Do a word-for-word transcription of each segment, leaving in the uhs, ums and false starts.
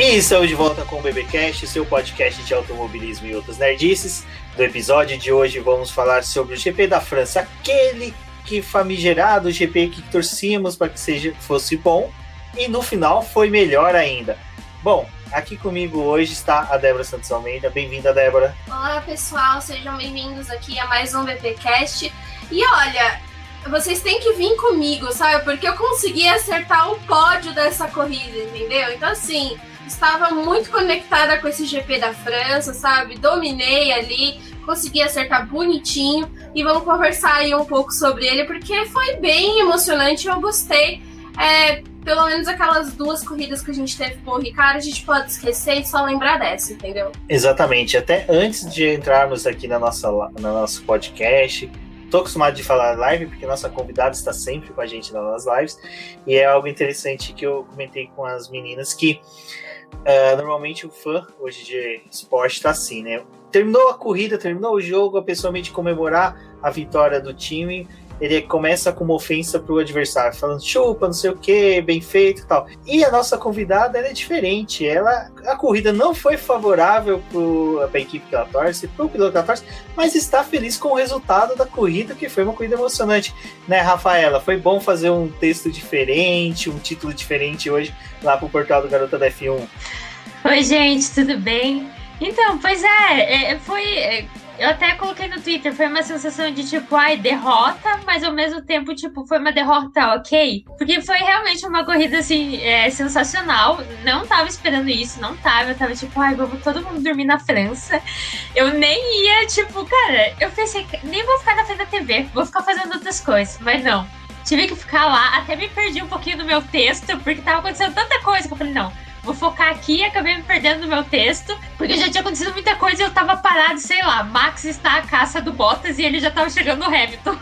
E estamos de volta com o BBcast, seu podcast de automobilismo e outras nerdices. No episódio de hoje vamos falar sobre o G P da França, aquele que famigerado, o G P que torcíamos para que seja, fosse bom, e no final foi melhor ainda. Bom, aqui comigo hoje está a Débora Santos Almeida. Bem-vinda, Débora. Olá, pessoal, sejam bem-vindos aqui a mais um BBcast. E olha, vocês têm que vir comigo, sabe? Porque eu consegui acertar o pódio dessa corrida, entendeu? Então, assim, estava muito conectada com esse G P da França, sabe? Dominei ali, consegui acertar bonitinho e vamos conversar aí um pouco sobre ele, porque foi bem emocionante, eu gostei. É, pelo menos aquelas duas corridas que a gente teve com o Ricardo, a gente pode esquecer e só lembrar dessa, entendeu? Exatamente, até antes de entrarmos aqui na nossa, na nosso podcast, tô acostumado de falar live, porque nossa convidada está sempre com a gente nas lives, e é algo interessante que eu comentei com as meninas, que uh, normalmente o fã, hoje de esporte, tá assim, né? Terminou a corrida, terminou o jogo, a pessoa meio de comemorar a vitória do time, ele começa com uma ofensa pro adversário, falando chupa, não sei o que, bem feito e tal. E a nossa convidada, ela é diferente, ela, a corrida não foi favorável para a equipe que ela torce, para o piloto que ela torce, mas está feliz com o resultado da corrida, que foi uma corrida emocionante, né, Rafaela? Foi bom fazer um texto diferente, um título diferente hoje lá pro portal do Garota da F um. Oi, gente, tudo bem? Então, pois é, é foi... É... Eu até coloquei no Twitter, foi uma sensação de tipo, ai, derrota, mas ao mesmo tempo, tipo, foi uma derrota, ok? Porque foi realmente uma corrida, assim, é, sensacional. Não tava esperando isso, não tava. Eu tava tipo, ai, vamos todo mundo dormir na França. Eu nem ia, tipo, cara, eu pensei, nem vou ficar na frente da T V, vou ficar fazendo outras coisas, mas não. Tive que ficar lá, até me perdi um pouquinho do meu texto, porque tava acontecendo tanta coisa que eu falei, não. Vou focar aqui e acabei me perdendo no meu texto, porque já tinha acontecido muita coisa e eu tava parado, sei lá, Max está à caça do Bottas e ele já tava chegando no Hamilton.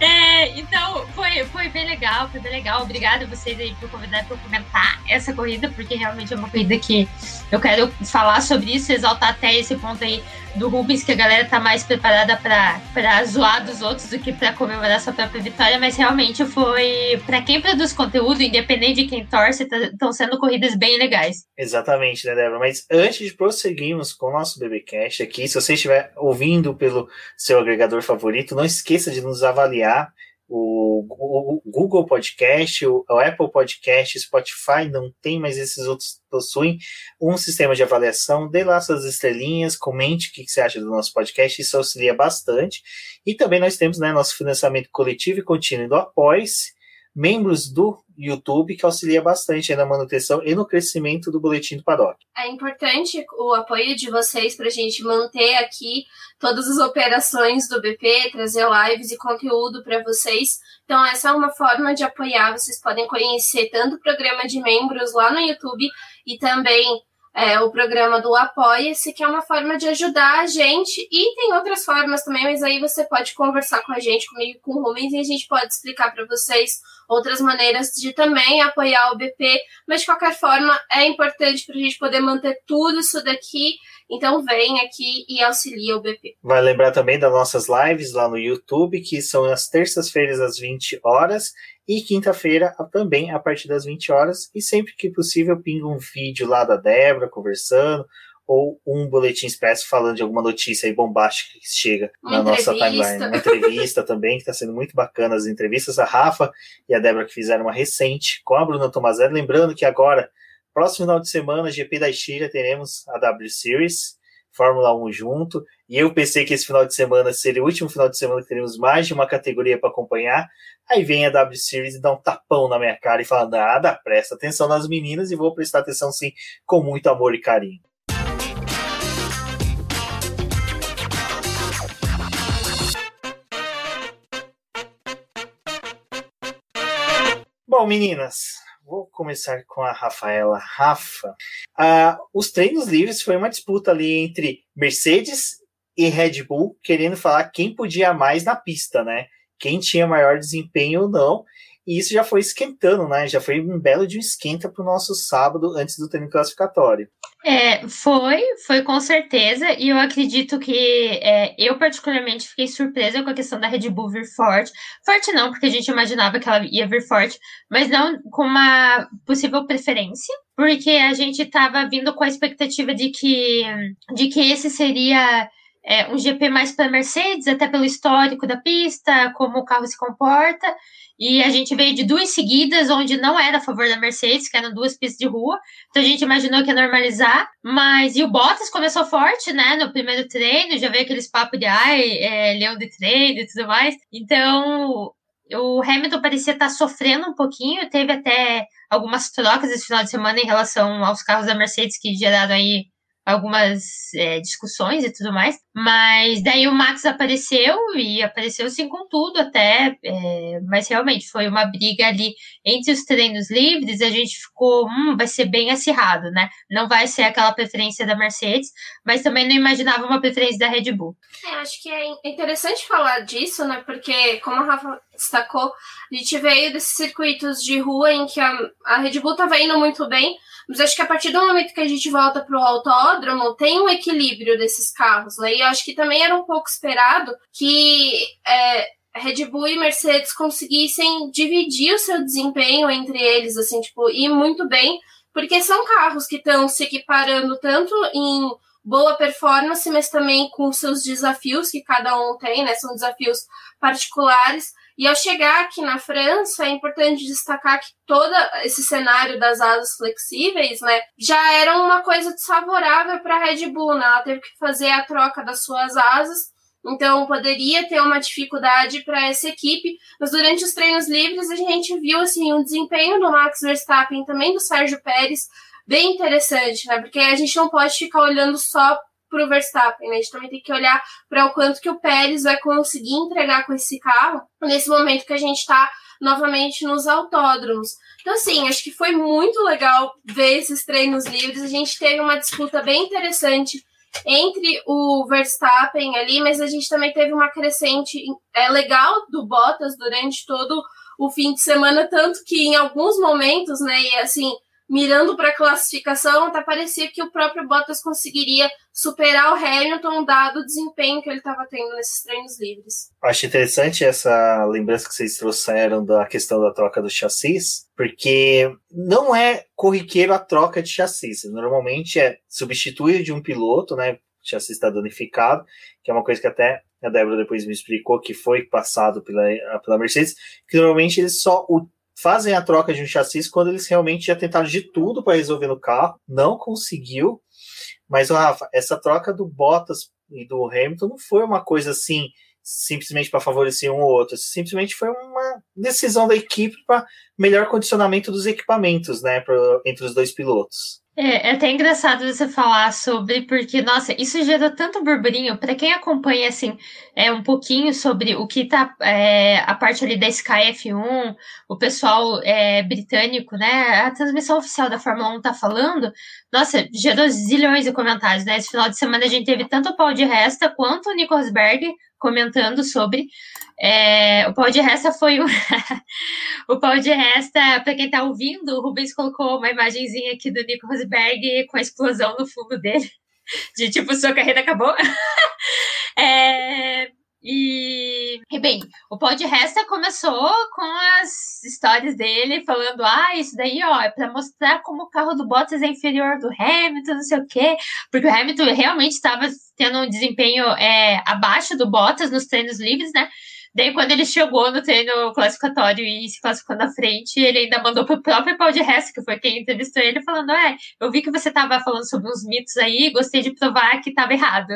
É, então, foi, foi bem legal, foi bem legal. Obrigada a vocês aí por convidar, por comentar essa corrida, porque realmente é uma corrida que eu quero falar sobre isso, exaltar até esse ponto aí do Rubens, que a galera tá mais preparada pra, pra zoar dos outros do que pra comemorar sua própria vitória, mas realmente foi, pra quem produz conteúdo, independente de quem torce, estão sendo corridas bem legais. Exatamente, né, Débora? Mas antes de prosseguirmos com o nosso BBcast aqui, se você estiver ouvindo pelo seu agregador favorito, não esqueça de nos avaliar. O Google Podcast, o Apple Podcast, Spotify não tem, mas esses outros possuem um sistema de avaliação. Dê lá suas estrelinhas, comente o que você acha do nosso podcast, isso auxilia bastante. E também nós temos, né, nosso financiamento coletivo e contínuo do Apoia-se, membros do YouTube, que auxilia bastante na manutenção e no crescimento do Boletim do Paddock. É importante o apoio de vocês para a gente manter aqui todas as operações do B P, trazer lives e conteúdo para vocês. Então, essa é uma forma de apoiar. Vocês podem conhecer tanto o programa de membros lá no YouTube e também é, o programa do Apoia-se, que é uma forma de ajudar a gente, e tem outras formas também, mas aí você pode conversar com a gente, comigo, com o Rubens, e a gente pode explicar para vocês outras maneiras de também apoiar o B P, mas de qualquer forma é importante para a gente poder manter tudo isso daqui, então vem aqui e auxilia o B P. Vai lembrar também das nossas lives lá no YouTube, que são as terças-feiras às vinte horas, e quinta-feira também, a partir das vinte horas, e sempre que possível pinga um vídeo lá da Débora conversando, ou um boletim expresso falando de alguma notícia aí bombástica que chega uma na entrevista. Nossa timeline. Uma entrevista também, que está sendo muito bacana as entrevistas. A Rafa e a Débora que fizeram uma recente com a Bruna Tomazelli. Lembrando que agora, próximo final de semana, G P da Estíria, teremos a W Series, Fórmula um junto, e eu pensei que esse final de semana seria o último final de semana que teremos mais de uma categoria para acompanhar, aí vem a W Series e dá um tapão na minha cara e fala, nada, presta atenção nas meninas, e vou prestar atenção sim, com muito amor e carinho. Bom, meninas, vou começar com a Rafaela. Rafa, ah, os treinos livres foi uma disputa ali entre Mercedes e Red Bull, querendo falar quem podia mais na pista, né? Quem tinha maior desempenho ou não. E isso já foi esquentando, né? Já foi um belo de um esquenta para o nosso sábado antes do treino classificatório. É, foi, foi com certeza. E eu acredito que é, eu particularmente fiquei surpresa com a questão da Red Bull vir forte. Forte não, porque a gente imaginava que ela ia vir forte, mas não com uma possível preferência, porque a gente estava vindo com a expectativa de que, de que esse seria... É, um G P mais para a Mercedes, até pelo histórico da pista, como o carro se comporta, e a gente veio de duas seguidas onde não era a favor da Mercedes, que eram duas pistas de rua, então a gente imaginou que ia normalizar, mas e o Bottas começou forte, né, no primeiro treino, já veio aqueles papos de ai, é, leão de treino e tudo mais, então o Hamilton parecia estar sofrendo um pouquinho, teve até algumas trocas esse final de semana em relação aos carros da Mercedes que geraram aí algumas é, discussões e tudo mais, mas daí o Max apareceu e apareceu sim com tudo até, é, mas realmente foi uma briga ali entre os treinos livres, a gente ficou, hum, vai ser bem acirrado, né? Não vai ser aquela preferência da Mercedes, mas também não imaginava uma preferência da Red Bull. É, acho que é interessante falar disso, né? Porque, como a Rafa destacou, a gente veio desses circuitos de rua em que a, a Red Bull estava indo muito bem, mas acho que a partir do momento que a gente volta para o autódromo, tem um equilíbrio desses carros, né? E eu acho que também era um pouco esperado que é, Red Bull e Mercedes conseguissem dividir o seu desempenho entre eles, assim, tipo, ir muito bem, porque são carros que estão se equiparando tanto em boa performance, mas também com seus desafios que cada um tem, né? São desafios particulares. E ao chegar aqui na França, é importante destacar que todo esse cenário das asas flexíveis, né, já era uma coisa desfavorável para a Red Bull, né? Ela teve que fazer a troca das suas asas, então poderia ter uma dificuldade para essa equipe, mas durante os treinos livres a gente viu assim, um desempenho do Max Verstappen e também do Sérgio Pérez bem interessante, né? Porque a gente não pode ficar olhando só para o Verstappen, né? A gente também tem que olhar para o quanto que o Pérez vai conseguir entregar com esse carro nesse momento que a gente está novamente nos autódromos. Então, assim, acho que foi muito legal ver esses treinos livres. A gente teve uma disputa bem interessante entre o Verstappen ali, mas a gente também teve uma crescente é, legal do Bottas durante todo o fim de semana, tanto que em alguns momentos, né, e assim... mirando para a classificação, até parecia que o próprio Bottas conseguiria superar o Hamilton, dado o desempenho que ele estava tendo nesses treinos livres. Acho interessante essa lembrança que vocês trouxeram da questão da troca do chassis, porque não é corriqueiro a troca de chassis. Normalmente é substituir de um piloto, né? O chassi está danificado, que é uma coisa que até a Débora depois me explicou, que foi passado pela, pela Mercedes, que normalmente eles só... o fazem a troca de um chassi quando eles realmente já tentaram de tudo para resolver no carro, não conseguiu. Mas, Rafa, essa troca do Bottas e do Hamilton não foi uma coisa assim, simplesmente para favorecer um ou outro, simplesmente foi uma decisão da equipe para melhor condicionamento dos equipamentos, né, pro, entre os dois pilotos. É, é até engraçado você falar sobre, porque, nossa, isso gerou tanto burburinho, para quem acompanha, assim, é, um pouquinho sobre o que tá, é, a parte ali da Sky F um, o pessoal é, britânico, né, a transmissão oficial da Fórmula um tá falando, nossa, gerou zilhões de comentários, né, esse final de semana a gente teve tanto o Paul de Resta quanto o Nico Rosberg comentando sobre, é, o Paul de Resta foi o o Paul de Resta, para quem tá ouvindo, o Rubens colocou uma imagenzinha aqui do Nico Rosberg com a explosão no fundo dele, de tipo, sua carreira acabou. é, e, e bem, o Paul de Resta começou com as histórias dele, falando, ah, isso daí, ó, é para mostrar como o carro do Bottas é inferior do Hamilton, não sei o quê, porque o Hamilton realmente estava tendo um desempenho é, abaixo do Bottas nos treinos livres, né? Daí, quando ele chegou no treino classificatório e se classificou na frente, ele ainda mandou pro próprio Paul de Resta, que foi quem entrevistou ele, falando, é, eu vi que você tava falando sobre uns mitos aí, gostei de provar que tava errado,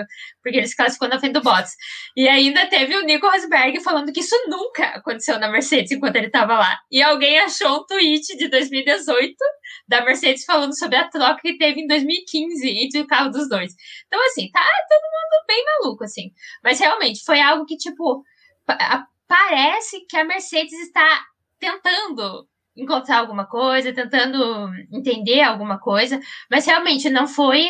porque ele se classificou na frente do Bottas. E ainda teve o Nico Rosberg falando que isso nunca aconteceu na Mercedes enquanto ele tava lá. E alguém achou um tweet de dois mil e dezoito da Mercedes falando sobre a troca que teve em dois mil e quinze entre o carro dos dois. Então, assim, tá todo mundo bem maluco, assim. Mas, realmente, foi algo que, tipo... parece que a Mercedes está tentando encontrar alguma coisa, tentando entender alguma coisa, mas realmente não foi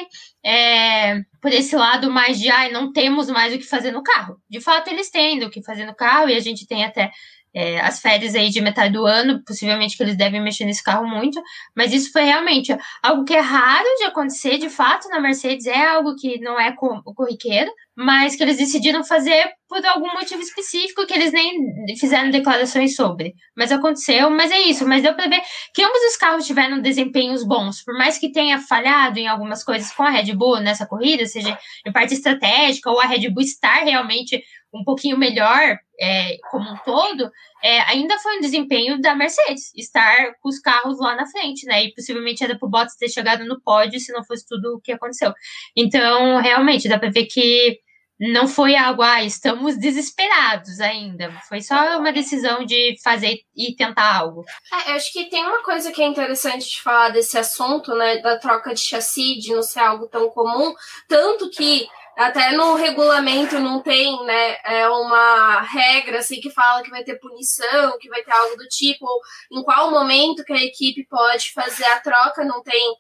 é, por esse lado mais de, ai, não temos mais o que fazer no carro. De fato, eles têm o que fazer no carro, e a gente tem até é, as férias aí de metade do ano, possivelmente que eles devem mexer nesse carro muito, mas isso foi realmente algo que é raro de acontecer, de fato, na Mercedes, é algo que não é corriqueiro, mas que eles decidiram fazer por algum motivo específico que eles nem fizeram declarações sobre. Mas aconteceu, mas é isso. Mas deu para ver que ambos os carros tiveram desempenhos bons, por mais que tenha falhado em algumas coisas com a Red Bull nessa corrida, seja em parte estratégica ou a Red Bull estar realmente um pouquinho melhor é, como um todo, é, ainda foi um desempenho da Mercedes, estar com os carros lá na frente, né? E possivelmente era para o Bottas ter chegado no pódio se não fosse tudo o que aconteceu. Então, realmente, dá para ver que não foi algo, ah, estamos desesperados ainda. Foi só uma decisão de fazer e tentar algo. É, eu acho que tem uma coisa que é interessante de falar desse assunto, né? Da troca de chassi, de não ser algo tão comum. Tanto que até no regulamento não tem, né, é uma regra assim, que fala que vai ter punição, que vai ter algo do tipo, ou em qual momento que a equipe pode fazer a troca, não tem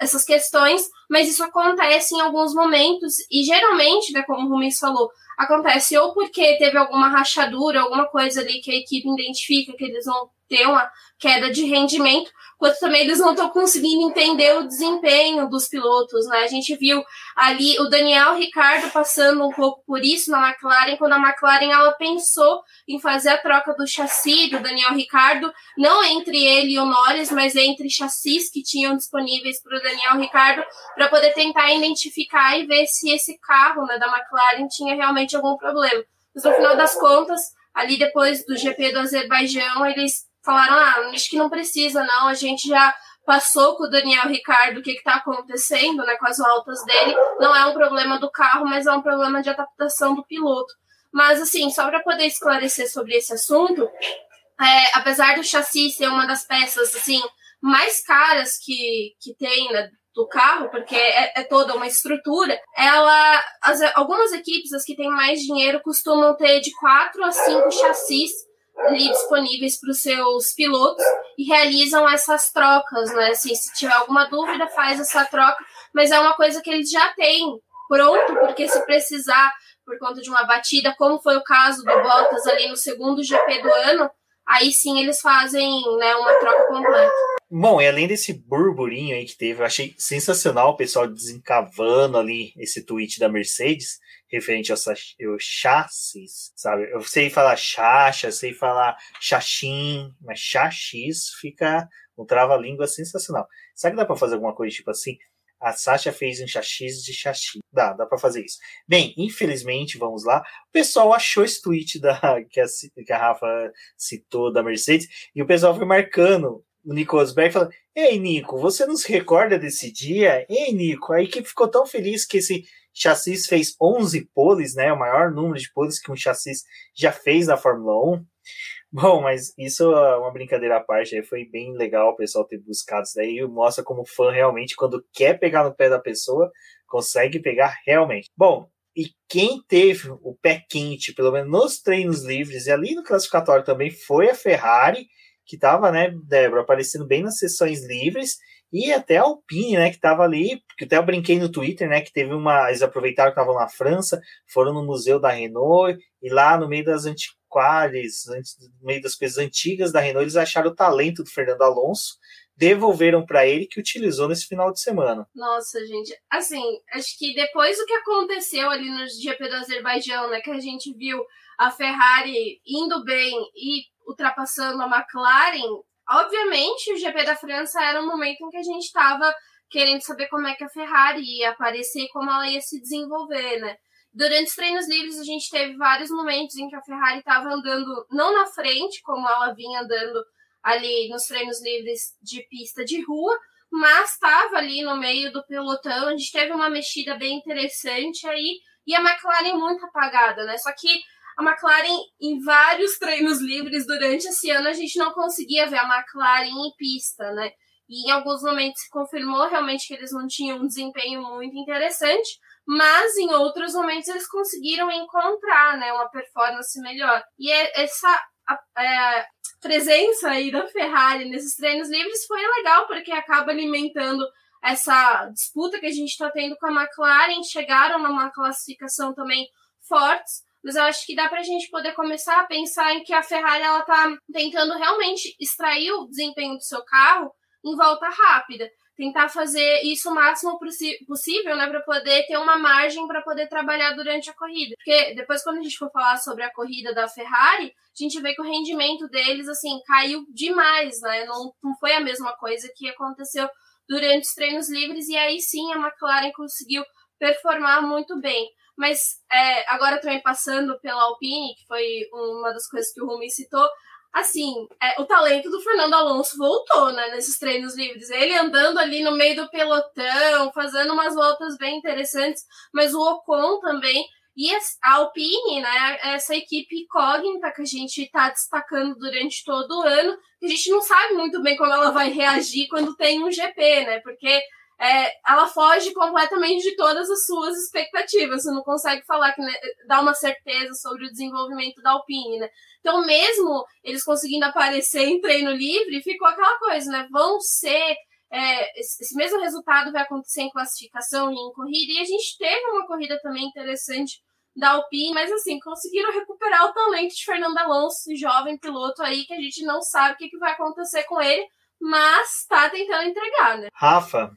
essas questões, mas isso acontece em alguns momentos, e geralmente, né, como o Rubens falou, acontece ou porque teve alguma rachadura, alguma coisa ali que a equipe identifica que eles vão ter uma queda de rendimento, quanto também eles não estão conseguindo entender o desempenho dos pilotos, né? A gente viu ali o Daniel Ricciardo passando um pouco por isso na McLaren, quando a McLaren ela pensou em fazer a troca do chassi do Daniel Ricciardo, não entre ele e o Norris, mas entre chassis que tinham disponíveis para o Daniel Ricciardo, para poder tentar identificar e ver se esse carro, né, da McLaren tinha realmente algum problema. Mas no final das contas, ali depois do G P do Azerbaijão, eles falaram, ah, acho que não precisa não, a gente já passou com o Daniel Ricciardo o que está acontecendo, né, com as voltas dele, não é um problema do carro, mas é um problema de adaptação do piloto. Mas assim, só para poder esclarecer sobre esse assunto, é, apesar do chassi ser uma das peças assim, mais caras que, que tem, né, do carro, porque é, é toda uma estrutura, ela, as, algumas equipes, as que têm mais dinheiro, costumam ter de quatro a cinco chassis ali disponíveis para os seus pilotos e realizam essas trocas, né? Assim, se tiver alguma dúvida, faz essa troca, mas é uma coisa que eles já têm pronto, porque se precisar, por conta de uma batida, como foi o caso do Bottas ali no segundo G P do ano, aí sim eles fazem, né, uma troca completa. Bom, e além desse burburinho aí que teve, eu achei sensacional o pessoal desencavando ali esse tweet da Mercedes, referente aos chassis, sabe? Eu sei falar chacha, sei falar chachim, mas chachis fica um trava-língua sensacional. Será que dá pra fazer alguma coisa tipo assim? A Sasha fez um chachis de chachis. Dá, dá pra fazer isso. Bem, infelizmente, vamos lá. O pessoal achou esse tweet da, que, a, que a Rafa citou da Mercedes e o pessoal foi marcando o Nico Rosberg falando, ei, Nico, você não se recorda desse dia? Ei, Nico, a equipe ficou tão feliz que esse chassis fez onze poles, né? O maior número de poles que um chassis já fez na Fórmula um. Bom, mas isso é uma brincadeira à parte, aí foi bem legal o pessoal ter buscado isso daí, mostra como o fã realmente, quando quer pegar no pé da pessoa, consegue pegar realmente. Bom, e quem teve o pé quente, pelo menos nos treinos livres, e ali no classificatório também, foi a Ferrari, que estava, né, Débora, aparecendo bem nas sessões livres, e até a Alpine, né, que estava ali, que até eu brinquei no Twitter, né, que teve uma, eles aproveitaram que estavam na França, foram no museu da Renault, e lá no meio das antiquárias, no meio das coisas antigas da Renault, eles acharam o talento do Fernando Alonso, devolveram para ele, que utilizou nesse final de semana. Nossa, gente, assim, acho que depois do que aconteceu ali no G P do Azerbaijão, né, que a gente viu a Ferrari indo bem e ultrapassando a McLaren, obviamente o G P da França era um momento em que a gente estava querendo saber como é que a Ferrari ia aparecer e como ela ia se desenvolver, né? Durante os treinos livres a gente teve vários momentos em que a Ferrari estava andando não na frente, como ela vinha andando ali nos treinos livres de pista de rua, mas estava ali no meio do pelotão, a gente teve uma mexida bem interessante aí, e a McLaren muito apagada, né? Só que a McLaren, em vários treinos livres durante esse ano, a gente não conseguia ver a McLaren em pista, né? E em alguns momentos se confirmou realmente que eles não tinham um desempenho muito interessante, mas em outros momentos eles conseguiram encontrar, né, uma performance melhor. E essa a, a presença aí da Ferrari nesses treinos livres foi legal, porque acaba alimentando essa disputa que a gente está tendo com a McLaren. Chegaram numa classificação também fortes, mas eu acho que dá pra gente poder começar a pensar em que a Ferrari, ela tá tentando realmente extrair o desempenho do seu carro em volta rápida, tentar fazer isso o máximo possível, né, para poder ter uma margem para poder trabalhar durante a corrida. Porque depois, quando a gente for falar sobre a corrida da Ferrari, a gente vê que o rendimento deles, assim, caiu demais, né, não, não foi a mesma coisa que aconteceu durante os treinos livres, e aí sim a McLaren conseguiu performar muito bem. Mas é, agora também passando pela Alpine, que foi uma das coisas que o Rumi citou, assim, é, o talento do Fernando Alonso voltou, né, nesses treinos livres. Ele andando ali no meio do pelotão, fazendo umas voltas bem interessantes, mas o Ocon também. E a Alpine, né, essa equipe incógnita que a gente está destacando durante todo o ano, que a gente não sabe muito bem como ela vai reagir quando tem um G P, né, porque é, ela foge completamente de todas as suas expectativas. Você não consegue falar que, né, dá uma certeza sobre o desenvolvimento da Alpine, né? Então, mesmo eles conseguindo aparecer em treino livre, ficou aquela coisa, né? Vão ser é, esse mesmo resultado vai acontecer em classificação e em corrida. E a gente teve uma corrida também interessante da Alpine, mas assim, conseguiram recuperar o talento de Fernando Alonso, jovem piloto aí, que a gente não sabe o que, que vai acontecer com ele, mas tá tentando entregar, né? Rafa,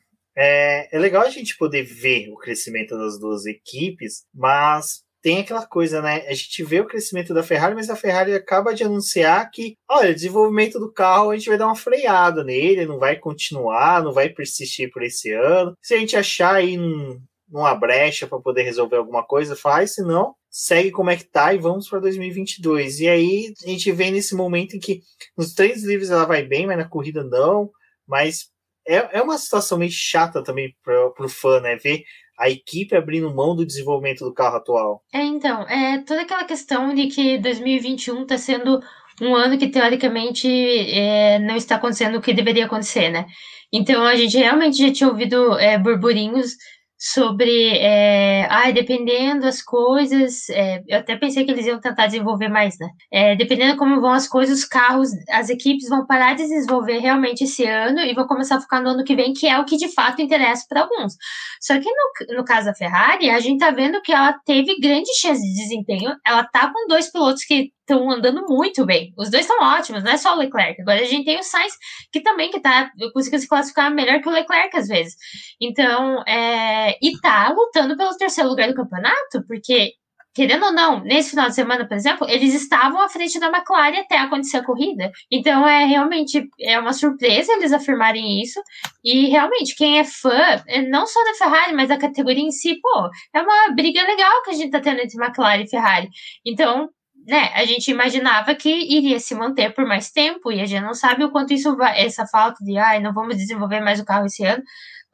É, é legal a gente poder ver o crescimento das duas equipes, mas tem aquela coisa, né? A gente vê o crescimento da Ferrari, mas a Ferrari acaba de anunciar que, olha, o desenvolvimento do carro, a gente vai dar uma freada nele, não vai continuar, não vai persistir por esse ano. Se a gente achar aí num, numa brecha para poder resolver alguma coisa, faz, se não, segue como é que tá e vamos para dois mil e vinte e dois. E aí a gente vê nesse momento em que nos treinos livres ela vai bem, mas na corrida não, mas é uma situação meio chata também para o fã, né? Ver a equipe abrindo mão do desenvolvimento do carro atual. É, então, é toda aquela questão de que dois mil e vinte e um está sendo um ano que, teoricamente, é, não está acontecendo o que deveria acontecer, né? Então, a gente realmente já tinha ouvido é, burburinhos sobre, é, ah, dependendo das coisas, é, eu até pensei que eles iam tentar desenvolver mais, né? É, dependendo como vão as coisas, os carros, as equipes vão parar de desenvolver realmente esse ano e vão começar a focar no ano que vem, que é o que de fato interessa para alguns. Só que no, no caso da Ferrari, a gente tá vendo que ela teve grande chance de desempenho, ela tá com dois pilotos que estão andando muito bem, os dois estão ótimos, não é só o Leclerc, agora a gente tem o Sainz que também que tá, conseguiu se classificar melhor que o Leclerc às vezes, então é, e tá lutando pelo terceiro lugar do campeonato, porque querendo ou não, nesse final de semana, por exemplo, eles estavam à frente da McLaren até acontecer a corrida, então é realmente é uma surpresa eles afirmarem isso, e realmente, quem é fã, não só da Ferrari, mas da categoria em si, pô, é uma briga legal que a gente tá tendo entre McLaren e Ferrari, então né, a gente imaginava que iria se manter por mais tempo, e a gente não sabe o quanto isso vai, essa falta de ai, não vamos desenvolver mais o carro esse ano,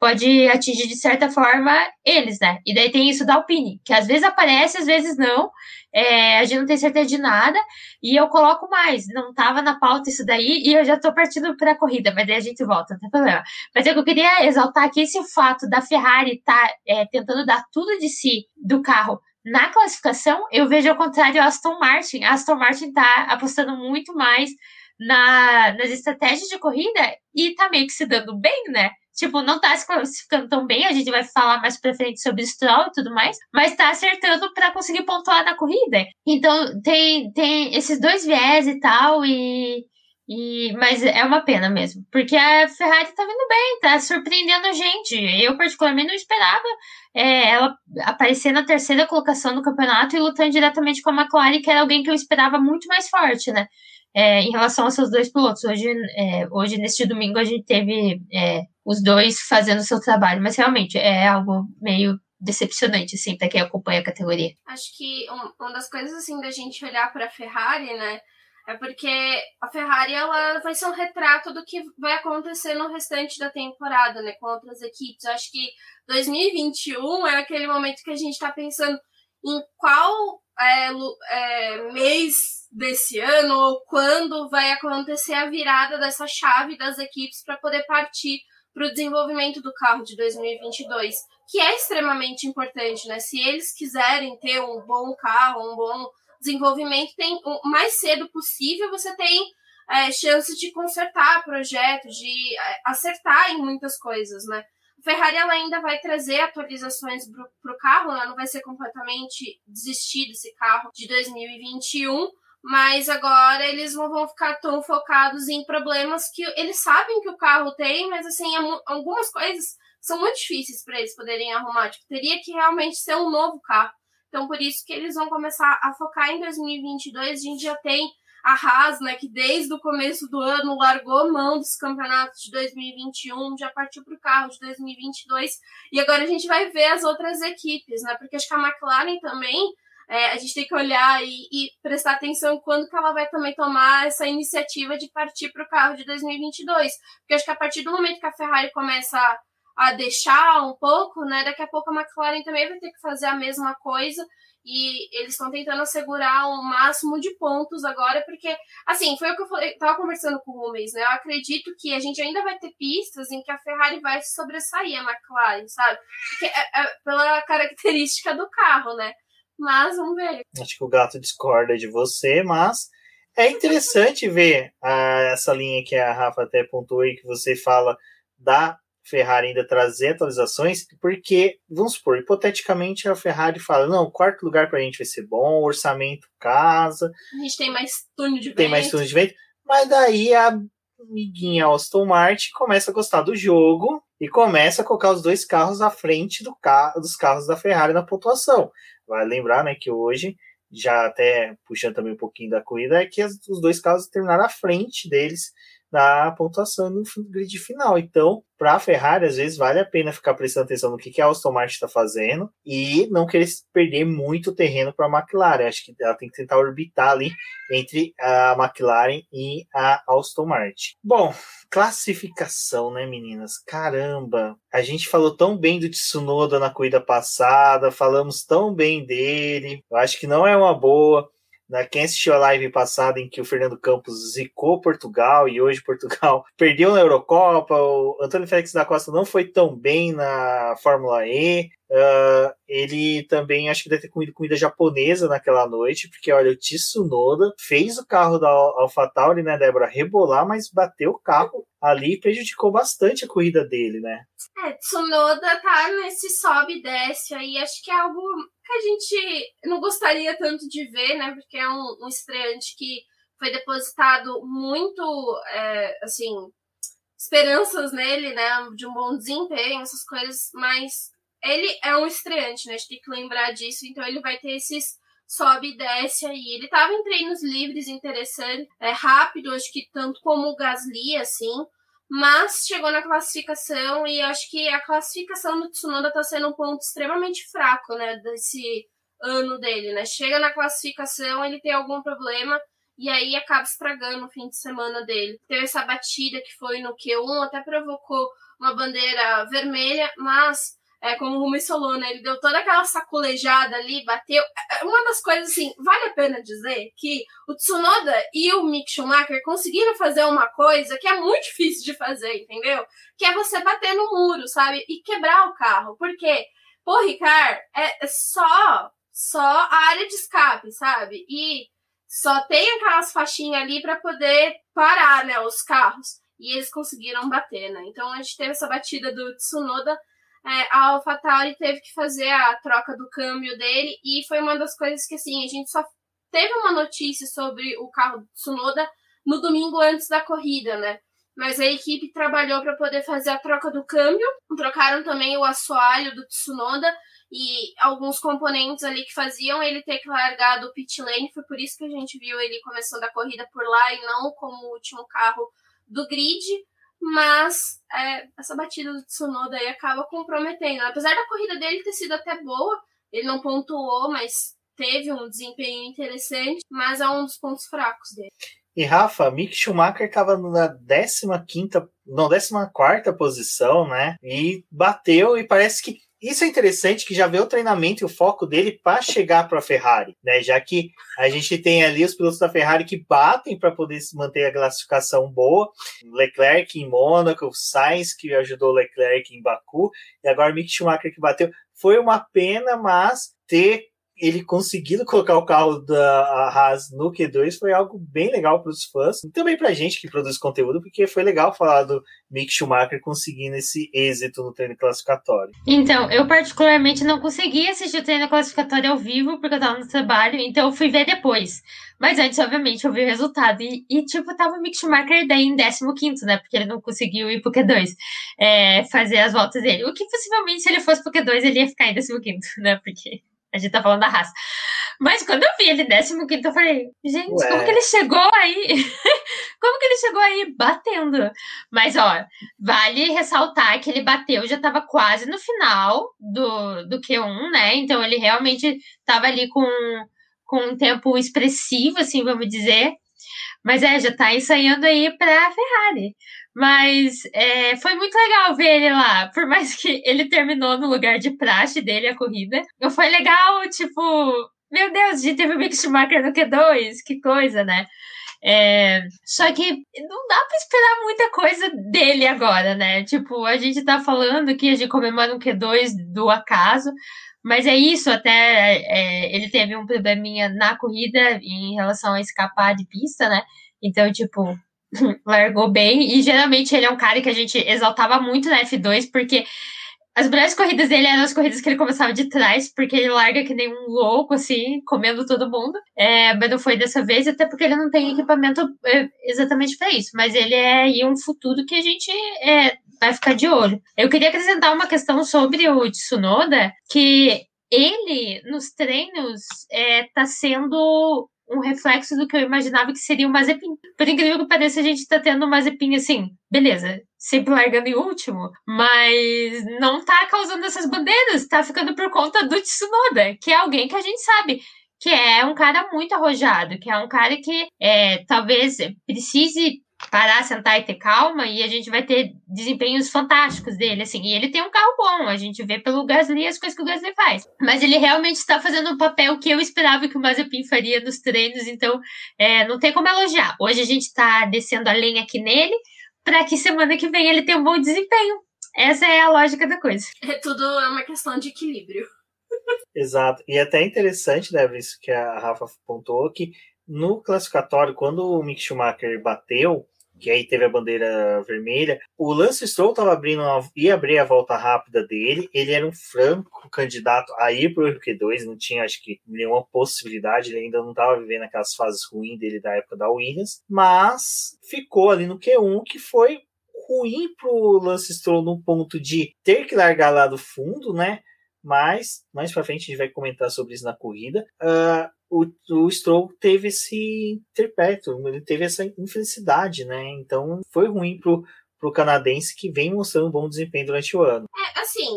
pode atingir de certa forma eles, né, e daí tem isso da Alpine, que às vezes aparece, às vezes não, é, a gente não tem certeza de nada, e eu coloco mais, não tava na pauta isso daí, e eu já tô partindo pra corrida, mas daí a gente volta, não tem problema, mas é que eu queria exaltar aqui esse fato da Ferrari tá é, tentando dar tudo de si, do carro, na classificação, eu vejo ao contrário a Aston Martin. A Aston Martin tá apostando muito mais na, nas estratégias de corrida e tá meio que se dando bem, né? Tipo, não tá se classificando tão bem, a gente vai falar mais pra frente sobre Stroll e tudo mais, mas tá acertando pra conseguir pontuar na corrida. Então, tem, tem esses dois viés e tal, e, e... mas é uma pena mesmo, porque a Ferrari tá vindo bem, tá surpreendendo a gente. Eu, particularmente, não esperava É, ela aparecer na terceira colocação do campeonato e lutando diretamente com a McLaren, que era alguém que eu esperava muito mais forte, né? É, em relação aos seus dois pilotos. Hoje, é, hoje neste domingo, a gente teve é, os dois fazendo o seu trabalho, mas realmente é algo meio decepcionante, assim, para quem acompanha a categoria. Acho que um, uma das coisas, assim, da gente olhar para a Ferrari, né? É porque a Ferrari, ela vai ser um retrato do que vai acontecer no restante da temporada, né, com outras equipes. Eu acho que dois mil e vinte e um é aquele momento que a gente está pensando em qual é, é, mês desse ano ou quando vai acontecer a virada dessa chave das equipes para poder partir para o desenvolvimento do carro de dois mil e vinte e dois, que é extremamente importante, né? Se eles quiserem ter um bom carro, um bom desenvolvimento, tem o mais cedo possível você tem é, chance de consertar projetos, de acertar em muitas coisas, né? A Ferrari ela ainda vai trazer atualizações para o carro, ela não vai ser completamente desistir desse carro de dois mil e vinte e um, mas agora eles não vão ficar tão focados em problemas que eles sabem que o carro tem, mas assim, algumas coisas são muito difíceis para eles poderem arrumar, tipo, teria que realmente ser um novo carro. Então, por isso que eles vão começar a focar em dois mil e vinte e dois, a gente já tem a Haas, né, que desde o começo do ano largou mão dos campeonatos de dois mil e vinte e um, já partiu para o carro de dois mil e vinte e dois, e agora a gente vai ver as outras equipes, né, porque acho que a McLaren também, é, a gente tem que olhar e, e prestar atenção quando que ela vai também tomar essa iniciativa de partir para o carro de dois mil e vinte e dois, porque acho que a partir do momento que a Ferrari começa a a deixar um pouco, né? Daqui a pouco a McLaren também vai ter que fazer a mesma coisa e eles estão tentando assegurar o máximo de pontos agora, porque, assim, foi o que eu falei, estava conversando com o Rubens, né? Eu acredito que a gente ainda vai ter pistas em que a Ferrari vai se sobressair a McLaren, sabe? Porque é, é pela característica do carro, né? Mas vamos ver. Acho que o gato discorda de você, mas é interessante ver a, essa linha que a Rafa até pontuou e que você fala da Ferrari ainda trazer atualizações, porque, vamos supor, hipoteticamente a Ferrari fala, não, o quarto lugar pra gente vai ser bom, orçamento casa, a gente tem mais túnel de vento, tem mais túnel de vento, mas daí a amiguinha Aston Martin começa a gostar do jogo e começa a colocar os dois carros à frente do carro, dos carros da Ferrari na pontuação. Vale lembrar, né, que hoje, já até puxando também um pouquinho da corrida, é que as, os dois carros terminaram à frente deles na pontuação no grid final. Então, para a Ferrari, às vezes, vale a pena ficar prestando atenção no que, que a Aston Martin está fazendo e não querer perder muito terreno para a McLaren. Acho que ela tem que tentar orbitar ali entre a McLaren e a Aston Martin. Bom, classificação, né, meninas? Caramba! A gente falou tão bem do Tsunoda na corrida passada, falamos tão bem dele. Eu acho que não é uma boa. Quem assistiu a live passada em que o Fernando Campos zicou Portugal e hoje Portugal perdeu na Eurocopa, o Antônio Félix da Costa não foi tão bem na Fórmula E, uh, ele também acho que deve ter comido comida japonesa naquela noite, porque olha, o Tsunoda fez o carro da AlphaTauri, né, Débora, rebolar, mas bateu o carro ali e prejudicou bastante a corrida dele, né? É, Tsunoda tá nesse sobe e desce aí, acho que é algo que a gente não gostaria tanto de ver, né? Porque é um, um estreante que foi depositado muito, é, assim, esperanças nele, né? De um bom desempenho, essas coisas, mas ele é um estreante, né? A gente tem que lembrar disso, então ele vai ter esses sobe e desce aí. Ele tava em treinos livres, interessante, é, rápido, acho que tanto como o Gasly, assim, mas chegou na classificação e acho que a classificação do Tsunoda está sendo um ponto extremamente fraco, né, desse ano dele, né? Chega na classificação, ele tem algum problema e aí acaba estragando o fim de semana dele. Teve essa batida que foi no Q um, até provocou uma bandeira vermelha, mas é, como o Rubens falou, né, ele deu toda aquela sacolejada ali, bateu. Uma das coisas, assim, vale a pena dizer que o Tsunoda e o Mick Schumacher conseguiram fazer uma coisa que é muito difícil de fazer, entendeu? Que é você bater no muro, sabe? E quebrar o carro, porque, por Ricardo, é só, só a área de escape, sabe? E só tem aquelas faixinhas ali para poder parar, né, os carros. E eles conseguiram bater, né? Então, a gente teve essa batida do Tsunoda. É, a AlphaTauri teve que fazer a troca do câmbio dele e foi uma das coisas que, assim, a gente só teve uma notícia sobre o carro do Tsunoda no domingo antes da corrida, né? Mas a equipe trabalhou para poder fazer a troca do câmbio, trocaram também o assoalho do Tsunoda e alguns componentes ali que faziam ele ter que largar do pit lane, foi por isso que a gente viu ele começando a corrida por lá e não como o último carro do grid. Mas é, essa batida do Tsunoda aí acaba comprometendo. Apesar da corrida dele ter sido até boa, ele não pontuou, mas teve um desempenho interessante, mas é um dos pontos fracos dele. E Rafa, Mick Schumacher estava na décima quinta, não, décima quarta posição, né? E bateu, e parece que isso é interessante, que já vê o treinamento e o foco dele para chegar para a Ferrari, né? Já que a gente tem ali os pilotos da Ferrari que batem para poder manter a classificação boa. Leclerc em Mônaco, Sainz que ajudou o Leclerc em Baku, e agora o Mick Schumacher que bateu. Foi uma pena, mas ter ele conseguindo colocar o carro da Haas no Q dois foi algo bem legal para os fãs e também para a gente que produz conteúdo, porque foi legal falar do Mick Schumacher conseguindo esse êxito no treino classificatório. Então, eu particularmente não consegui assistir o treino classificatório ao vivo, porque eu estava no trabalho, então eu fui ver depois. Mas antes, obviamente, eu vi o resultado. E, e tipo, tava o Mick Schumacher daí em décimo quinto, né? Porque ele não conseguiu ir pro Q dois, é, fazer as voltas dele. O que, possivelmente, se ele fosse pro Q dois, ele ia ficar em décimo quinto, né? Porque a gente tá falando da Haas. Mas quando eu vi ele em décimo quinto, eu falei, gente, Ué. como que ele chegou aí? Como que ele chegou aí batendo? Mas, ó, vale ressaltar que ele bateu, já tava quase no final do, do Q um, né? Então, ele realmente tava ali com... com um tempo expressivo, assim, vamos dizer. Mas é, já tá ensaiando aí pra Ferrari. Mas é, foi muito legal ver ele lá. Por mais que ele terminou no lugar de praxe dele a corrida. Foi legal, tipo... Meu Deus, a gente teve o Mick Schumacher no Q dois. Que coisa, né? É, só que não dá pra esperar muita coisa dele agora, né? Tipo, a gente tá falando que a gente comemora um Q dois do acaso... Mas é isso, até é, ele teve um probleminha na corrida em relação a escapar de pista, né? Então, tipo, largou bem. E geralmente ele é um cara que a gente exaltava muito na F dois, porque as melhores corridas dele eram as corridas que ele começava de trás, porque ele larga que nem um louco, assim, comendo todo mundo. É, mas não foi dessa vez, até porque ele não tem equipamento exatamente para isso. Mas ele é aí um futuro que a gente... É, vai ficar de olho. Eu queria acrescentar uma questão sobre o Tsunoda, que ele, nos treinos, é, tá sendo um reflexo do que eu imaginava que seria o Mazepin. Por incrível que pareça, a gente tá tendo o Mazepin assim, beleza, sempre largando em último, mas não tá causando essas bandeiras, tá ficando por conta do Tsunoda, que é alguém que a gente sabe que é um cara muito arrojado, que é um cara que é, talvez precise parar, sentar e ter calma, e a gente vai ter desempenhos fantásticos dele, assim, e ele tem um carro bom, a gente vê pelo Gasly as coisas que o Gasly faz, mas ele realmente está fazendo um papel que eu esperava que o Mazepin faria nos treinos, então é, não tem como elogiar. Hoje a gente está descendo a lenha aqui nele, para que semana que vem ele tenha um bom desempenho. Essa é a lógica da coisa. É tudo uma questão de equilíbrio. Exato, e até interessante, né, isso que a Rafa apontou, que no classificatório, quando o Mick Schumacher bateu, que aí teve a bandeira vermelha, o Lance Stroll tava abrindo uma, ia abrir a volta rápida dele, ele era um franco candidato a ir pro Q dois, não tinha, acho que, nenhuma possibilidade, ele ainda não tava vivendo aquelas fases ruins dele da época da Williams, mas ficou ali no Q um, que foi ruim pro Lance Stroll no ponto de ter que largar lá do fundo, né? Mas, mais pra frente, a gente vai comentar sobre isso na corrida. Uh, o, o Stroll teve esse interpétuo, ele teve essa infelicidade, né? Então, foi ruim pro, pro canadense, que vem mostrando um bom desempenho durante o ano. É, assim,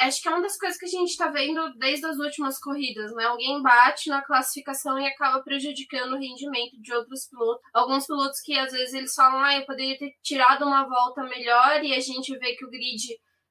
acho que é uma das coisas que a gente tá vendo desde as últimas corridas, né? Alguém bate na classificação e acaba prejudicando o rendimento de outros pilotos. Alguns pilotos que, às vezes, eles falam, ah, eu poderia ter tirado uma volta melhor, e a gente vê que o grid...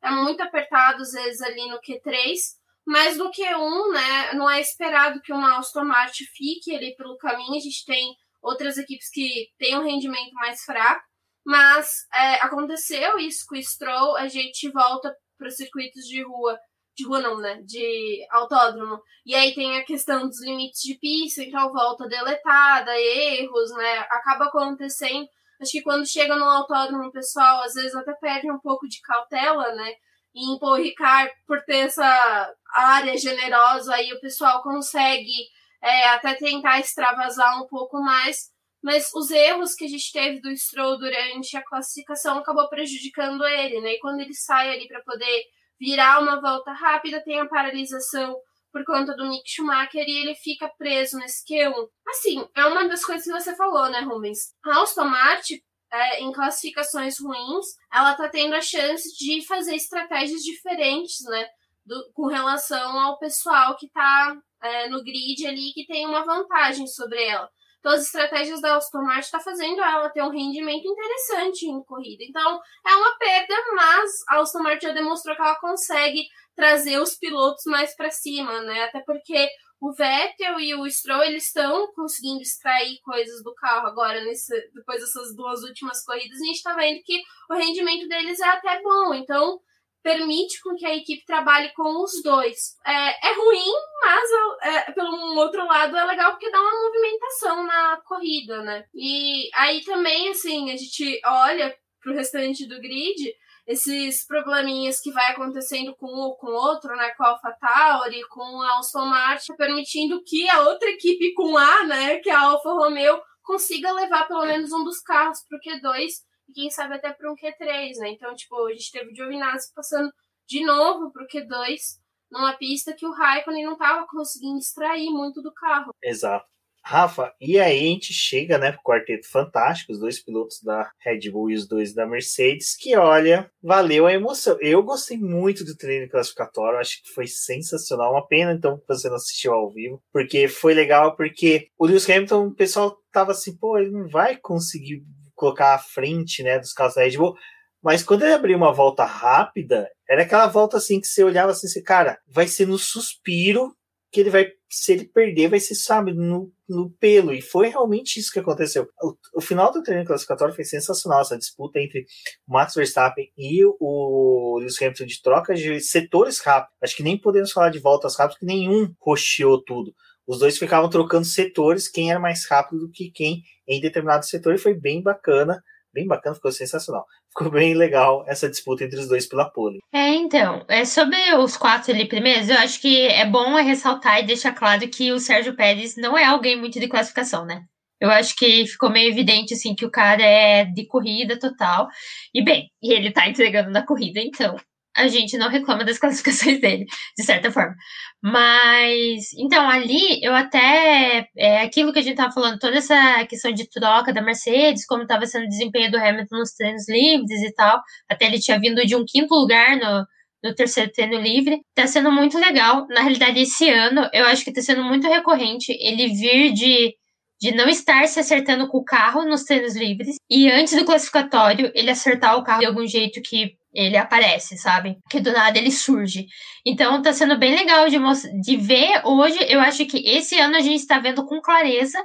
é muito apertado, às vezes, ali no Q três, mas no Q um, né, não é esperado que uma Aston Martin fique ali pelo caminho, a gente tem outras equipes que têm um rendimento mais fraco, mas é, aconteceu isso com o Stroll, a gente volta para os circuitos de rua, de rua não, né, de autódromo, e aí tem a questão dos limites de pista, então volta deletada, erros, né, acaba acontecendo. Acho que quando chega no autódromo, o pessoal às vezes até perde um pouco de cautela, né? E pô, o Ricardo, por ter essa área generosa, aí o pessoal consegue é, até tentar extravasar um pouco mais. Mas os erros que a gente teve do Stroll durante a classificação acabou prejudicando ele, né? E quando ele sai ali para poder virar uma volta rápida, tem a paralisação por conta do Mick Schumacher, e ele fica preso nesse Q um. Assim, é uma das coisas que você falou, né, Rubens? A Aston Martin, é, em classificações ruins, ela tá tendo a chance de fazer estratégias diferentes, né, do, com relação ao pessoal que tá é, no grid ali, que tem uma vantagem sobre ela. Então, as estratégias da Aston Martin tá fazendo ela ter um rendimento interessante em corrida. Então, é uma perda, mas a Aston Martin já demonstrou que ela consegue trazer os pilotos mais para cima, né? Até porque o Vettel e o Stroll, eles estão conseguindo extrair coisas do carro agora, nesse, depois dessas duas últimas corridas, a gente tá vendo que o rendimento deles é até bom. Então, permite com que a equipe trabalhe com os dois. É, é ruim, mas é, pelo outro lado é legal porque dá uma movimentação na corrida, né? E aí também, assim, a gente olha pro restante do grid, esses probleminhas que vai acontecendo com um ou com outro, né, com a AlphaTauri, com a Aston Martin, permitindo que a outra equipe com A, né, que é a Alfa Romeo, consiga levar pelo menos um dos carros pro Q dois e quem sabe até para um Q três, né? Então, tipo, a gente teve o Giovinazzi passando de novo pro Q dois numa pista que o Raikkonen não tava conseguindo extrair muito do carro. Exato. Rafa, e aí a gente chega, né, pro quarteto fantástico, os dois pilotos da Red Bull e os dois da Mercedes, que, olha, valeu a emoção. Eu gostei muito do treino classificatório, acho que foi sensacional, uma pena, então, que você não assistiu ao vivo, porque foi legal, porque o Lewis Hamilton, o pessoal tava assim, pô, ele não vai conseguir colocar à frente, né, dos carros da Red Bull, mas quando ele abriu uma volta rápida, era aquela volta, assim, que você olhava assim, assim, cara, vai ser no suspiro, que ele vai, se ele perder, vai ser, sabe, no, no pelo. E foi realmente isso que aconteceu. O, o final do treino classificatório foi sensacional, essa disputa entre o Max Verstappen e o Lewis Hamilton de troca de setores rápidos. Acho que nem podemos falar de voltas rápidas, porque nenhum rocheou tudo. Os dois ficavam trocando setores, quem era mais rápido do que quem em determinado setor, e foi bem bacana. Bem bacana, ficou sensacional. Ficou bem legal essa disputa entre os dois pela pole. É, então, é sobre os quatro ali primeiros, eu acho que é bom ressaltar e deixar claro que o Sérgio Pérez não é alguém muito de classificação, né? Eu acho que ficou meio evidente, assim, que o cara é de corrida total. E, bem, ele tá entregando na corrida, então a gente não reclama das classificações dele, de certa forma. Mas, então, ali, eu até... É, aquilo que a gente estava falando, toda essa questão de troca da Mercedes, como estava sendo o desempenho do Hamilton nos treinos livres e tal, até ele tinha vindo de um quinto lugar no, no terceiro treino livre, tá sendo muito legal. Na realidade, esse ano, eu acho que tá sendo muito recorrente ele vir de... de não estar se acertando com o carro nos treinos livres, e antes do classificatório, ele acertar o carro de algum jeito que ele aparece, sabe? Que do nada ele surge. Então, tá sendo bem legal de, most- de ver hoje. Eu acho que esse ano a gente tá vendo com clareza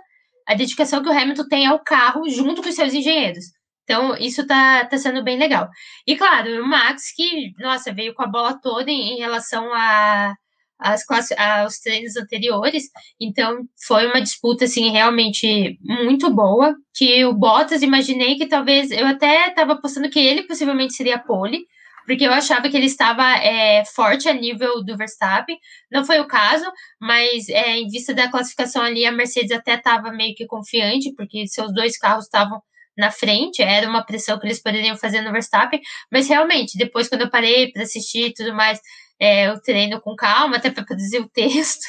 a dedicação que o Hamilton tem ao carro junto com os seus engenheiros. Então, isso tá, tá sendo bem legal. E, claro, o Max, que, nossa, veio com a bola toda em, em relação a... As class... aos treinos anteriores, então foi uma disputa assim realmente muito boa, que o Bottas, imaginei que talvez, eu até estava apostando que ele possivelmente seria pole, porque eu achava que ele estava é, forte a nível do Verstappen, não foi o caso, mas é, em vista da classificação ali, a Mercedes até estava meio que confiante, porque seus dois carros estavam na frente, era uma pressão que eles poderiam fazer no Verstappen, mas realmente, depois quando eu parei para assistir e tudo mais, É, o treino com calma, até para produzir o texto,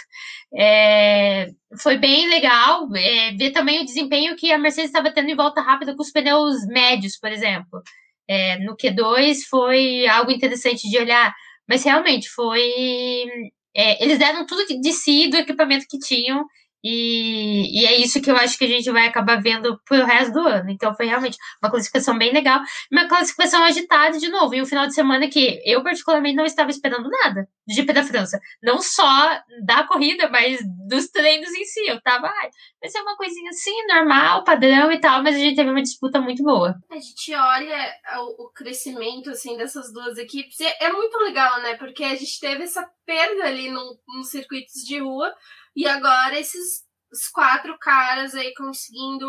é, foi bem legal, é, ver também o desempenho que a Mercedes estava tendo em volta rápida com os pneus médios, por exemplo, é, no Q dois foi algo interessante de olhar, mas realmente foi, é, eles deram tudo de si, do equipamento que tinham, E, e é isso que eu acho que a gente vai acabar vendo pro resto do ano. Então foi realmente uma classificação bem legal, uma classificação agitada de novo, e um final de semana que eu particularmente não estava esperando nada do G P da França, não só da corrida, mas dos treinos em si. Eu tava, ah, vai ser uma coisinha assim, normal, padrão e tal, mas a gente teve uma disputa muito boa. A gente olha o crescimento assim dessas duas equipes, é muito legal, né, porque a gente teve essa perda ali nos circuitos de rua. E agora esses quatro caras aí conseguindo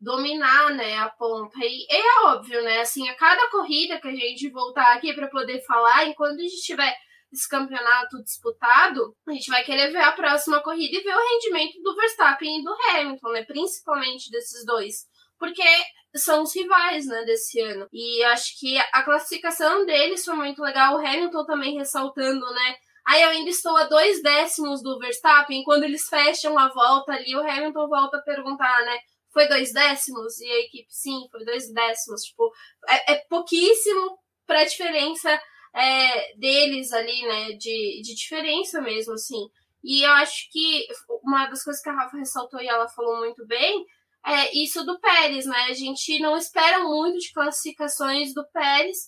dominar, né, a ponta. E é óbvio, né, assim, a cada corrida que a gente voltar aqui para poder falar, enquanto a gente tiver esse campeonato disputado, a gente vai querer ver a próxima corrida e ver o rendimento do Verstappen e do Hamilton, né, principalmente desses dois, porque são os rivais, né, desse ano. E acho que a classificação deles foi muito legal, o Hamilton também ressaltando, né, aí eu ainda estou a dois décimos do Verstappen, quando eles fecham a volta ali, o Hamilton volta a perguntar, né, foi dois décimos? E a equipe, sim, foi dois décimos, tipo, é, é pouquíssimo para a diferença é, deles ali, né, de, de diferença mesmo, assim, e eu acho que uma das coisas que a Rafa ressaltou e ela falou muito bem, é isso do Pérez, né, a gente não espera muito de classificações do Pérez,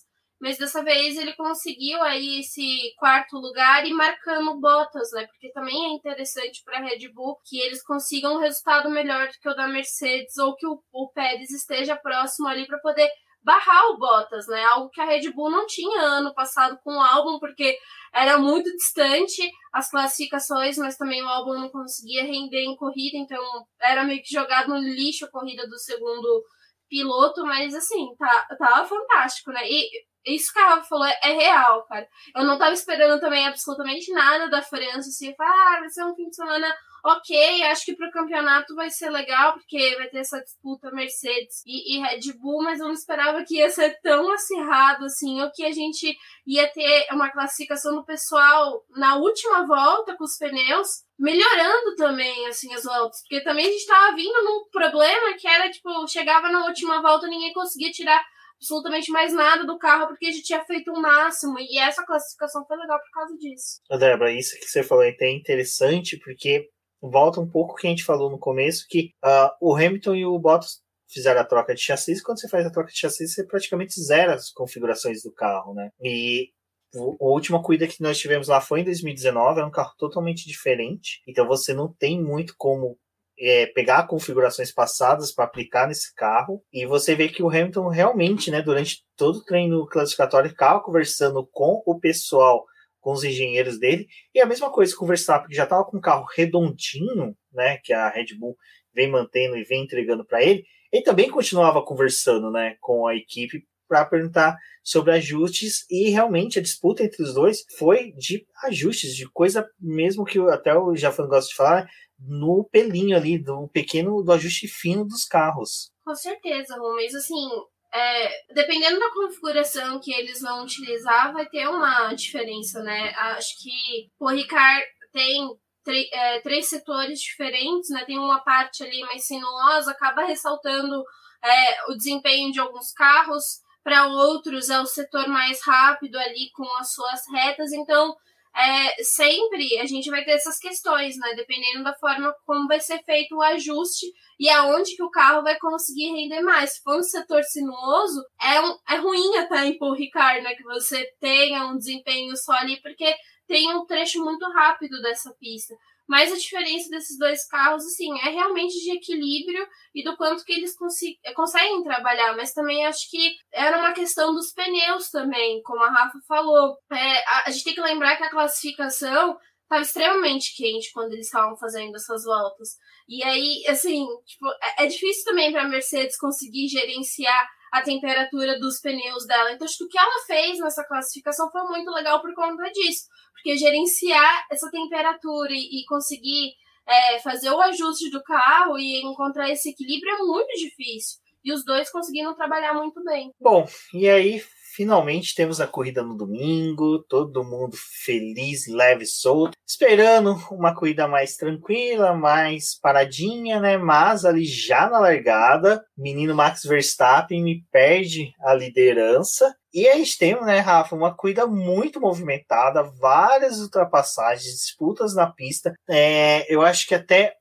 mas dessa vez ele conseguiu aí esse quarto lugar e marcando o Bottas, né? Porque também é interessante para a Red Bull que eles consigam um resultado melhor do que o da Mercedes ou que o, o Pérez esteja próximo ali para poder barrar o Bottas, né? Algo que a Red Bull não tinha ano passado com o Albon, porque era muito distante as classificações, mas também o Albon não conseguia render em corrida, então era meio que jogado no lixo a corrida do segundo piloto, mas assim, tá, tava fantástico, né? E isso que a Rafa falou é, é real, cara. Eu não tava esperando também absolutamente nada da França, assim, falar, ah, vai ser um fim de semana... Ok, acho que para o campeonato vai ser legal, porque vai ter essa disputa Mercedes e, e Red Bull, mas eu não esperava que ia ser tão acirrado assim, ou que a gente ia ter uma classificação do pessoal na última volta com os pneus, melhorando também assim as voltas, porque também a gente estava vindo num problema que era, tipo, chegava na última volta e ninguém conseguia tirar absolutamente mais nada do carro, porque a gente tinha feito o máximo, e essa classificação foi legal por causa disso. Débora, isso que você falou é interessante, porque volta um pouco o que a gente falou no começo, que uh, o Hamilton e o Bottas fizeram a troca de chassis, e quando você faz a troca de chassis, você praticamente zera as configurações do carro, né? E a última corrida que nós tivemos lá foi em dois mil e dezenove, é um carro totalmente diferente, então você não tem muito como é, pegar configurações passadas para aplicar nesse carro, e você vê que o Hamilton realmente, né, durante todo o treino classificatório, estava conversando com o pessoal, com os engenheiros dele, e a mesma coisa com o Verstappen, que já estava com um carro redondinho, né, que a Red Bull vem mantendo e vem entregando para ele, ele também continuava conversando, né, com a equipe para perguntar sobre ajustes, e realmente a disputa entre os dois foi de ajustes, de coisa mesmo que eu, até o Jafan gosta de falar, no pelinho ali, do pequeno, do ajuste fino dos carros. Com certeza, mas assim... É, dependendo da configuração que eles vão utilizar, vai ter uma diferença, né? Acho que o Ricardo tem tre- é, três setores diferentes, né? Tem uma parte ali mais sinuosa, acaba ressaltando é, o desempenho de alguns carros, para outros é o setor mais rápido ali com as suas retas, então... É, sempre a gente vai ter essas questões, né? Dependendo da forma como vai ser feito o ajuste e aonde que o carro vai conseguir render mais. Se for um setor sinuoso, é, um, é ruim até em Paul Ricard, né? Que você tenha um desempenho só ali, porque tem um trecho muito rápido dessa pista. Mas a diferença desses dois carros, assim, é realmente de equilíbrio e do quanto que eles consi- conseguem trabalhar. Mas também acho que era uma questão dos pneus também, como a Rafa falou. É, a, a gente tem que lembrar que a classificação estava extremamente quente quando eles estavam fazendo essas voltas. E aí, assim, tipo, é, é difícil também para a Mercedes conseguir gerenciar a temperatura dos pneus dela. Então, acho que o que ela fez nessa classificação foi muito legal por conta disso. Porque gerenciar essa temperatura e, e conseguir é, fazer o ajuste do carro e encontrar esse equilíbrio é muito difícil. E os dois conseguiram trabalhar muito bem. Bom, e aí finalmente temos a corrida no domingo, todo mundo feliz, leve, solto, esperando uma corrida mais tranquila, mais paradinha, né? Mas ali já na largada, o menino Max Verstappen me perde a liderança. E a gente tem, né, Rafa, uma corrida muito movimentada, várias ultrapassagens, disputas na pista. É, eu acho que até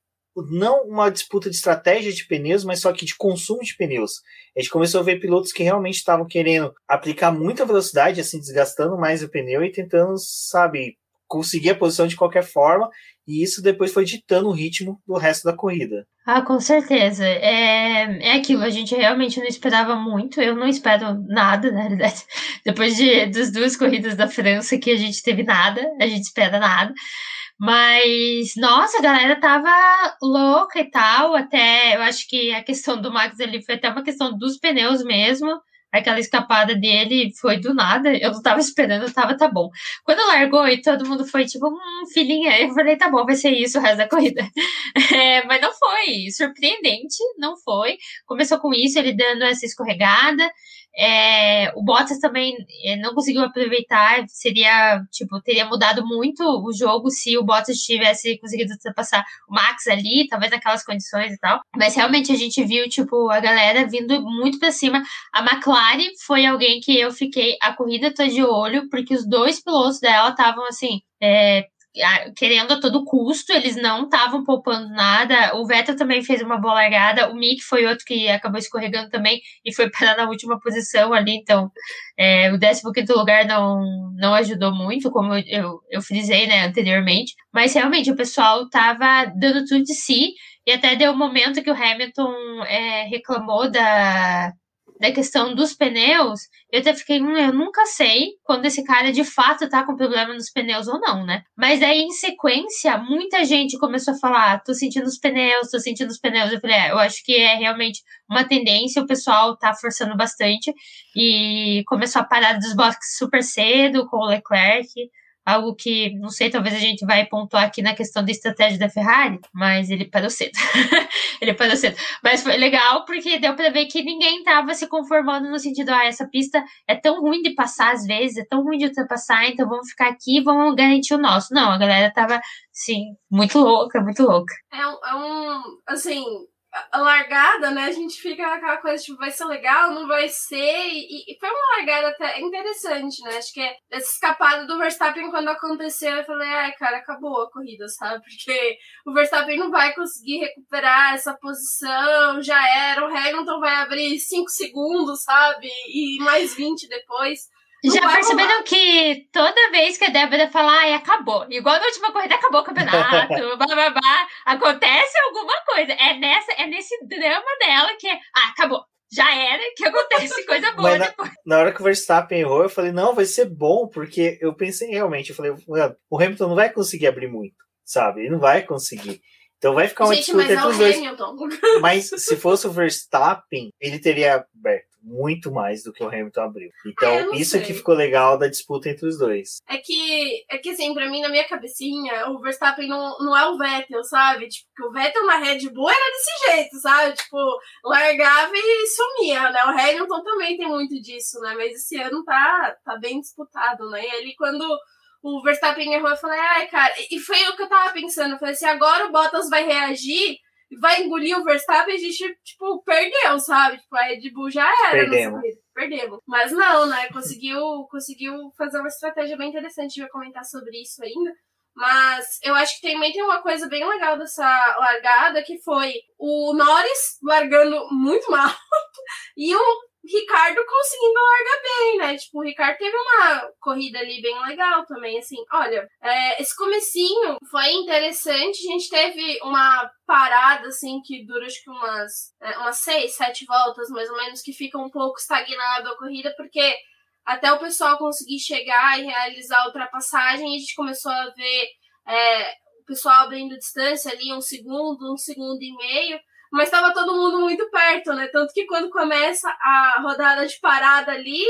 não uma disputa de estratégia de pneus, mas só que de consumo de pneus. A gente começou a ver pilotos que realmente estavam querendo aplicar muita velocidade, assim, desgastando mais o pneu e tentando, sabe, conseguir a posição de qualquer forma. E isso depois foi ditando o ritmo do resto da corrida. Ah, com certeza. É, é aquilo, a gente realmente não esperava muito, eu não espero nada, na realidade. Depois de, das duas corridas da França que a gente teve nada, a gente espera nada. Mas, nossa, a galera tava louca e tal, até, eu acho que a questão do Max ali foi até uma questão dos pneus mesmo. Aquela escapada dele foi do nada, eu não tava esperando, eu tava, tá bom. Quando largou e todo mundo foi tipo, hum, filhinha, eu falei, tá bom, vai ser isso o resto da corrida. É, mas não foi, surpreendente, não foi. Começou com isso, ele dando essa escorregada. É, o Bottas também não conseguiu aproveitar, seria, tipo, teria mudado muito o jogo se o Bottas tivesse conseguido ultrapassar o Max ali, talvez naquelas condições e tal, mas realmente a gente viu, tipo, a galera vindo muito pra cima. A McLaren foi alguém que eu fiquei a corrida toda de olho, porque os dois pilotos dela estavam, assim, é, querendo a todo custo, eles não estavam poupando nada. O Vettel também fez uma boa largada, o Mick foi outro que acabou escorregando também e foi parar na última posição ali, então é, o décimo quinto lugar não, não ajudou muito, como eu, eu, eu frisei, né, anteriormente, mas realmente o pessoal estava dando tudo de si, e até deu um momento que o Hamilton é, reclamou da da questão dos pneus, eu até fiquei, hum, eu nunca sei quando esse cara de fato tá com problema nos pneus ou não, né? Mas daí, em sequência, muita gente começou a falar, ah, tô sentindo os pneus, tô sentindo os pneus. Eu falei, é, eu acho que é realmente uma tendência, o pessoal tá forçando bastante e começou a parar dos boxes super cedo com o Leclerc, algo que, não sei, talvez a gente vai pontuar aqui na questão da estratégia da Ferrari, mas ele parou cedo. ele parou cedo. Mas foi legal porque deu para ver que ninguém estava se conformando no sentido, ah, essa pista é tão ruim de passar às vezes, é tão ruim de ultrapassar, então vamos ficar aqui e vamos garantir o nosso. Não, a galera tava, assim, muito louca, muito louca. É um, é um assim... a largada, né, a gente fica aquela coisa, tipo, vai ser legal, não vai ser, e, e foi uma largada até interessante, né, acho que é essa escapada do Verstappen quando aconteceu, eu falei, ai, cara, acabou a corrida, sabe, porque o Verstappen não vai conseguir recuperar essa posição, já era, o Hamilton vai abrir cinco segundos, sabe, e mais vinte depois. Não Já perceberam rolar. Que toda vez que a Débora falar, ai, acabou. Igual na última corrida, acabou o campeonato, blá, blá, blá. Acontece alguma coisa. É, nessa, é nesse drama dela que é, ah, acabou. Já era, que acontece coisa boa na, depois. Na hora que o Verstappen errou, eu falei, não, vai ser bom, porque eu pensei realmente, eu falei, o Hamilton não vai conseguir abrir muito, sabe? Ele não vai conseguir. Então vai ficar uma Gente, disputa entre os dois. Mas se fosse o Verstappen, ele teria aberto muito mais do que o Hamilton abriu. Então, ah, isso sei. Que ficou legal da disputa entre os dois. É que, é que assim, pra mim, na minha cabecinha, o Verstappen não, não é o Vettel, sabe? Tipo, que o Vettel na Red Bull era desse jeito, sabe? Tipo, largava e sumia, né? O Hamilton também tem muito disso, né? Mas esse ano tá, tá bem disputado, né? E ali quando... o Verstappen errou, eu falei, ai, cara... E foi o que eu tava pensando, eu falei assim, agora o Bottas vai reagir, vai engolir o Verstappen, e a gente, tipo, perdeu, sabe? Tipo, a Red Bull já era, não sei, perdemos. Mas não, né, conseguiu, conseguiu fazer uma estratégia bem interessante, eu ia comentar sobre isso ainda, mas eu acho que também tem uma coisa bem legal dessa largada, que foi o Norris largando muito mal, e o... Ricardo conseguindo largar bem, né? Tipo, o Ricardo teve uma corrida ali bem legal também, assim. Olha, é, esse comecinho foi interessante. A gente teve uma parada, assim, que dura acho que umas, é, umas seis, sete voltas, mais ou menos, que fica um pouco estagnado a corrida, porque até o pessoal conseguir chegar e realizar a ultrapassagem, a gente começou a ver é, o pessoal abrindo distância ali, um segundo, um segundo e meio. Mas estava todo mundo muito perto, né? Tanto que quando começa a rodada de parada ali,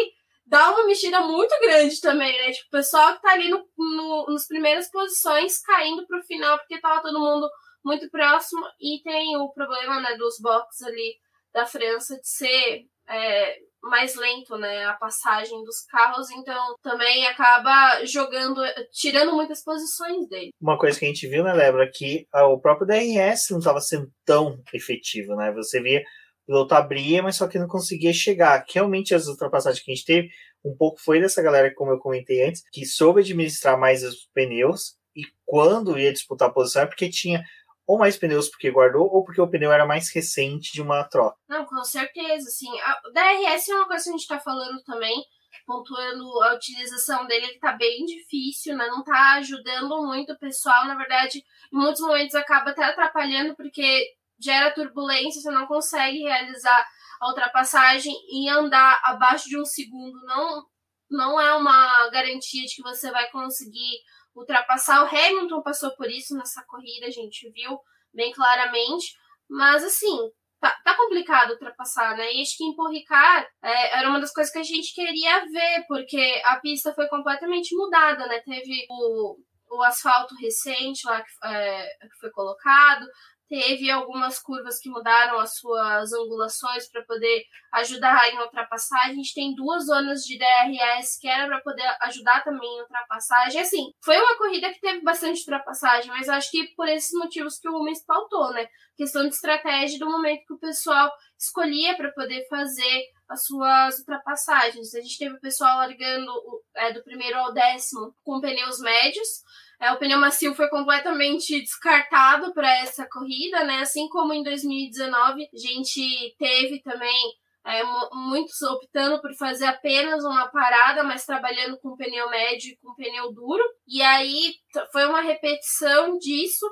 dá uma mexida muito grande também, né? Tipo, o pessoal que tá ali no, no, nos primeiras posições caindo pro final, porque tava todo mundo muito próximo. E tem o problema, né, dos boxes ali da França de ser é, mais lento, né? A passagem dos carros. Então, também acaba jogando, tirando muitas posições dele. Uma coisa que a gente viu, né, Débora, que o próprio D R S não estava sendo tão efetivo, né? Você via o piloto abria, mas só que não conseguia chegar. Que realmente as ultrapassagens que a gente teve, um pouco foi dessa galera, como eu comentei antes, que soube administrar mais os pneus e quando ia disputar a posição é porque tinha ou mais pneus porque guardou, ou porque o pneu era mais recente de uma troca. Não, com certeza, sim. O D R S é uma coisa que a gente tá falando também, pontuando a utilização dele, que tá bem difícil, né? Não tá ajudando muito o pessoal, na verdade, em muitos momentos acaba até atrapalhando, porque gera turbulência, você não consegue realizar a ultrapassagem e andar abaixo de um segundo. Não, não é uma garantia de que você vai conseguir ultrapassar. O Hamilton passou por isso nessa corrida, a gente viu bem claramente, mas assim, tá, tá complicado ultrapassar, né? E acho que em Porricar é, era uma das coisas que a gente queria ver, porque a pista foi completamente mudada, né? Teve o, o asfalto recente lá que, é, que foi colocado, teve algumas curvas que mudaram as suas angulações para poder ajudar em ultrapassagem. A gente tem duas zonas de D R S que era para poder ajudar também em ultrapassagem. Assim, foi uma corrida que teve bastante ultrapassagem, mas acho que por esses motivos que o Rubens pautou, né? Questão de estratégia do momento que o pessoal escolhia para poder fazer as suas ultrapassagens. A gente teve o pessoal largando é, do primeiro ao décimo com pneus médios. É, o pneu macio foi completamente descartado para essa corrida, né? Assim como em dois mil e dezenove a gente teve também é, muitos optando por fazer apenas uma parada, mas trabalhando com pneu médio e com pneu duro. E aí foi uma repetição disso,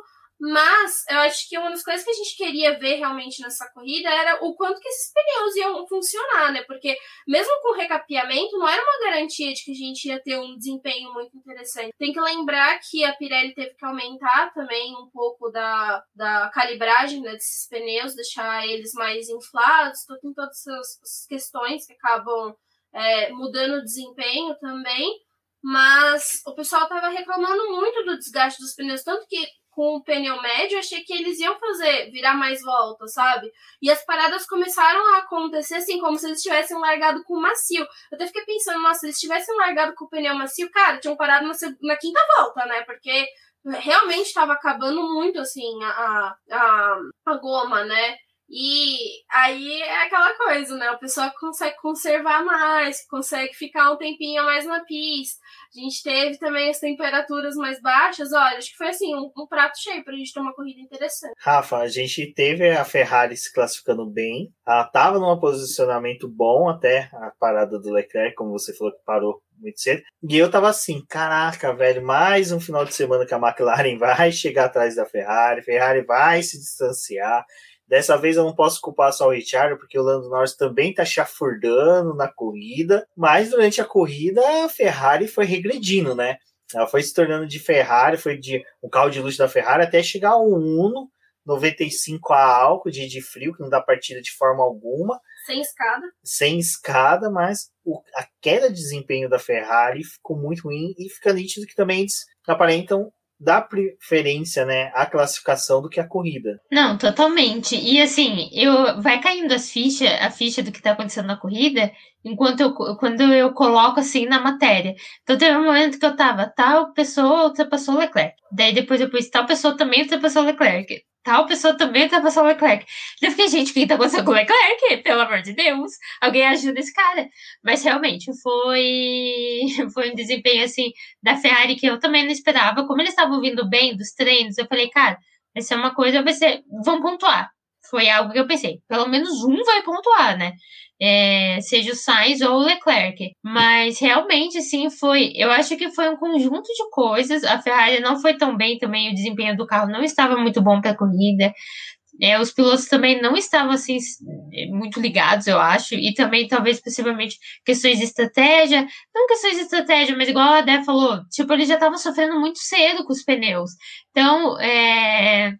Mas eu acho que uma das coisas que a gente queria ver realmente nessa corrida era o quanto que esses pneus iam funcionar, né? Porque mesmo com o recapeamento, não era uma garantia de que a gente ia ter um desempenho muito interessante. Tem que lembrar que a Pirelli teve que aumentar também um pouco da, da calibragem, né, desses pneus, deixar eles mais inflados. Então tem todas essas questões que acabam é, mudando o desempenho também. Mas o pessoal estava reclamando muito do desgaste dos pneus, tanto que com o pneu médio, achei que eles iam fazer, virar mais volta, sabe? E as paradas começaram a acontecer, assim, como se eles tivessem largado com o macio. Eu até fiquei pensando, nossa, se eles tivessem largado com o pneu macio, cara, tinham parado na, na quinta volta, né? Porque realmente estava acabando muito, assim, a, a, a goma, né? E aí é aquela coisa, né? O pessoal consegue conservar mais, consegue ficar um tempinho a mais na pista. A gente teve também as temperaturas mais baixas. Olha, acho que foi assim, um, um prato cheio pra gente ter uma corrida interessante. Rafa, a gente teve a Ferrari se classificando bem. Ela tava num posicionamento bom até a parada do Leclerc, como você falou que parou muito cedo. E eu tava assim, caraca, velho, mais um final de semana que a McLaren vai chegar atrás da Ferrari. A Ferrari vai se distanciar. Dessa vez eu não posso culpar só o Ricciardo, porque o Lando Norris também tá chafurdando na corrida, mas durante a corrida a Ferrari foi regredindo, né? Ela foi se tornando de Ferrari, foi de um carro de luxo da Ferrari até chegar ao Uno, noventa e cinco a álcool, de, de frio, que não dá partida de forma alguma. Sem escada. Sem escada, mas o, a queda de desempenho da Ferrari ficou muito ruim e fica nítido que também eles aparentam dá preferência, né, à classificação do que à corrida. Não, totalmente. E assim, eu, vai caindo as fichas, a ficha do que tá acontecendo na corrida, enquanto eu, quando eu coloco assim na matéria. Então teve um momento que eu tava, tal pessoa ultrapassou o Leclerc. Daí depois eu pus, tal pessoa também ultrapassou o Leclerc. Tal pessoa também ultrapassou o Leclerc. Eu fiquei, gente, o que tá acontecendo com o Leclerc? Pelo amor de Deus, alguém ajuda esse cara. Mas realmente foi, foi um desempenho assim da Ferrari que eu também não esperava. Como eles estavam vindo bem dos treinos, eu falei, cara, vai ser uma coisa, vai ser, vão pontuar. Foi algo que eu pensei, pelo menos um vai pontuar, né? É, seja o Sainz ou o Leclerc. Mas realmente, assim, foi... Eu acho que foi um conjunto de coisas. A Ferrari não foi tão bem também. O desempenho do carro não estava muito bom para a corrida. É, os pilotos também não estavam, assim, muito ligados, eu acho. E também, talvez, possivelmente, questões de estratégia. Não questões de estratégia, mas igual a Dé falou. Tipo, eles já estavam sofrendo muito cedo com os pneus. Então, é...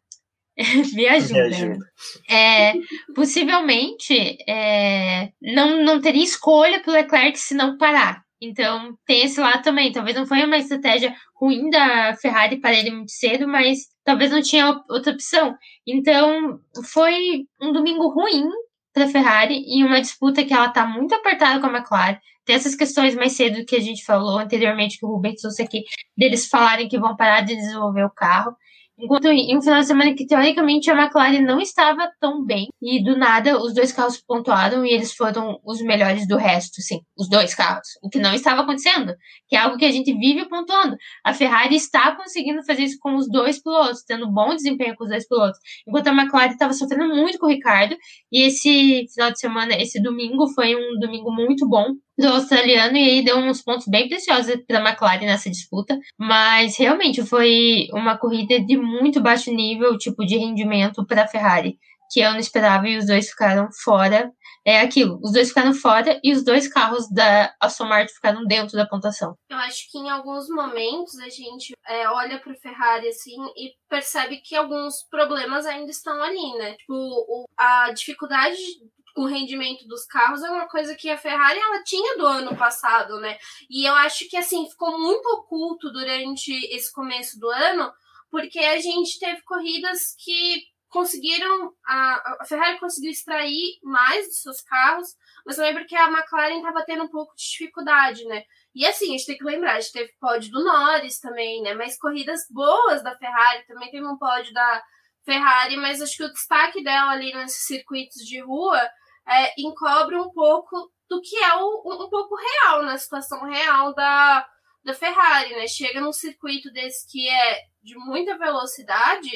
Me ajuda. Me ajuda. É, possivelmente é, não, não teria escolha para o Leclerc se não parar. Então tem esse lado também. Talvez não foi uma estratégia ruim da Ferrari para ele muito cedo, mas talvez não tinha outra opção. Então foi um domingo ruim para a Ferrari e uma disputa que ela está muito apertada com a McLaren. Tem essas questões mais cedo que a gente falou anteriormente, que o Rubens trouxe aqui, deles falarem que vão parar de desenvolver o carro. Enquanto em um final de semana que, teoricamente, a McLaren não estava tão bem. E, do nada, os dois carros pontuaram e eles foram os melhores do resto, sim. Os dois carros. O que não estava acontecendo. Que é algo que a gente vive pontuando. A Ferrari está conseguindo fazer isso com os dois pilotos, tendo bom desempenho com os dois pilotos. Enquanto a McLaren estava sofrendo muito com o Ricardo. E esse final de semana, esse domingo, foi um domingo muito bom do australiano, e aí deu uns pontos bem preciosos para a McLaren nessa disputa, mas realmente foi uma corrida de muito baixo nível, tipo, de rendimento para a Ferrari, que eu não esperava, e os dois ficaram fora, é aquilo, os dois ficaram fora, e os dois carros da Aston Martin ficaram dentro da pontuação. Eu acho que em alguns momentos a gente é, olha para a Ferrari, assim, e percebe que alguns problemas ainda estão ali, né, tipo, o, a dificuldade com o rendimento dos carros é uma coisa que a Ferrari ela tinha do ano passado, né? E eu acho que assim ficou muito oculto durante esse começo do ano, porque a gente teve corridas que conseguiram, a, a Ferrari conseguiu extrair mais dos seus carros, mas também porque a McLaren estava tendo um pouco de dificuldade, né? E assim, a gente tem que lembrar, a gente teve pódio do Norris também, né? Mas corridas boas da Ferrari, também teve um pódio da Ferrari, mas acho que o destaque dela ali nesses circuitos de rua É, encobre um pouco do que é o, um, um pouco real, na situação real da, da Ferrari, né? Chega num circuito desse que é de muita velocidade,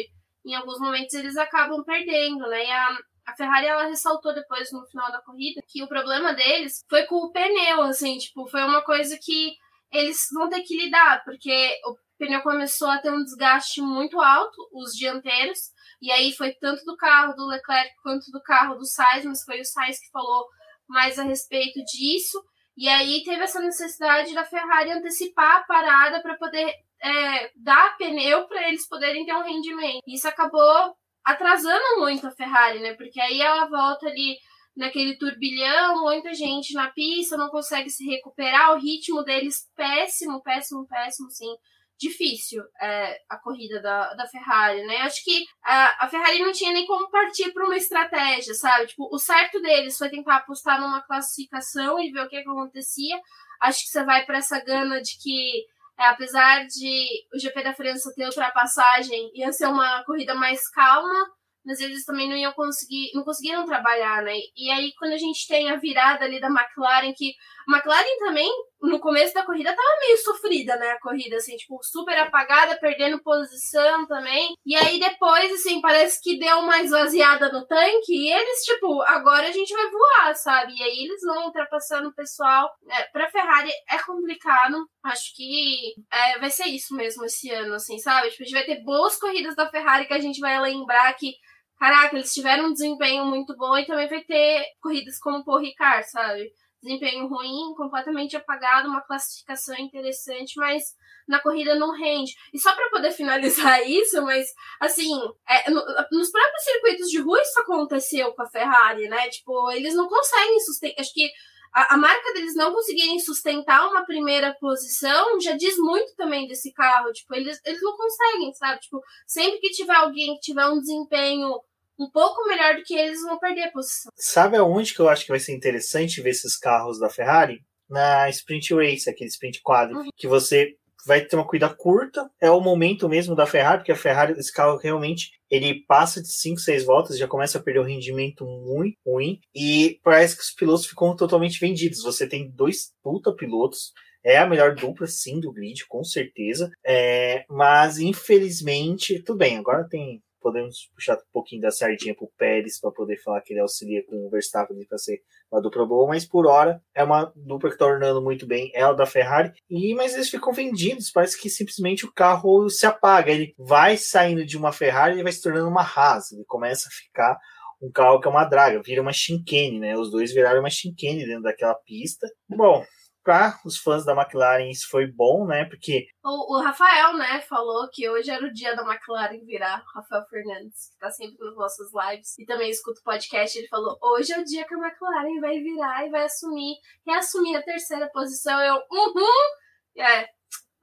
em alguns momentos eles acabam perdendo, né? E a, a Ferrari, ela ressaltou depois, no final da corrida, que o problema deles foi com o pneu, assim, tipo, foi uma coisa que eles vão ter que lidar, porque o o pneu começou a ter um desgaste muito alto, os dianteiros, e aí foi tanto do carro do Leclerc quanto do carro do Sainz, mas foi o Sainz que falou mais a respeito disso, e aí teve essa necessidade da Ferrari antecipar a parada para poder é, dar pneu para eles poderem ter um rendimento. Isso acabou atrasando muito a Ferrari, né? Porque aí ela volta ali naquele turbilhão, muita gente na pista, não consegue se recuperar, o ritmo deles péssimo, péssimo, péssimo, sim. Difícil é, a corrida da, da Ferrari, né? Acho que a, a Ferrari não tinha nem como partir para uma estratégia, sabe? Tipo, o certo deles foi tentar apostar numa classificação e ver o que, que acontecia. Acho que você vai para essa gana de que, é, apesar de o G P da França ter ultrapassagem, ia ser uma corrida mais calma, mas eles também não iam conseguir, não conseguiram trabalhar, né? E aí, quando a gente tem a virada ali da McLaren, que a McLaren também, no começo da corrida, tava meio sofrida, né? A corrida, assim, tipo, super apagada, perdendo posição também. E aí, depois, assim, parece que deu uma esvaziada no tanque, e eles, tipo, agora a gente vai voar, sabe? E aí, eles vão ultrapassando o pessoal. É, pra Ferrari, é complicado. Acho que é, vai ser isso mesmo esse ano, assim, sabe? Tipo, a gente vai ter boas corridas da Ferrari que a gente vai lembrar que caraca, eles tiveram um desempenho muito bom e também vai ter corridas como o Paul Ricard, sabe? Desempenho ruim, completamente apagado, uma classificação interessante, mas na corrida não rende. E só para poder finalizar isso, mas assim, é, no, nos próprios circuitos de rua isso aconteceu com a Ferrari, né? Tipo, eles não conseguem sustentar. Acho que a, a marca deles não conseguirem sustentar uma primeira posição já diz muito também desse carro. Tipo, eles, eles não conseguem, sabe? Tipo, sempre que tiver alguém que tiver um desempenho um pouco melhor do que eles, vão perder a posição. Sabe aonde que eu acho que vai ser interessante ver esses carros da Ferrari? Na Sprint Race, aquele Sprint Quadro, uhum. que você vai ter uma corrida curta, é o momento mesmo da Ferrari, porque a Ferrari, esse carro realmente, ele passa de cinco, seis voltas, já começa a perder um rendimento muito ruim, e parece que os pilotos ficam totalmente vendidos. Você tem dois puta pilotos, é a melhor dupla, sim, do grid, com certeza, é, mas infelizmente, tudo bem, agora tem... Podemos puxar um pouquinho da sardinha pro Pérez para poder falar que ele auxilia com o Verstappen para ser uma dupla boa, mas por hora é uma dupla que está ornando muito bem, é a da Ferrari, e, mas eles ficam vendidos, parece que simplesmente o carro se apaga, ele vai saindo de uma Ferrari e vai se tornando uma Haas, ele começa a ficar um carro que é uma draga, vira uma chinquene, né? Os dois viraram uma chinquene dentro daquela pista. Bom, para os fãs da McLaren isso foi bom, né? Porque o, o Rafael, né, falou que hoje era o dia da McLaren virar. O Rafael Fernandes, que tá sempre nas nossas lives e também escuta o podcast, ele falou, hoje é o dia que a McLaren vai virar e vai assumir, reassumir a terceira posição. Eu, uhum! É.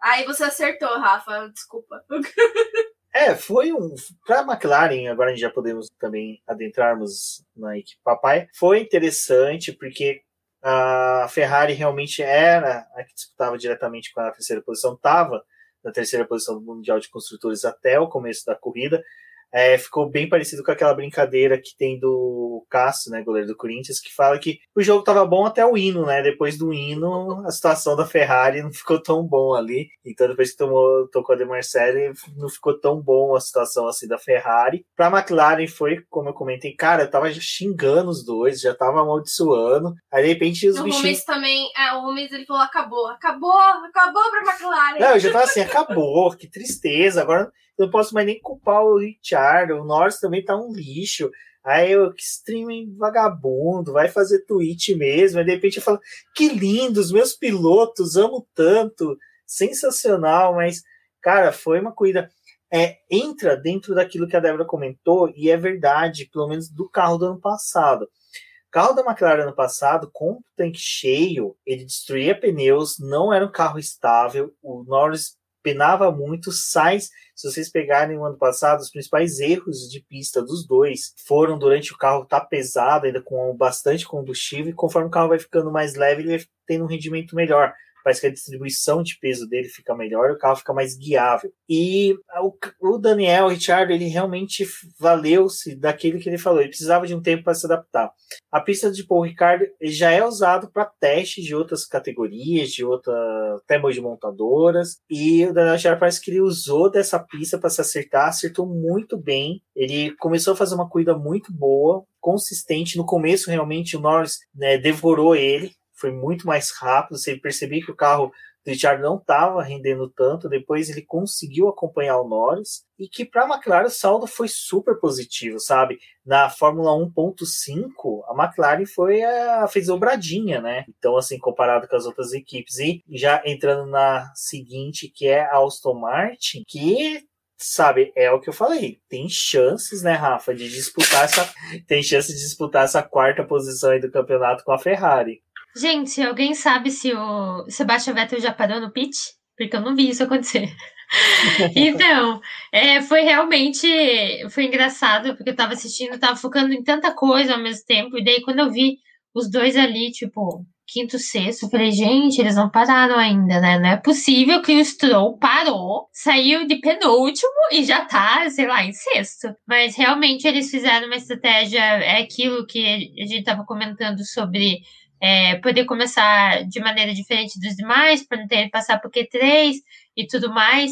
Aí você acertou, Rafa, desculpa. É, foi um... Para a McLaren, agora a gente já podemos também adentrarmos na equipe papai, foi interessante porque... a Ferrari realmente era a que disputava diretamente com a terceira posição, estava na terceira posição do Mundial de Construtores até o começo da corrida, é, ficou bem parecido com aquela brincadeira que tem do Cássio, né, goleiro do Corinthians, que fala que o jogo estava bom até o hino, né, depois do hino a situação da Ferrari não ficou tão bom ali, então depois que tomou, tocou a De Marcelli, não ficou tão bom a situação assim da Ferrari. Para a McLaren foi, como eu comentei, cara, eu tava xingando os dois, já tava amaldiçoando, aí de repente os o bichinhos... O Rubens também, é, o Rubens ele falou, acabou, acabou, acabou para a McLaren. Não, eu já tava assim, acabou, que tristeza, agora... não posso mais nem culpar o Ricciardo, o Norris também tá um lixo, aí eu, que streaming vagabundo, vai fazer tweet mesmo, aí de repente eu falo, que lindos, meus pilotos, amo tanto, sensacional, mas, cara, foi uma corrida, é, entra dentro daquilo que a Débora comentou, e é verdade, pelo menos do carro do ano passado. O carro da McLaren ano passado, com o tanque cheio, ele destruía pneus, não era um carro estável, o Norris penava muito, Sainz, se vocês pegarem o ano passado, os principais erros de pista dos dois foram durante o carro estar pesado, ainda com bastante combustível, e conforme o carro vai ficando mais leve, ele vai tendo um rendimento melhor, parece que a distribuição de peso dele fica melhor, o carro fica mais guiável, e o Daniel, o Ricciardo, ele realmente valeu-se daquilo que ele falou, ele precisava de um tempo para se adaptar. A pista de Paul Ricciardo já é usada para teste de outras categorias, de outras temas de montadoras, e o Daniel Ricciardo parece que ele usou dessa pista para se acertar, acertou muito bem, ele começou a fazer uma corrida muito boa, consistente, no começo realmente o Norris, né, devorou ele, foi muito mais rápido, você percebia que o carro Ricciardo não estava rendendo tanto, depois ele conseguiu acompanhar o Norris, e que para a McLaren o saldo foi super positivo, sabe? Na Fórmula um ponto cinco, a McLaren foi a, fez dobradinha, né? Então, assim, comparado com as outras equipes. E já entrando na seguinte, que é a Aston Martin, que... Sabe, é o que eu falei, tem chances, né, Rafa, de disputar essa tem chance de disputar essa quarta posição aí do campeonato com a Ferrari. Gente, alguém sabe se o Sebastian Vettel já parou no pit? Porque eu não vi isso acontecer. Então, é, foi realmente foi engraçado, porque eu tava assistindo, tava focando em tanta coisa ao mesmo tempo, e daí quando eu vi os dois ali, tipo, quinto, sexto, eu falei, gente, eles não pararam ainda, né? Não é possível que o Stroll parou, saiu de penúltimo e já tá, sei lá, em sexto. Mas realmente eles fizeram uma estratégia, é aquilo que a gente tava comentando sobre é, poder começar de maneira diferente dos demais, para não ter que passar por Q três e tudo mais.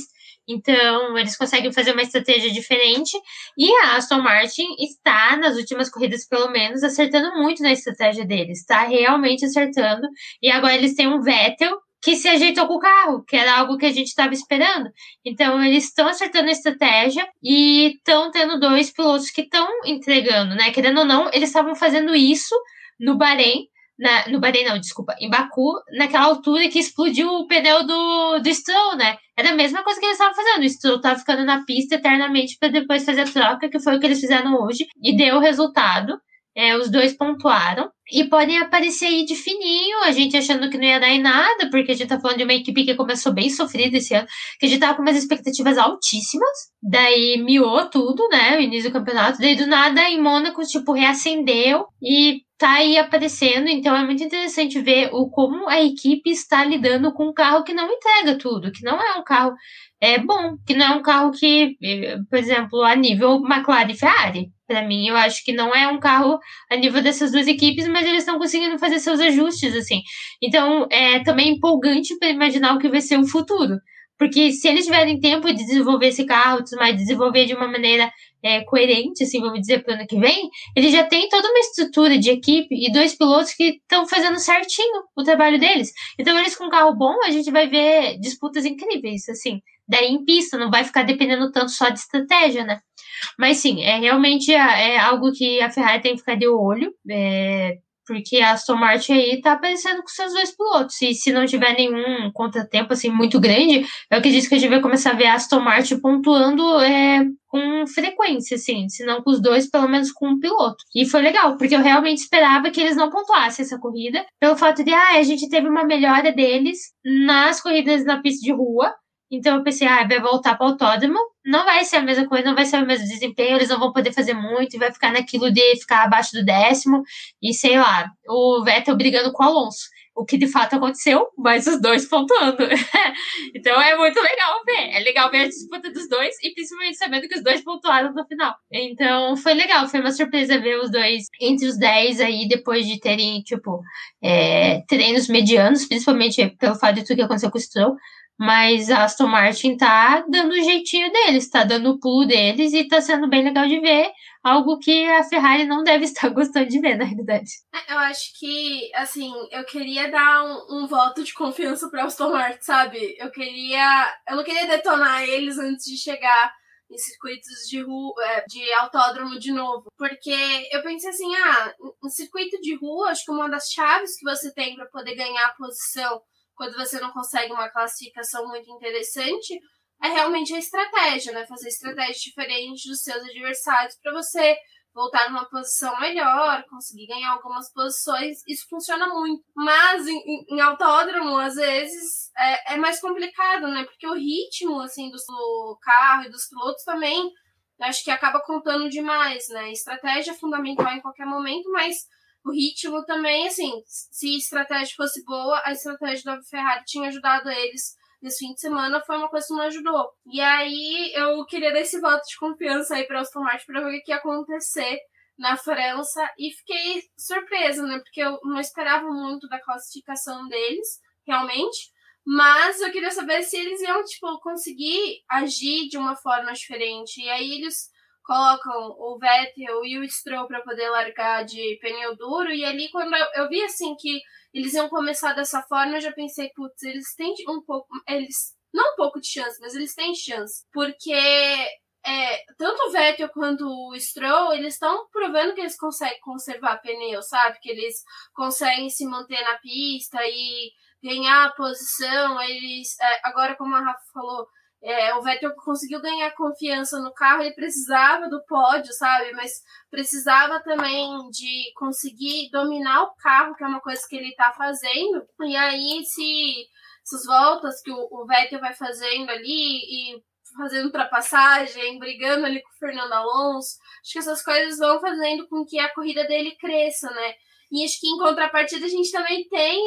Então, eles conseguem fazer uma estratégia diferente, e a Aston Martin está, nas últimas corridas pelo menos, acertando muito na estratégia deles, está realmente acertando, e agora eles têm um Vettel que se ajeitou com o carro, que era algo que a gente estava esperando. Então, eles estão acertando a estratégia e estão tendo dois pilotos que estão entregando, né? Querendo ou não, eles estavam fazendo isso no Bahrein, Na, no Bahrein não, desculpa, em Baku, naquela altura que explodiu o pneu do, do Stroll, né? Era a mesma coisa que eles estavam fazendo, o Stroll estava ficando na pista eternamente para depois fazer a troca, que foi o que eles fizeram hoje, e deu o resultado, é, os dois pontuaram, e podem aparecer aí de fininho, a gente achando que não ia dar em nada, porque a gente tá falando de uma equipe que começou bem sofrida esse ano, que a gente tava com umas expectativas altíssimas, daí miou tudo, né, o início do campeonato, daí do nada em Mônaco, tipo, reacendeu e tá aí aparecendo. Então é muito interessante ver o, como a equipe está lidando com um carro que não entrega tudo, que não é um carro é, bom, que não é um carro que, por exemplo, a nível McLaren e Ferrari, pra mim, eu acho que não é um carro a nível dessas duas equipes, mas eles estão conseguindo fazer seus ajustes, assim. Então, é também empolgante para imaginar o que vai ser o futuro. Porque se eles tiverem tempo de desenvolver esse carro, mas desenvolver de uma maneira é, coerente, assim, vamos dizer, para o ano que vem, eles já têm toda uma estrutura de equipe e dois pilotos que estão fazendo certinho o trabalho deles. Então, eles com um carro bom, a gente vai ver disputas incríveis, assim. Daí em pista, não vai ficar dependendo tanto só de estratégia, né? Mas sim, é realmente é algo que a Ferrari tem que ficar de olho, é, porque a Aston Martin aí tá aparecendo com seus dois pilotos, e se não tiver nenhum contratempo assim, muito grande, eu acredito que a gente vai começar a ver a Aston Martin pontuando é, com frequência, assim, se não com os dois, pelo menos com um piloto. E foi legal, porque eu realmente esperava que eles não pontuassem essa corrida, pelo fato de, ah, a gente teve uma melhora deles nas corridas na pista de rua. Então eu pensei, ah, vai voltar para o autódromo, não vai ser a mesma coisa, não vai ser o mesmo desempenho, eles não vão poder fazer muito, e vai ficar naquilo de ficar abaixo do décimo, e sei lá, o Vettel brigando com o Alonso, o que de fato aconteceu, mas os dois pontuando. Então é muito legal ver, é legal ver a disputa dos dois, e principalmente sabendo que os dois pontuaram no final. Então foi legal, foi uma surpresa ver os dois entre os dez aí, depois de terem, tipo, é, treinos medianos, principalmente pelo fato de tudo que aconteceu com o Stroll. Mas a Aston Martin tá dando o jeitinho deles, tá dando o pulo deles, e tá sendo bem legal de ver, algo que a Ferrari não deve estar gostando de ver, na realidade. Eu acho que, assim, eu queria dar um, um voto de confiança pra Aston Martin, sabe? Eu queria... Eu não queria detonar eles antes de chegar em circuitos de rua, de autódromo de novo, porque eu pensei assim, ah, em circuito de rua, acho que uma das chaves que você tem pra poder ganhar a posição quando você não consegue uma classificação muito interessante, é realmente a estratégia, né? Fazer estratégias diferentes dos seus adversários para você voltar numa posição melhor, conseguir ganhar algumas posições, isso funciona muito. Mas em, em autódromo, às vezes, é, é mais complicado, né? Porque o ritmo, assim, do carro e dos pilotos também, acho que acaba contando demais, né? A estratégia é fundamental em qualquer momento, mas o ritmo também, assim, se a estratégia fosse boa, a estratégia da Ferrari tinha ajudado eles nesse fim de semana, foi uma coisa que não ajudou. E aí, eu queria dar esse voto de confiança aí para o Aston Martin, para ver o que ia acontecer na França, e fiquei surpresa, né, porque eu não esperava muito da classificação deles, realmente, mas eu queria saber se eles iam, tipo, conseguir agir de uma forma diferente, e aí eles colocam o Vettel e o Stroll para poder largar de pneu duro, e ali quando eu, eu vi assim que eles iam começar dessa forma, eu já pensei, putz, eles têm um pouco, eles não um pouco de chance, mas eles têm chance, porque é, tanto o Vettel quanto o Stroll, eles estão provando que eles conseguem conservar pneu, sabe, que eles conseguem se manter na pista e ganhar a posição. Eles, é, agora como a Rafa falou, É, o Vettel conseguiu ganhar confiança no carro, ele precisava do pódio, sabe? Mas precisava também de conseguir dominar o carro, que é uma coisa que ele tá fazendo. E aí, se essas voltas que o, o Vettel vai fazendo ali, e fazendo ultrapassagem, brigando ali com o Fernando Alonso, acho que essas coisas vão fazendo com que a corrida dele cresça, né? E acho que em contrapartida a gente também tem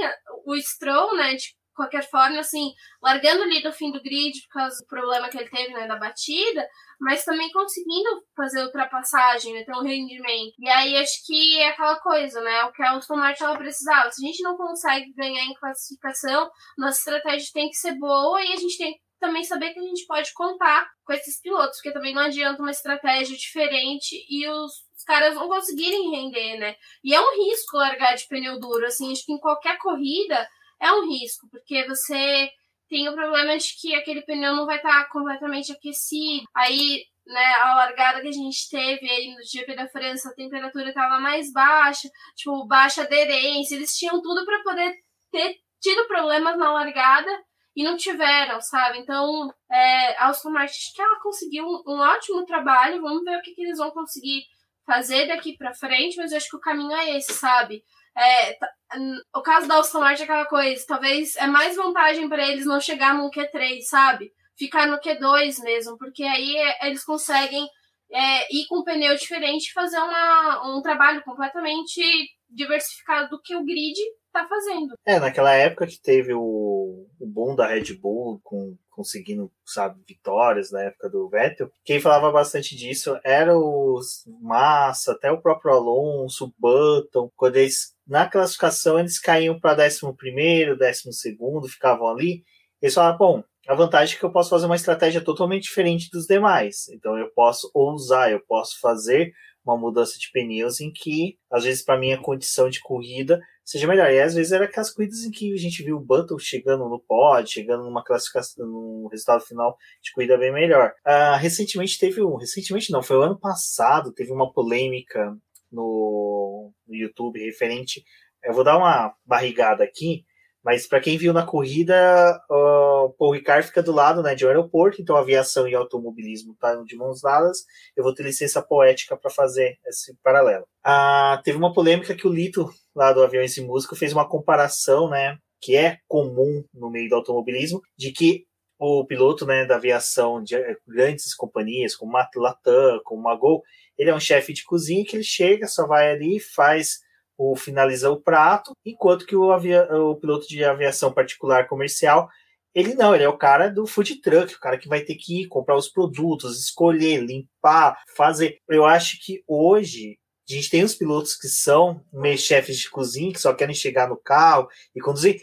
o Stroll, né? De qualquer forma, assim, largando ali do fim do grid por causa do problema que ele teve, né, da batida, mas também conseguindo fazer ultrapassagem, né, ter um rendimento. E aí acho que é aquela coisa, né, o que a Aston Martin ela precisava. Se a gente não consegue ganhar em classificação, nossa estratégia tem que ser boa, e a gente tem que também saber que a gente pode contar com esses pilotos, porque também não adianta uma estratégia diferente e os, os caras não conseguirem render, né. E é um risco largar de pneu duro, assim, acho que em qualquer corrida é um risco, porque você tem o problema de que aquele pneu não vai estar completamente aquecido. Aí, né, a largada que a gente teve aí no G P da França, a temperatura estava mais baixa, tipo, baixa aderência. Eles tinham tudo para poder ter tido problemas na largada e não tiveram, sabe? Então, é, a Aston Martin, acho que ela conseguiu um, um ótimo trabalho. Vamos ver o que, que eles vão conseguir fazer daqui para frente, mas eu acho que o caminho é esse, sabe? É, t- o caso da Aston Martin é aquela coisa, talvez é mais vantagem para eles não chegar no Q três, sabe? Ficar no Q dois mesmo, porque aí é, eles conseguem é, ir com um pneu diferente e fazer uma, um trabalho completamente diversificado do que o grid tá fazendo. É, naquela época que teve o, o boom da Red Bull com, conseguindo, sabe, vitórias na época do Vettel, quem falava bastante disso era o Massa, até o próprio Alonso, o Button, quando eles, na classificação, eles caíam para décimo primeiro, décimo segundo, ficavam ali, eles falavam, bom, a vantagem é que eu posso fazer uma estratégia totalmente diferente dos demais, então eu posso ousar, eu posso fazer uma mudança de pneus em que, às vezes, para mim, a condição de corrida seja melhor. E às vezes era aquelas corridas em que a gente viu o Button chegando no pódio, chegando numa classificação, num resultado final de corrida bem melhor. Uh, recentemente teve um, recentemente não, foi o ano passado, teve uma polêmica no, no YouTube referente. Eu vou dar uma barrigada aqui, mas para quem viu na corrida, uh, o Paul Ricard fica do lado, né, de um aeroporto, então aviação e automobilismo estão de mãos dadas. Eu vou ter licença poética para fazer esse paralelo. Ah, teve uma polêmica que o Lito, lá do Aviões e Música, fez uma comparação, né, que é comum no meio do automobilismo, de que o piloto, né, da aviação de grandes companhias, como a Latam, como a Gol, ele é um chefe de cozinha que ele chega, só vai ali e faz... o finaliza o prato, enquanto que o, avia, o piloto de aviação particular comercial, ele não, ele é o cara do food truck, o cara que vai ter que ir comprar os produtos, escolher, limpar, fazer. Eu acho que hoje a gente tem os pilotos que são meio chefes de cozinha, que só querem chegar no carro e conduzir,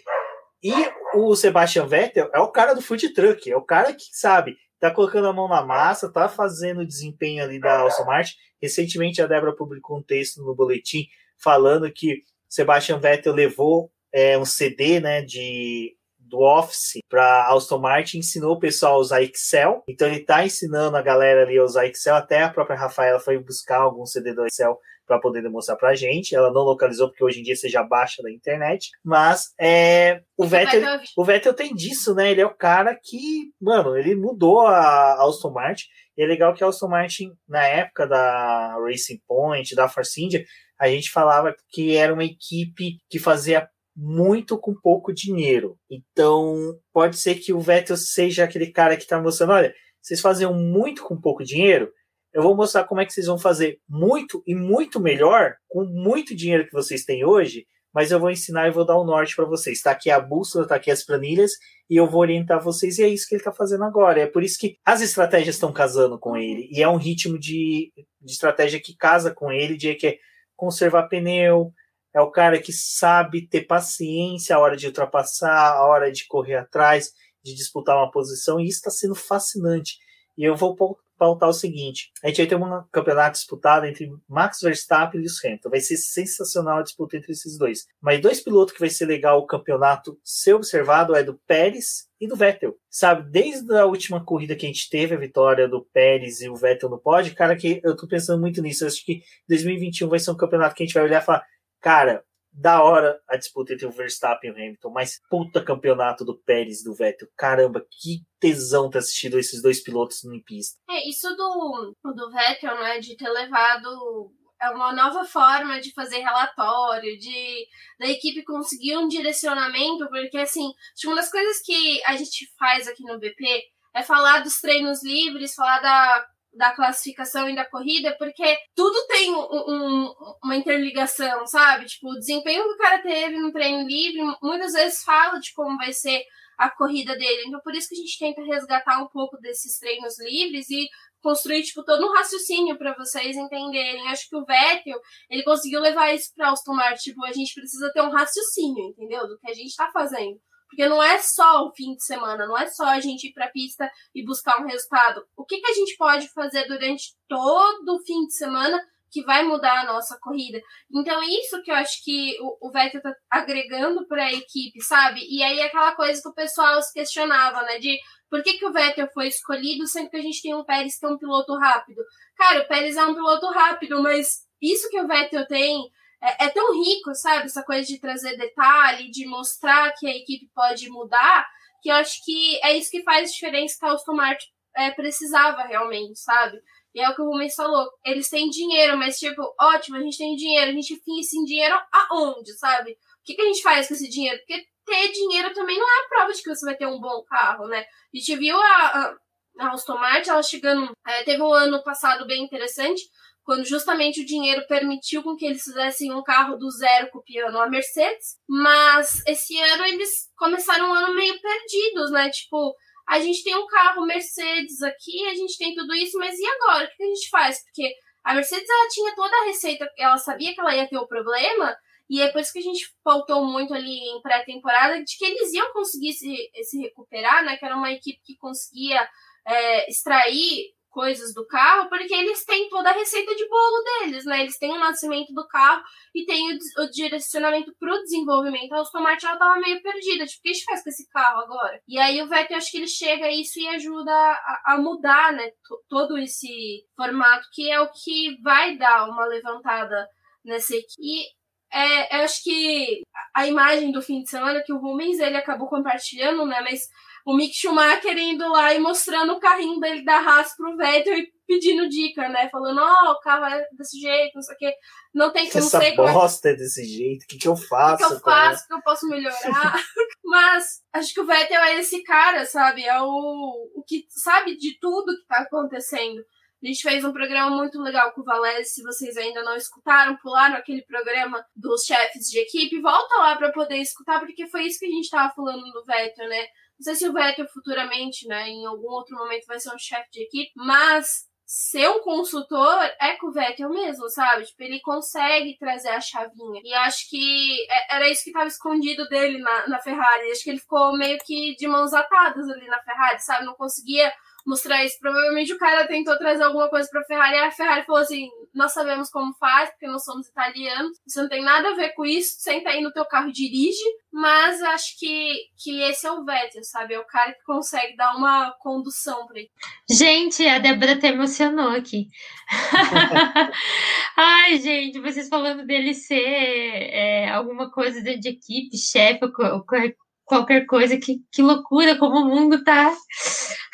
e o Sebastian Vettel é o cara do food truck, é o cara que sabe, tá colocando a mão na massa, tá fazendo o desempenho ali da Aston Martin. Recentemente a Débora publicou um texto no Boletim falando que Sebastian Vettel levou é, um C D, né, de, do Office para Aston Martin, ensinou o pessoal a usar Excel. Então ele está ensinando a galera ali a usar Excel. Até a própria Rafaela foi buscar algum C D do Excel para poder demonstrar para a gente. Ela não localizou, porque hoje em dia você já baixa da internet. Mas é, o, Vettel, o Vettel tem disso, né? Ele é o cara que, mano, ele mudou a Aston Martin. E é legal que a Aston Martin, na época da Racing Point, da Force India, a gente falava que era uma equipe que fazia muito com pouco dinheiro. Então, pode ser que o Vettel seja aquele cara que está mostrando, olha, vocês faziam muito com pouco dinheiro, eu vou mostrar como é que vocês vão fazer muito e muito melhor com muito dinheiro que vocês têm hoje, mas eu vou ensinar e vou dar o norte para vocês. Está aqui a bússola, está aqui as planilhas, e eu vou orientar vocês, e é isso que ele está fazendo agora. É por isso que as estratégias estão casando com ele, e é um ritmo de, de estratégia que casa com ele, de que é conservar pneu, é o cara que sabe ter paciência a hora de ultrapassar, a hora de correr atrás, de disputar uma posição, e isso está sendo fascinante. E eu vou pautar o seguinte: a gente vai ter um campeonato disputado entre Max Verstappen e o Hamilton. Vai ser sensacional a disputa entre esses dois. Mas dois pilotos que vai ser legal o campeonato ser observado é do Pérez e do Vettel. Sabe, desde a última corrida que a gente teve, a vitória do Pérez e o Vettel no pódio, cara, que eu tô pensando muito nisso. Eu acho que dois mil e vinte e um vai ser um campeonato que a gente vai olhar e falar, cara, da hora a disputa entre o Verstappen e o Hamilton, mas puta campeonato do Pérez e do Vettel. Caramba, que tesão ter assistido esses dois pilotos em pista. É, isso do, do Vettel, né, de ter levado... É uma nova forma de fazer relatório, de da equipe conseguir um direcionamento, porque, assim, uma das coisas que a gente faz aqui no B P é falar dos treinos livres, falar da, da classificação e da corrida, porque tudo tem um, um, uma interligação, sabe? Tipo, o desempenho que o cara teve no treino livre, muitas vezes fala de como vai ser a corrida dele. Então, por isso que a gente tenta resgatar um pouco desses treinos livres e construir, tipo, todo um raciocínio para vocês entenderem. Acho que o Vettel, ele conseguiu levar isso para Aston Martin. Tipo, a gente precisa ter um raciocínio, entendeu? Do que a gente tá fazendo. Porque não é só o fim de semana, não é só a gente ir pra pista e buscar um resultado. O que, que a gente pode fazer durante todo o fim de semana que vai mudar a nossa corrida? Então, isso que eu acho que o, o Vettel tá agregando para a equipe, sabe? E aí, aquela coisa que o pessoal se questionava, né? De por que, que o Vettel foi escolhido, sendo que a gente tem um Pérez que é um piloto rápido? Cara, o Pérez é um piloto rápido, mas isso que o Vettel tem é, é tão rico, sabe? Essa coisa de trazer detalhe, de mostrar que a equipe pode mudar, que eu acho que é isso que faz diferença que a Aston Martin é, precisava realmente, sabe? E é o que o Rubens falou, eles têm dinheiro, mas tipo, ótimo, a gente tem dinheiro, a gente finge esse dinheiro aonde, sabe? O que, que a gente faz com esse dinheiro? Porque ter dinheiro também não é a prova de que você vai ter um bom carro, né? A gente viu a, a Aston Martin, ela chegando, é, teve um ano passado bem interessante, quando justamente o dinheiro permitiu com que eles fizessem um carro do zero copiando a Mercedes, mas esse ano eles começaram um ano meio perdidos, né? Tipo, a gente tem um carro Mercedes aqui, a gente tem tudo isso, mas e agora? O que a gente faz? Porque a Mercedes, ela tinha toda a receita, ela sabia que ela ia ter o problema, e é por isso que a gente faltou muito ali em pré-temporada, de que eles iam conseguir se, se recuperar, né? Que era uma equipe que conseguia é, extrair coisas do carro, porque eles têm toda a receita de bolo deles, né? Eles têm o nascimento do carro e têm o, o direcionamento pro desenvolvimento. A Aston Martin, ela tava meio perdida, tipo, o que a gente faz com esse carro agora? E aí o Vettel, acho que ele chega a isso e ajuda a, a mudar, né, T- todo esse formato, que é o que vai dar uma levantada nessa equipe. E é, eu acho que a imagem do fim de semana, que o Rubens, ele acabou compartilhando, né, mas o Mick Schumacher indo lá e mostrando o carrinho dele da Haas pro Vettel e pedindo dica, né? Falando, ó, oh, o carro é desse jeito, não sei o quê. Não tem como ser. Essa bosta é desse jeito, o que, que eu faço? O que, que eu faço, o que eu posso melhorar? Mas acho que o Vettel é esse cara, sabe? É o, o que sabe de tudo que tá acontecendo. A gente fez um programa muito legal com o Valese, se vocês ainda não escutaram, pularam aquele programa dos chefes de equipe, volta lá para poder escutar, porque foi isso que a gente tava falando do Vettel, né? Não sei se o Vettel futuramente, né, em algum outro momento vai ser um chefe de equipe, mas ser um consultor é com o Vettel mesmo, sabe? Tipo, ele consegue trazer a chavinha. E acho que era isso que estava escondido dele na, na Ferrari. Acho que ele ficou meio que de mãos atadas ali na Ferrari, sabe? Não conseguia mostrar isso. Provavelmente o cara tentou trazer alguma coisa pra Ferrari e a Ferrari falou assim, nós sabemos como faz, porque nós somos italianos, você não tem nada a ver com isso, senta aí no teu carro e dirige. Mas acho que, que esse é o Vettel, sabe? É o cara que consegue dar uma condução pra ele. Gente, a Débora até emocionou aqui. Ai, gente, vocês falando dele ser é, alguma coisa de equipe, chefe, ou qualquer coisa, que, que loucura, como o mundo tá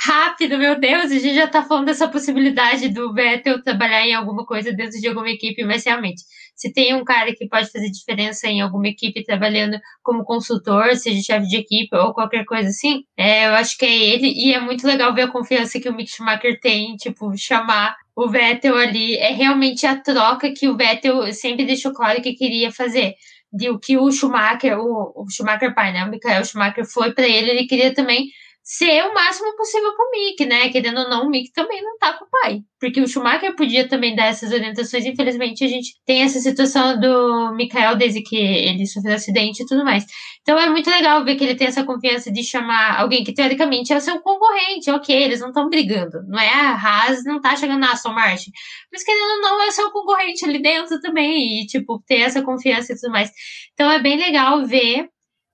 rápido, meu Deus, a gente já tá falando dessa possibilidade do Vettel trabalhar em alguma coisa dentro de alguma equipe, mas realmente, se tem um cara que pode fazer diferença em alguma equipe trabalhando como consultor, seja chefe de equipe ou qualquer coisa assim, é, eu acho que é ele, e é muito legal ver a confiança que o Mick Schumacher tem, tipo, chamar o Vettel ali, é realmente a troca que o Vettel sempre deixou claro que queria fazer. De o que o Schumacher, o, o Schumacher pai, né, o Michael Schumacher foi para ele, ele queria também ser o máximo possível pro Mick, né? Querendo ou não, o Mick também não tá com o pai. Porque o Schumacher podia também dar essas orientações. Infelizmente, a gente tem essa situação do Michael desde que ele sofreu acidente e tudo mais. Então, é muito legal ver que ele tem essa confiança de chamar alguém que, teoricamente, é o seu concorrente. Ok, eles não estão brigando. Não é a Haas, não tá chegando na Aston Martin. Mas, querendo ou não, é o seu concorrente ali dentro também. E, tipo, ter essa confiança e tudo mais. Então, é bem legal ver...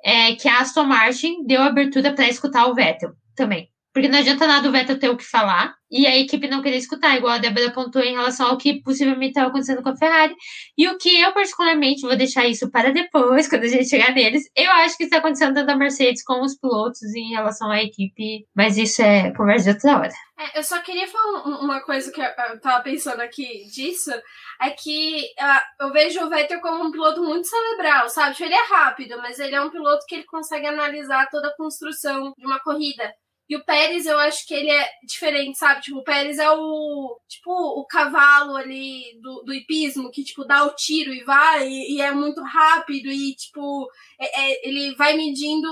É que a Aston Martin deu abertura para escutar o Vettel também. Porque não adianta nada o Vettel ter o que falar e a equipe não querer escutar, igual a Débora apontou em relação ao que possivelmente estava acontecendo com a Ferrari. E o que eu, particularmente, vou deixar isso para depois, quando a gente chegar neles, eu acho que está acontecendo tanto a Mercedes como os pilotos em relação à equipe, mas isso é conversa de outra hora. É, eu só queria falar uma coisa que eu estava pensando aqui disso, é que uh, eu vejo o Vettel como um piloto muito cerebral, sabe? Ele é rápido, mas ele é um piloto que ele consegue analisar toda a construção de uma corrida. E o Pérez, eu acho que ele é diferente, sabe? Tipo, o Pérez é o... Tipo, o cavalo ali do, do hipismo, que, tipo, dá o tiro e vai, e, e é muito rápido, e, tipo, é, é, ele vai medindo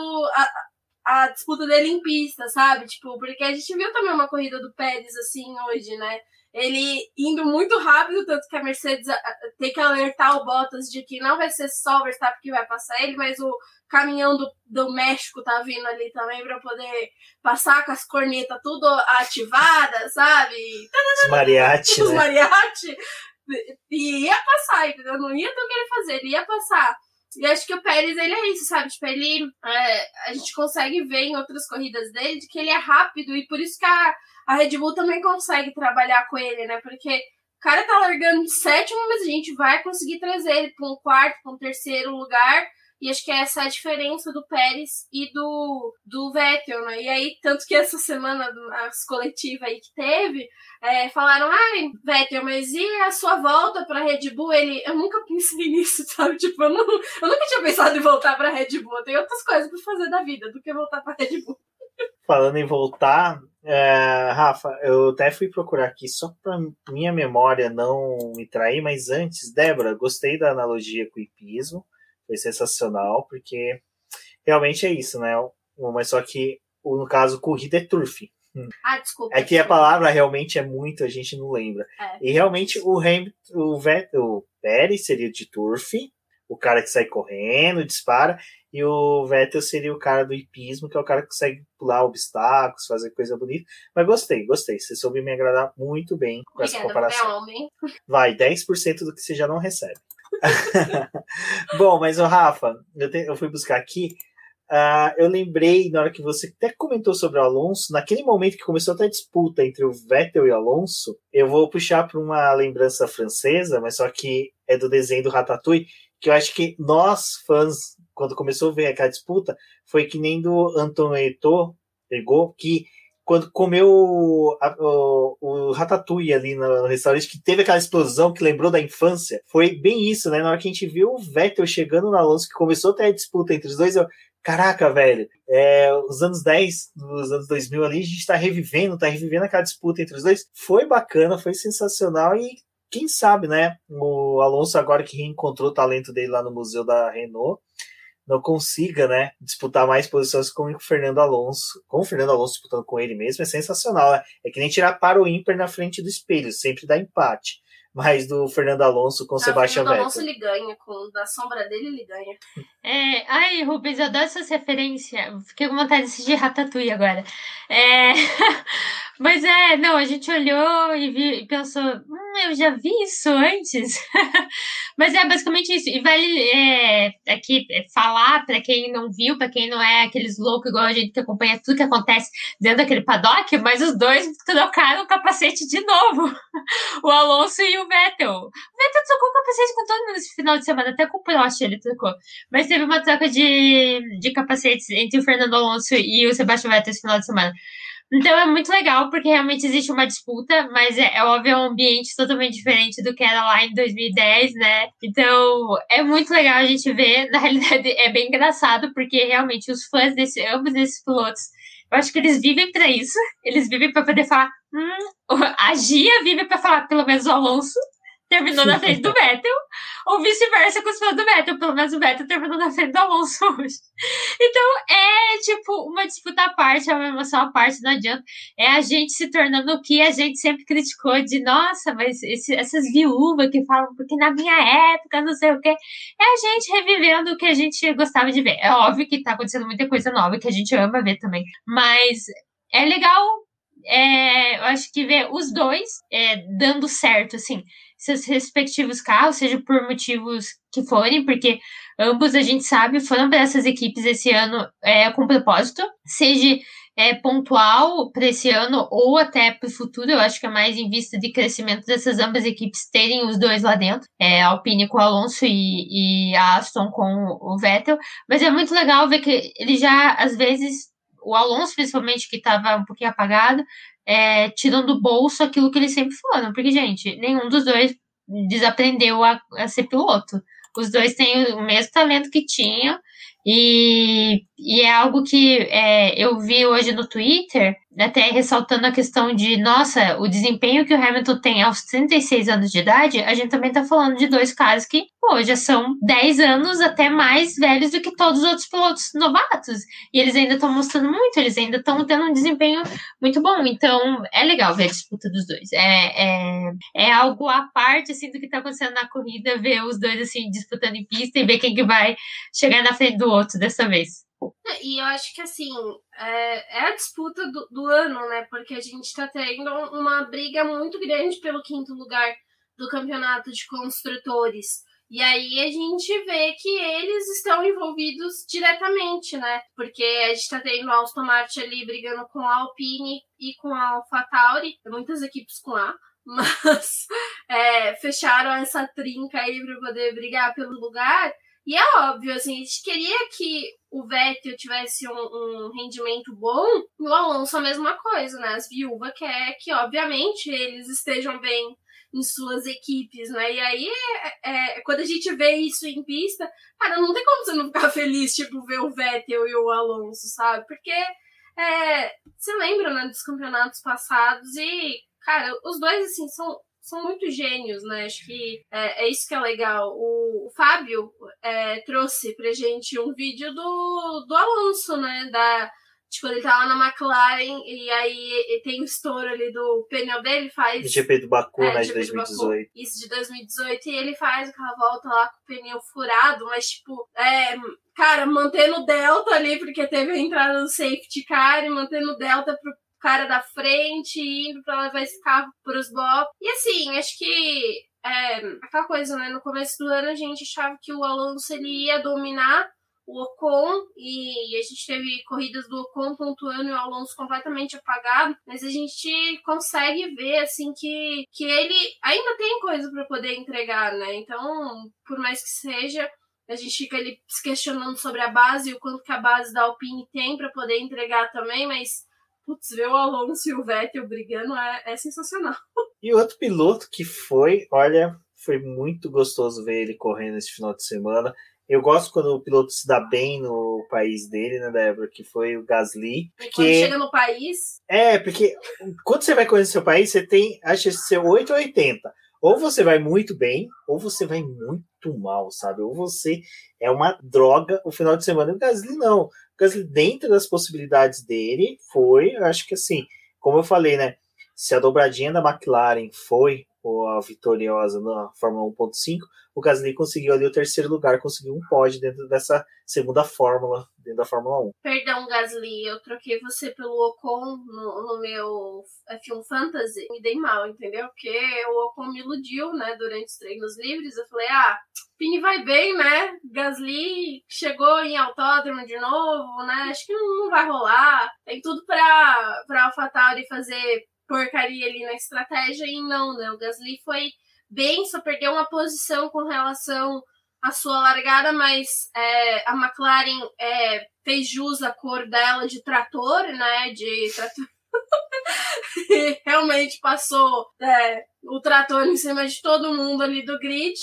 a, a disputa dele em pista, sabe? Tipo, porque a gente viu também uma corrida do Pérez, assim, hoje, né? Ele indo muito rápido, tanto que a Mercedes tem que alertar o Bottas de que não vai ser só o Verstappen que vai passar ele, mas o caminhão do, do México tá vindo ali também pra poder passar com as cornetas tudo ativadas, sabe? Os mariachi, Os né? mariachi. E ia passar, entendeu? Não ia ter o que ele fazer, ele ia passar. E acho que o Pérez, ele é isso, sabe? Tipo, ele... É, a gente consegue ver em outras corridas dele que ele é rápido e por isso que a, a Red Bull também consegue trabalhar com ele, né? Porque o cara tá largando de sétimo, mas a gente vai conseguir trazer ele pra um quarto, pra um terceiro lugar. E acho que é essa a diferença do Pérez e do, do Vettel, né? E aí, tanto que essa semana, as coletivas aí que teve, é, falaram, ai, Vettel, mas e a sua volta pra Red Bull? Ele, eu nunca pensei nisso, sabe? Tipo, eu, não, eu nunca tinha pensado em voltar pra Red Bull. Eu tenho outras coisas pra fazer da vida do que voltar pra Red Bull. Falando em voltar, é, Rafa, eu até fui procurar aqui só pra minha memória não me trair, mas antes, Débora, gostei da analogia com o hipismo. Foi sensacional, porque realmente é isso, né? Mas só que, no caso, corrida é turf. Ah, desculpa. É que desculpa. A palavra realmente é muito, a gente não lembra. É. E realmente o Hamilton, o, o Pérez seria de turf, o cara que sai correndo, dispara, e o Vettel seria o cara do hipismo, que é o cara que consegue pular obstáculos, fazer coisa bonita. Mas gostei, gostei. Você soube me agradar muito bem com essa Obrigada, comparação. Homem. Vai, dez por cento do que você já não recebe. Bom, mas o Rafa, eu, te, eu fui buscar aqui. Uh, eu lembrei na hora que você até comentou sobre o Alonso, naquele momento que começou até a disputa entre o Vettel e o Alonso, eu vou puxar para uma lembrança francesa, mas só que é do desenho do Ratatouille, que eu acho que nós, fãs, quando começou a ver aquela disputa, foi que nem do Antoine Eto'o, pegou, que quando comeu o, o, o ratatouille ali no restaurante, que teve aquela explosão que lembrou da infância, foi bem isso, né? Na hora que a gente viu o Vettel chegando no Alonso, que começou até a disputa entre os dois, eu, caraca, velho, é, os anos dez, os anos dois mil ali, a gente tá revivendo, tá revivendo aquela disputa entre os dois. Foi bacana, foi sensacional e quem sabe, né? O Alonso agora que reencontrou o talento dele lá no museu da Renault, não consiga, né, disputar mais posições com o Fernando Alonso, com o Fernando Alonso disputando com ele mesmo, é sensacional, né? É que nem tirar para o ímpar na frente do espelho, sempre dá empate, mas do Fernando Alonso com o ah, Sebastian Vettel. O Fernando Alonso ele ganha, com, da sombra dele ele ganha. É, ai, Rubens, eu adoro essas referências, fiquei com vontade de assistir Ratatouille agora. É... Mas é, não, a gente olhou e, viu, e pensou, hum, eu já vi isso antes. Mas é basicamente isso. E vale é, aqui é, falar para quem não viu, para quem não é aqueles loucos igual a gente que acompanha tudo que acontece dentro daquele paddock, mas os dois trocaram o capacete de novo. O Alonso e o Vettel. O Vettel trocou o capacete com todo mundo esse final de semana, até com o Prost ele trocou. Mas teve uma troca de, de capacetes entre o Fernando Alonso e o Sebastian Vettel esse final de semana. Então é muito legal, porque realmente existe uma disputa, mas é, é óbvio, é um ambiente totalmente diferente do que era lá em dois mil e dez, né? Então é muito legal a gente ver, na realidade é bem engraçado, porque realmente os fãs desse, ambos desses pilotos, eu acho que eles vivem pra isso, eles vivem pra poder falar, hum, a Gia vive pra falar, pelo menos o Alonso terminou na frente do Vettel, ou vice-versa com os fãs do Vettel, pelo menos o Vettel terminou na frente do Alonso hoje. Então é tipo uma disputa à parte, é uma emoção à parte, não adianta, é a gente se tornando o que a gente sempre criticou de, nossa, mas esse, essas viúvas que falam porque na minha época, não sei o que, é a gente revivendo o que a gente gostava de ver. É óbvio que tá acontecendo muita coisa nova que a gente ama ver também, mas é legal. É, eu acho que ver os dois é, dando certo, assim, seus respectivos carros, seja por motivos que forem, porque ambos, a gente sabe, foram para essas equipes esse ano é, com propósito, seja é, pontual para esse ano ou até para o futuro. Eu acho que é mais em vista de crescimento dessas ambas equipes terem os dois lá dentro, é, a Alpine com o Alonso e, e a Aston com o Vettel, mas é muito legal ver que ele já, às vezes, o Alonso, principalmente, que estava um pouquinho apagado, é, tirando do bolso aquilo que eles sempre foram, porque, gente, nenhum dos dois desaprendeu a, a ser piloto. Os dois têm o mesmo talento que tinham, e, e é algo que é, eu vi hoje no Twitter, até ressaltando a questão de, nossa, o desempenho que o Hamilton tem aos trinta e seis anos de idade, a gente também tá falando de dois caras que, pô, já são dez anos até mais velhos do que todos os outros pilotos novatos, e eles ainda estão mostrando muito, eles ainda estão tendo um desempenho muito bom. Então é legal ver a disputa dos dois, é, é, é algo à parte, assim, do que tá acontecendo na corrida, ver os dois, assim, disputando em pista e ver quem que vai chegar na frente do outro dessa vez. E eu acho que, assim, é, é a disputa do, do ano, né? Porque a gente tá tendo uma briga muito grande pelo quinto lugar do campeonato de construtores. E aí a gente vê que eles estão envolvidos diretamente, né? Porque a gente tá tendo a Aston Martin ali brigando com a Alpine e com a AlphaTauri. Muitas equipes com A, mas é, fecharam essa trinca aí pra poder brigar pelo lugar. E é óbvio, assim, a gente queria que o Vettel tivesse um, um rendimento bom, e o Alonso a mesma coisa, né? As viúvas quer que, obviamente, eles estejam bem em suas equipes, né? E aí, é, é, quando a gente vê isso em pista, cara, não tem como você não ficar feliz, tipo, ver o Vettel e o Alonso, sabe? Porque é, você lembra, né, dos campeonatos passados e, cara, os dois, assim, são... são muito gênios, né? Acho que é, é isso que é legal. O, o Fábio é, trouxe pra gente um vídeo do, do Alonso, né? Da, tipo, ele tá lá na McLaren e aí e tem o estouro ali do pneu dele, faz... G P do Baku, é, né? De dois mil e dezoito. Baku, isso, de dois mil e dezoito. E ele faz aquela volta lá com o pneu furado, mas, tipo, é... cara, mantendo o delta ali, porque teve a entrada no safety car e mantendo o delta pro cara da frente, indo pra levar esse carro pros boxes. E assim, acho que é, aquela coisa, né? No começo do ano a gente achava que o Alonso ele ia dominar o Ocon, e a gente teve corridas do Ocon pontuando e o Alonso completamente apagado, mas a gente consegue ver, assim, que, que ele ainda tem coisa pra poder entregar, né? Então, por mais que seja, a gente fica ali se questionando sobre a base e o quanto que a base da Alpine tem pra poder entregar também, mas putz, ver o Alonso e o Vettel brigando é, é sensacional. E outro piloto que foi, olha, foi muito gostoso ver ele correndo esse final de semana. Eu gosto quando o piloto se dá bem no país dele, né, Débora? Que foi o Gasly. Porque... quando chega no país... é, porque quando você vai correr no seu país, você tem a chance de ser oito ou oitenta. Ou você vai muito bem, ou você vai muito mal, sabe? Ou você é uma droga o final de semana. O Gasly não. O Gasly, dentro das possibilidades dele, foi, eu acho que assim, como eu falei, né? Se a dobradinha da McLaren foi ou a vitoriosa na Fórmula um ponto cinco, o Gasly conseguiu ali o terceiro lugar, conseguiu um pódio dentro dessa segunda fórmula, dentro da Fórmula um. Perdão, Gasly, eu troquei você pelo Ocon no, no meu F um Fantasy, me dei mal, entendeu? Porque o Ocon me iludiu, né, durante os treinos livres, eu falei, ah, Pini vai bem, né, Gasly chegou em autódromo de novo, né, acho que não vai rolar, tem tudo pra, pra AlphaTauri fazer porcaria ali na estratégia, e não, né, o Gasly foi bem, só perdeu uma posição com relação à sua largada, mas é, a McLaren é, fez jus à cor dela de trator, né, de trator, e realmente passou é, o trator em cima de todo mundo ali do grid.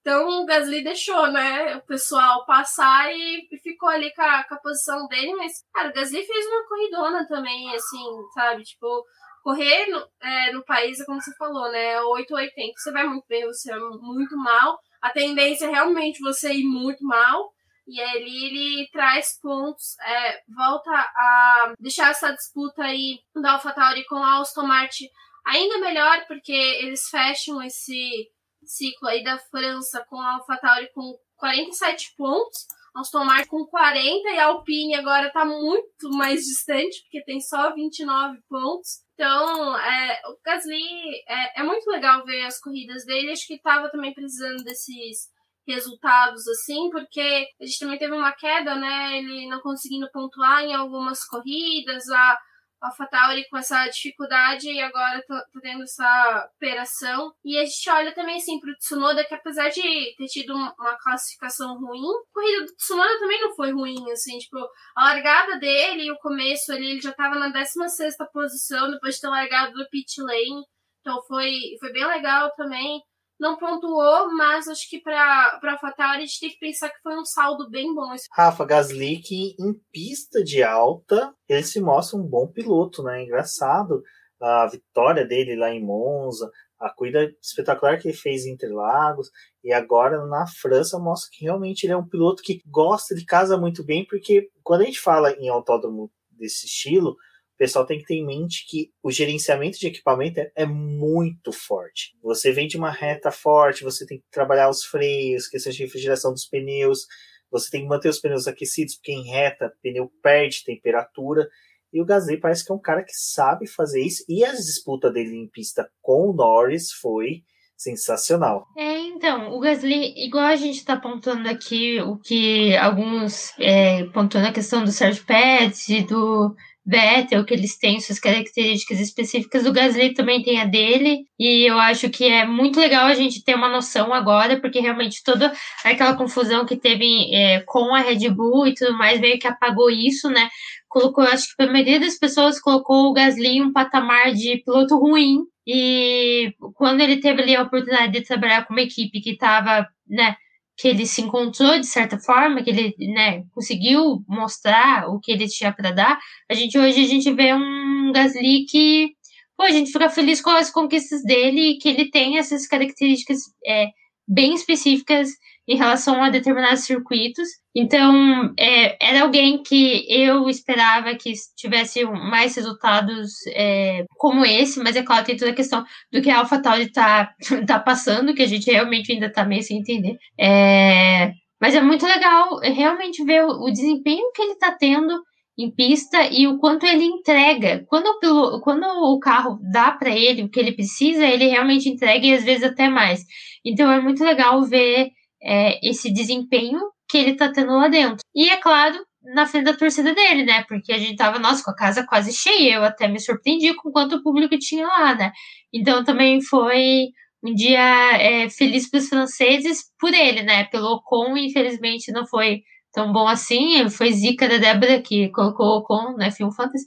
Então o Gasly deixou, né, o pessoal passar e ficou ali com a, com a posição dele, mas, cara, o Gasly fez uma corridona também, assim, sabe, tipo, correr no, é, no país, como você falou, né, oito ou oitenta, você vai muito bem, você é muito mal, a tendência é realmente você ir muito mal, e ele, ele traz pontos, é, volta a deixar essa disputa aí da AlphaTauri com a Aston Martin ainda melhor, porque eles fecham esse ciclo aí da França com a AlphaTauri com quarenta e sete pontos, Aston Martin com quarenta, e a Alpine agora está muito mais distante, porque tem só vinte e nove pontos. Então, é, o Gasly, é, é muito legal ver as corridas dele. Acho que estava também precisando desses resultados, assim, porque a gente também teve uma queda, né? Ele não conseguindo pontuar em algumas corridas, a AlphaTauri com essa dificuldade, e agora tá tendo essa operação. E a gente olha também, assim, pro Tsunoda, que apesar de ter tido uma classificação ruim, a corrida do Tsunoda também não foi ruim, assim, tipo, a largada dele, o começo ali, ele já tava na décima sexta posição, depois de ter largado do pit lane, então foi, foi bem legal também. Não pontuou, mas acho que para a AlphaTauri a gente tem que pensar que foi um saldo bem bom. Rafa, Gasly, que em pista de alta, ele se mostra um bom piloto, né? Engraçado a vitória dele lá em Monza, a corrida espetacular que ele fez em Interlagos, e agora na França mostra que realmente ele é um piloto que gosta, ele casa muito bem, porque quando a gente fala em autódromo desse estilo, o pessoal tem que ter em mente que o gerenciamento de equipamento é, é muito forte. Você vem de uma reta forte, você tem que trabalhar os freios, questão de refrigeração dos pneus, você tem que manter os pneus aquecidos, porque em reta o pneu perde temperatura. E o Gasly parece que é um cara que sabe fazer isso. E a disputa dele em pista com o Norris foi sensacional. É, então, o Gasly, igual a gente está apontando aqui, o que alguns é, pontuando a questão do Sérgio Pérez e do Vettel, que eles têm suas características específicas, o Gasly também tem a dele, e eu acho que é muito legal a gente ter uma noção agora, porque realmente toda aquela confusão que teve é, com a Red Bull e tudo mais, meio que apagou isso, né, colocou, eu acho que a maioria das pessoas colocou o Gasly em um patamar de piloto ruim, e quando ele teve ali a oportunidade de trabalhar com uma equipe que estava, né, que ele se encontrou de certa forma, que ele, né, conseguiu mostrar o que ele tinha para dar, a gente hoje a gente vê um Gasly que, pô, a gente fica feliz com as conquistas dele e que ele tem essas características é, bem específicas em relação a determinados circuitos. Então, é, era alguém que eu esperava que tivesse mais resultados é, como esse, mas é claro, tem toda a questão do que a AlphaTauri tá, tá passando, que a gente realmente ainda tá meio sem entender. É, mas é muito legal realmente ver o, o desempenho que ele tá tendo em pista e o quanto ele entrega. Quando o, piloto, quando o carro dá para ele o que ele precisa, ele realmente entrega e às vezes até mais. Então, é muito legal ver É, esse desempenho que ele tá tendo lá dentro. E é claro, na frente da torcida dele, né? Porque a gente tava, nossa, com a casa quase cheia. Eu até me surpreendi com quanto o público tinha lá, né? Então também foi um dia é, feliz para os franceses por ele, né? Pelo Ocon, infelizmente, não foi tão bom assim. Foi zica da Débora que colocou o Ocon, né? Film Fantasy.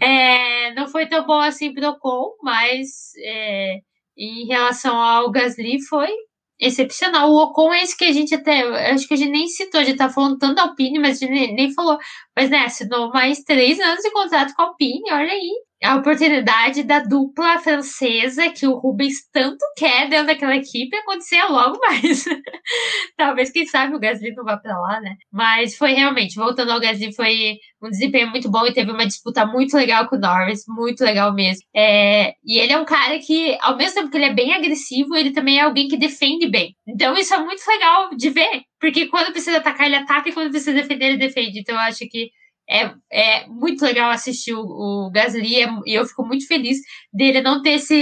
é, não foi tão bom assim pro Ocon, mas é, em relação ao Gasly foi excepcional. O Ocon é esse que a gente até, acho que a gente nem citou, a gente tá falando tanto da Alpine, mas a gente nem, nem falou, mas né, assinou mais três anos de contrato com a Alpine, olha aí, a oportunidade da dupla francesa que o Rubens tanto quer dentro daquela equipe acontecer logo mais. Talvez, quem sabe, o Gasly não vá pra lá, né? Mas foi realmente, voltando ao Gasly, foi um desempenho muito bom e teve uma disputa muito legal com o Norris, muito legal mesmo. É, e ele é um cara que, ao mesmo tempo que ele é bem agressivo, ele também é alguém que defende bem. Então isso é muito legal de ver, porque quando precisa atacar, ele ataca, e quando precisa defender, ele defende. Então eu acho que É, é muito legal assistir o, o Gasly, é, e eu fico muito feliz dele não ter se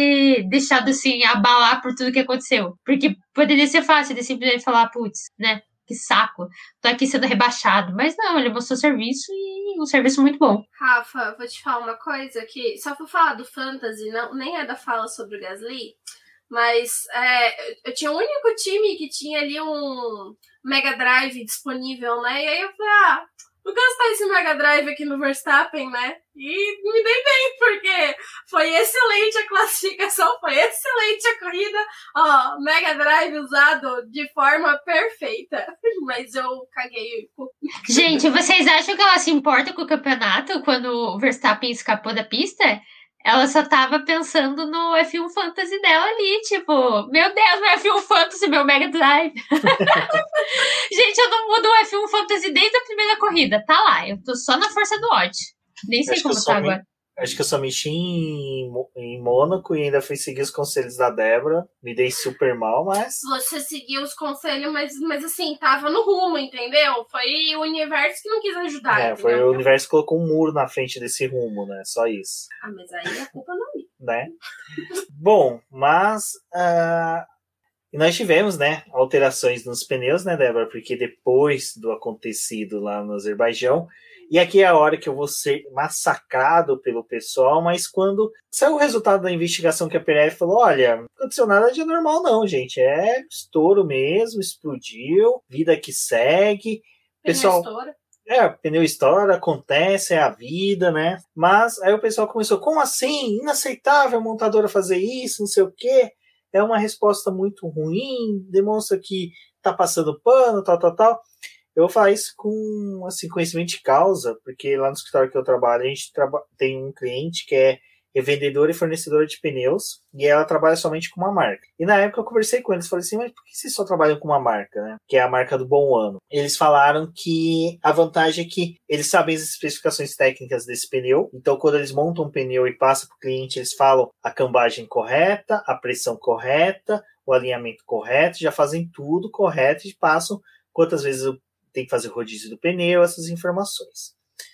deixado assim abalar por tudo que aconteceu, porque poderia ser fácil ele simplesmente falar, putz, né, que saco, tô aqui sendo rebaixado, mas não, ele mostrou serviço, e um serviço muito bom. Rafa, vou te falar uma coisa que, só pra falar do Fantasy, não, nem é da fala sobre o Gasly, mas é, eu tinha o um único time que tinha ali um Mega Drive disponível, né, e aí eu falei, ah, vou gastar esse Mega Drive aqui no Verstappen, né? E me dei bem, porque foi excelente a classificação, foi excelente a corrida. Ó, Mega Drive usado de forma perfeita. Mas eu caguei. Gente, vocês acham que ela se importa com o campeonato quando o Verstappen escapou da pista? ela só tava pensando no F um Fantasy dela ali, tipo, meu Deus, meu F um Fantasy, meu Mega Drive. Gente, eu não mudo o F um Fantasy desde a primeira corrida, tá lá, eu tô só na força do ódio, nem sei acho como tá me... agora. Acho que eu só mexi em, em Mônaco e ainda fui seguir os conselhos da Débora, me dei super mal, mas... Você seguiu os conselhos, mas, mas assim, tava no rumo, entendeu? Foi o universo que não quis ajudar, É, entendeu? Foi o universo que colocou um muro na frente desse rumo, né? Só isso. Ah, mas aí a culpa não é. Né? Bom, mas... Uh... E nós tivemos, né, alterações nos pneus, né, Débora? Porque depois do acontecido lá no Azerbaijão, e aqui é a hora que eu vou ser massacrado pelo pessoal, mas quando saiu o resultado da investigação que a Pirelli falou, olha, não aconteceu nada de anormal não, gente, é estouro mesmo, explodiu, vida que segue. Pessoal, pneu estoura. É, pneu estoura, acontece, é a vida, né? Mas aí o pessoal começou, como assim? Inaceitável a montadora fazer isso, não sei o quê. É uma resposta muito ruim, demonstra que tá passando pano, tal, tal, tal. Eu vou falar isso com assim, conhecimento de causa, porque lá no escritório que eu trabalho, a gente traba- tem um cliente que é vendedora e fornecedora de pneus, e ela trabalha somente com uma marca. E na época eu conversei com eles, falei assim, mas por que vocês só trabalham com uma marca, né? Que é a marca do Bom Ano. Eles falaram que a vantagem é que eles sabem as especificações técnicas desse pneu, então quando eles montam um pneu e passam para o cliente, eles falam a cambagem correta, a pressão correta, o alinhamento correto, já fazem tudo correto e passam quantas vezes tem que fazer o rodízio do pneu, essas informações.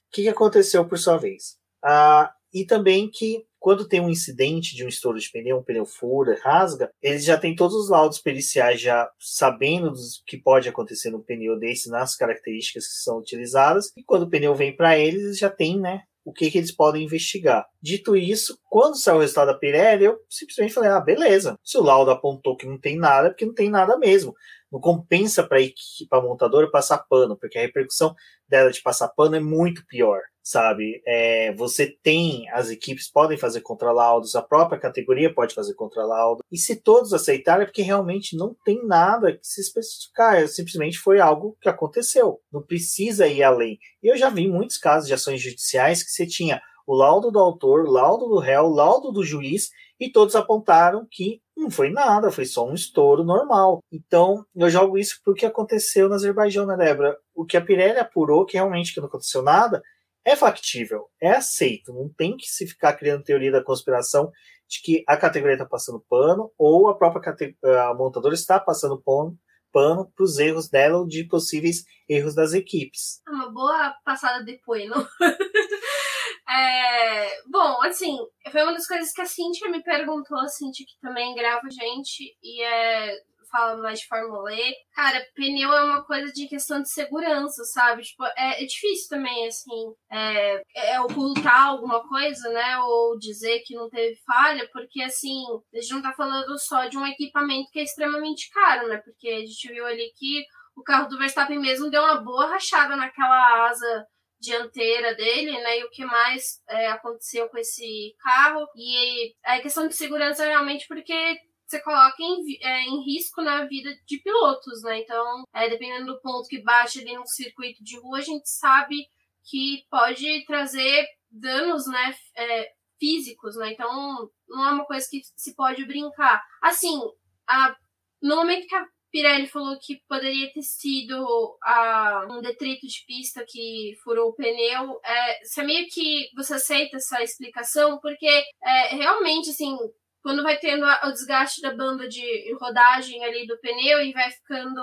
O que aconteceu por sua vez? Ah, e também que quando tem um incidente de um estouro de pneu, um pneu fura, rasga, eles já têm todos os laudos periciais já sabendo do que pode acontecer no pneu desse, nas características que são utilizadas, e quando o pneu vem para eles, eles já têm, né, o que, que eles podem investigar. Dito isso, quando saiu o resultado da Pirelli, eu simplesmente falei, ah, beleza, se o laudo apontou que não tem nada, é porque não tem nada mesmo. Não compensa para a equipe, para a montadora passar pano, porque a repercussão dela de passar pano é muito pior, sabe? É, você tem, as equipes podem fazer contralaudos, a própria categoria pode fazer contralaudo, e se todos aceitarem é porque realmente não tem nada que se especificar, simplesmente foi algo que aconteceu, não precisa ir além. E eu já vi muitos casos de ações judiciais que você tinha o laudo do autor, o laudo do réu, o laudo do juiz, e todos apontaram que não foi nada, foi só um estouro normal. Então, eu jogo isso porque aconteceu no Azerbaijão, né, Débora? O que a Pirelli apurou, que realmente que não aconteceu nada, é factível, é aceito. Não tem que se ficar criando teoria da conspiração de que a categoria está passando pano ou a própria cate- a montadora está passando pano pano para os erros dela ou de possíveis erros das equipes. É uma boa passada depois, não? É, bom, assim, foi uma das coisas que a Cintia me perguntou, a Cintia que também grava gente e é, fala mais de Fórmula E. Cara, pneu é uma coisa de questão de segurança, sabe? Tipo, é, é difícil também, assim, é, é ocultar alguma coisa, né? Ou dizer que não teve falha, porque, assim, a gente não tá falando só de um equipamento que é extremamente caro, né? Porque a gente viu ali que o carro do Verstappen mesmo deu uma boa rachada naquela asa dianteira dele, né, e o que mais é, aconteceu com esse carro. E a questão de segurança realmente porque você coloca em, é, em risco na vida de pilotos, né, então é, dependendo do ponto que bate ali no circuito de rua, a gente sabe que pode trazer danos, né, é, físicos, né, então não é uma coisa que se pode brincar. Assim, a, no momento que a Pirelli falou que poderia ter sido ah, um detrito de pista que furou o pneu. É, se é meio que você aceita essa explicação, porque é, realmente, assim, quando vai tendo a, o desgaste da banda de rodagem ali do pneu e vai ficando...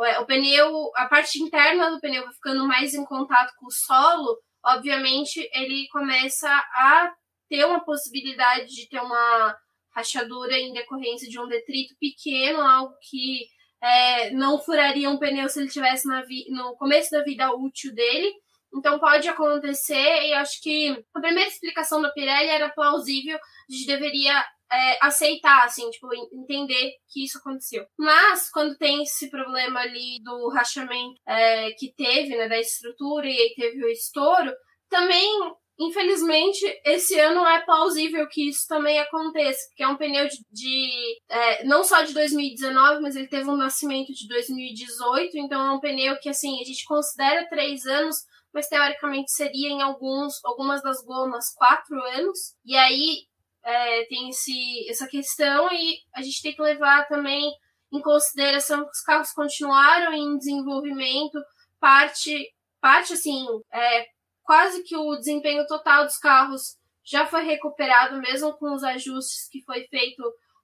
É, o pneu, a parte interna do pneu vai ficando mais em contato com o solo, obviamente ele começa a ter uma possibilidade de ter uma rachadura em decorrência de um detrito pequeno, algo que é, não furaria um pneu se ele estivesse vi- no começo da vida útil dele. Então pode acontecer, e acho que a primeira explicação da Pirelli era plausível, a gente deveria é, aceitar, assim, tipo, entender que isso aconteceu. Mas quando tem esse problema ali do rachamento é, que teve, né, da estrutura, e aí teve o estouro, também... Infelizmente, esse ano é plausível que isso também aconteça, porque é um pneu de, de é, não só de dois mil e dezenove, mas ele teve um nascimento de dois mil e dezoito, então é um pneu que, assim, a gente considera três anos, mas teoricamente seria em alguns, algumas das gomas quatro anos. E aí é, tem esse, essa questão, e a gente tem que levar também em consideração que os carros continuaram em desenvolvimento, parte, parte assim, é, quase que o desempenho total dos carros já foi recuperado, mesmo com os ajustes que foi feito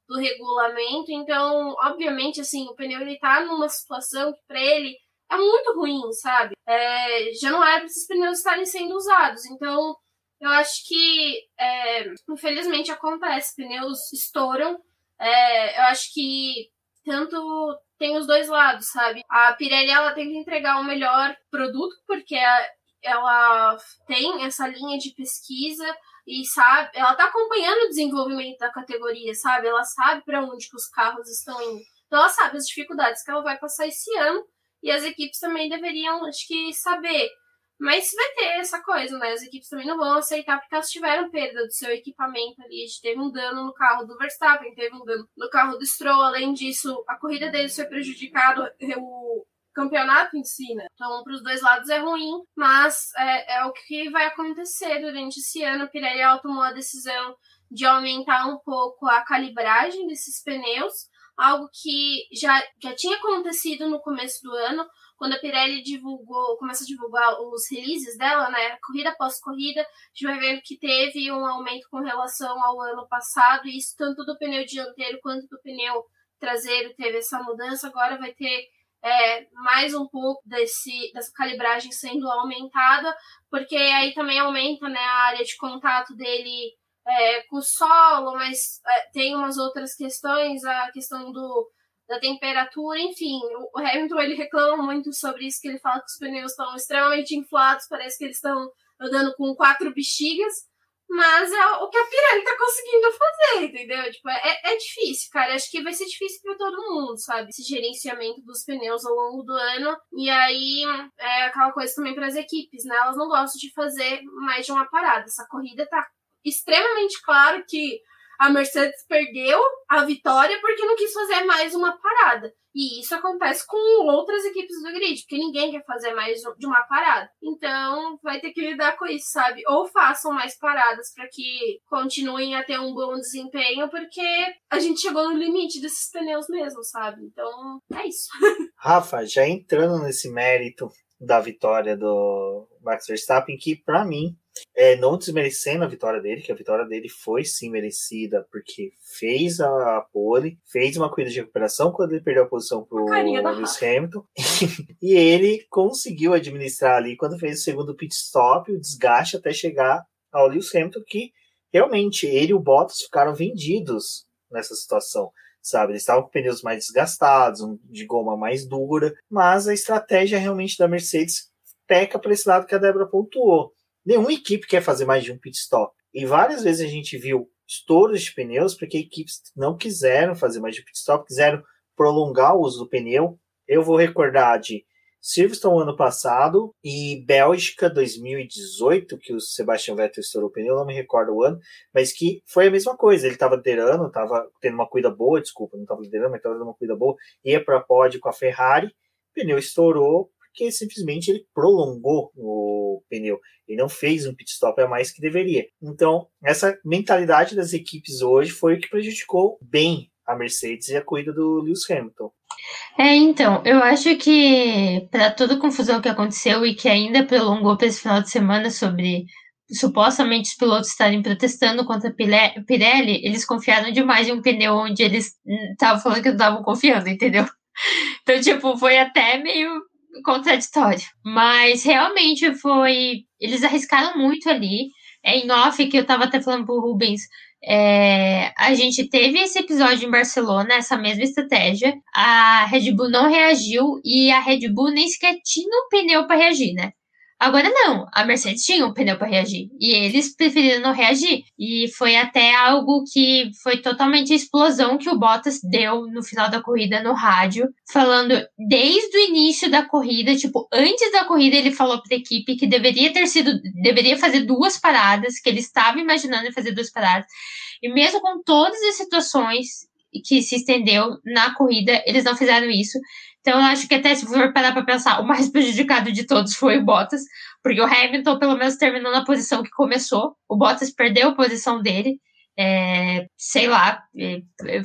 do regulamento. Então, obviamente, assim, o pneu está numa situação que para ele é muito ruim, sabe? É, já não era para esses pneus estarem sendo usados. Então, eu acho que, é, infelizmente, acontece. Pneus estouram. É, eu acho que tanto tem os dois lados, sabe? A Pirelli, ela tem que entregar o melhor produto, porque ela tem essa linha de pesquisa e sabe, ela está acompanhando o desenvolvimento da categoria, sabe? Ela sabe para onde que os carros estão indo. Então, ela sabe as dificuldades que ela vai passar esse ano. E as equipes também deveriam, acho que, saber. Mas vai ter essa coisa, né? As equipes também não vão aceitar, porque elas tiveram perda do seu equipamento ali. A gente teve um dano no carro do Verstappen, teve um dano no carro do Stroll. Além disso, a corrida deles foi prejudicada, o campeonato em si, né? Então, para os dois lados é ruim, mas é, é o que vai acontecer durante esse ano. A Pirelli tomou a decisão de aumentar um pouco a calibragem desses pneus, algo que já, já tinha acontecido no começo do ano, quando a Pirelli divulgou, começa a divulgar os releases dela, né? Corrida após corrida, a gente vai ver que teve um aumento com relação ao ano passado, e isso tanto do pneu dianteiro quanto do pneu traseiro teve essa mudança. Agora vai ter é, mais um pouco desse, dessa calibragem sendo aumentada, porque aí também aumenta, né, a área de contato dele É, com o solo, mas é, tem umas outras questões, a questão do, da temperatura, enfim. O Hamilton, ele reclama muito sobre isso, que ele fala que os pneus estão extremamente inflados, parece que eles estão andando com quatro bexigas, mas é o que a Pirelli tá conseguindo fazer, entendeu? Tipo, é, é difícil, cara, acho que vai ser difícil para todo mundo, sabe? Esse gerenciamento dos pneus ao longo do ano, e aí é aquela coisa também para as equipes, né? Elas não gostam de fazer mais de uma parada, essa corrida tá extremamente claro que a Mercedes perdeu a vitória porque não quis fazer mais uma parada. E isso acontece com outras equipes do grid, porque ninguém quer fazer mais de uma parada. Então, vai ter que lidar com isso, sabe? Ou façam mais paradas para que continuem a ter um bom desempenho, porque a gente chegou no limite desses pneus mesmo, sabe? Então, é isso. Rafa, já entrando nesse mérito da vitória do Max Verstappen, que para mim, É, não desmerecendo a vitória dele, que a vitória dele foi sim merecida, porque fez a pole, fez uma corrida de recuperação quando ele perdeu a posição pro Lewis Hamilton, e ele conseguiu administrar ali quando fez o segundo pit stop, o desgaste até chegar ao Lewis Hamilton, que realmente ele e o Bottas ficaram vendidos nessa situação, sabe? Eles estavam com pneus mais desgastados, de goma mais dura, mas a estratégia realmente da Mercedes peca para esse lado que a Débora pontuou. Nenhuma equipe quer fazer mais de um pit stop. E várias vezes a gente viu estouros de pneus porque equipes não quiseram fazer mais de um pit stop, quiseram prolongar o uso do pneu. Eu vou recordar de Silverstone ano passado e Bélgica dois mil e dezoito, que o Sebastian Vettel estourou o pneu, não me recordo o ano, mas que foi a mesma coisa. Ele estava liderando, estava tendo uma corrida boa, desculpa, não estava liderando, mas estava tendo uma corrida boa, ia para a pódio com a Ferrari, o pneu estourou, porque simplesmente ele prolongou o pneu, ele não fez um pit stop a mais que deveria. Então, essa mentalidade das equipes hoje foi o que prejudicou bem a Mercedes e a corrida do Lewis Hamilton. É, então, eu acho que para toda a confusão que aconteceu e que ainda prolongou para esse final de semana sobre supostamente os pilotos estarem protestando contra a Pirelli, eles confiaram demais em um pneu onde eles estavam falando que não estavam confiando, entendeu? Então, tipo, foi até meio contraditório, mas realmente foi, eles arriscaram muito ali, é em off que eu tava até falando pro Rubens, é, a gente teve esse episódio em Barcelona, essa mesma estratégia, a Red Bull não reagiu e a Red Bull nem sequer tinha um pneu para reagir, né? Agora não, a Mercedes tinha um pneu para reagir e eles preferiram não reagir, e foi até algo que foi totalmente a explosão que o Bottas deu no final da corrida no rádio, falando desde o início da corrida, tipo, antes da corrida ele falou para a equipe que deveria ter sido, deveria fazer duas paradas, que ele estava imaginando fazer duas paradas, e mesmo com todas as situações que se estendeu na corrida, eles não fizeram isso. Então, eu acho que até se for parar para pensar, o mais prejudicado de todos foi o Bottas, porque o Hamilton, pelo menos, terminou na posição que começou. O Bottas perdeu a posição dele. É, sei lá,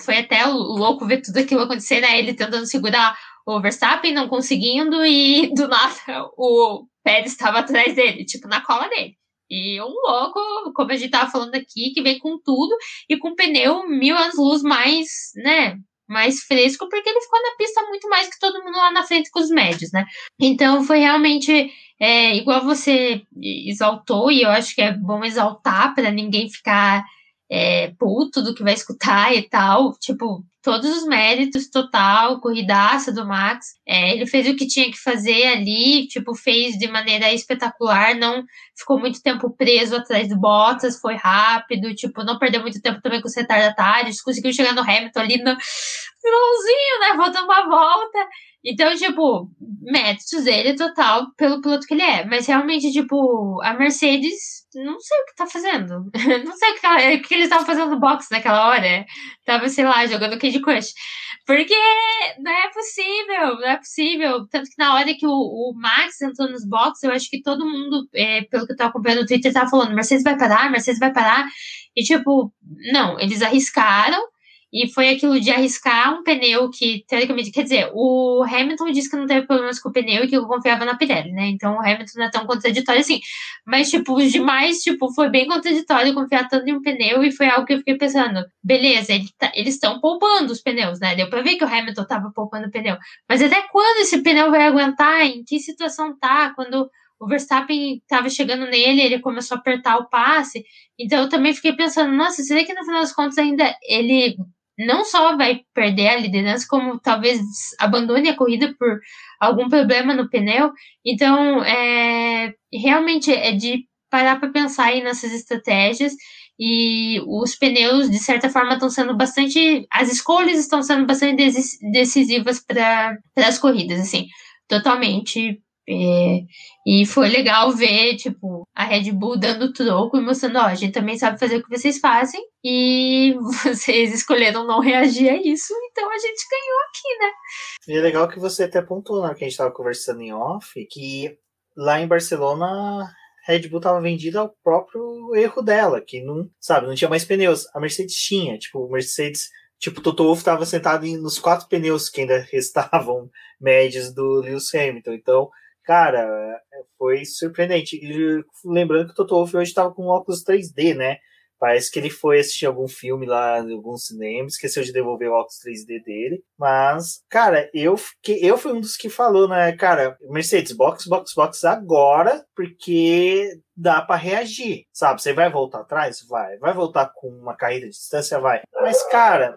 foi até louco ver tudo aquilo acontecer, né? Ele tentando segurar o Verstappen, não conseguindo, e do nada o Pérez estava atrás dele, tipo, na cola dele. E um louco, como a gente tava falando aqui, que vem com tudo e com pneu mil anos-luz mais, né, mais fresco, porque ele ficou na pista muito mais que todo mundo lá na frente com os médios, né? Então foi realmente é, igual você exaltou, e eu acho que é bom exaltar para ninguém ficar é, puto do que vai escutar e tal, tipo, todos os méritos, total, corridaça do Max, é, ele fez o que tinha que fazer ali, tipo, fez de maneira espetacular, não ficou muito tempo preso atrás do Bottas, foi rápido, tipo, não perdeu muito tempo também com os retardatários, conseguiu chegar no Hamilton ali no finalzinho, né, voltando uma volta, então, tipo, méritos dele total pelo piloto que ele é, mas realmente, tipo, a Mercedes... Não sei o que tá fazendo. Não sei o que, ela, o que eles estavam fazendo no box naquela hora. Tava, sei lá, jogando Candy Crush. Porque não é possível, não é possível. Tanto que na hora que o, o Max entrou nos boxes, eu acho que todo mundo, é, pelo que eu tô acompanhando no Twitter, tava falando, Mercedes vai parar, Mercedes vai parar. E tipo, não, eles arriscaram. E foi aquilo de arriscar um pneu que, teoricamente, quer dizer, o Hamilton disse que não teve problemas com o pneu e que eu confiava na Pirelli, né? Então o Hamilton não é tão contraditório assim. Mas, tipo, os demais, tipo, foi bem contraditório confiar tanto em um pneu, e foi algo que eu fiquei pensando, beleza, ele tá, eles estão poupando os pneus, né? Deu pra ver que o Hamilton tava poupando o pneu. Mas até quando esse pneu vai aguentar? Em que situação tá? Quando o Verstappen tava chegando nele, ele começou a apertar o passe. Então eu também fiquei pensando, nossa, será que no final das contas ainda ele... não só vai perder a liderança, como talvez abandone a corrida por algum problema no pneu. Então, é, realmente é de parar para pensar aí nessas estratégias, e os pneus, de certa forma, estão sendo bastante... As escolhas estão sendo bastante decisivas para as corridas, assim, totalmente... É, e foi legal ver, tipo, a Red Bull dando troco e mostrando, ó, a gente também sabe fazer o que vocês fazem, e vocês escolheram não reagir a isso, então a gente ganhou aqui, né? E é legal que você até apontou, né, que a gente tava conversando em off, que lá em Barcelona a Red Bull tava vendida ao próprio erro dela, que não, sabe, não tinha mais pneus, a Mercedes tinha, tipo, Mercedes... Tipo, o Toto Wolff estava sentado nos quatro pneus que ainda restavam médios do Lewis Hamilton. Então, cara, foi surpreendente. E lembrando que o Toto Wolff hoje estava com um óculos três D, né? Parece que ele foi assistir algum filme lá em algum cinema, esqueceu de devolver o óculos três D dele. Mas, cara, eu fiquei, eu fui um dos que falou, né? Cara, Mercedes, box, box, box agora, porque dá pra reagir, sabe? Você vai voltar atrás? Vai. Vai voltar com uma carreira de distância? Vai. Mas, cara,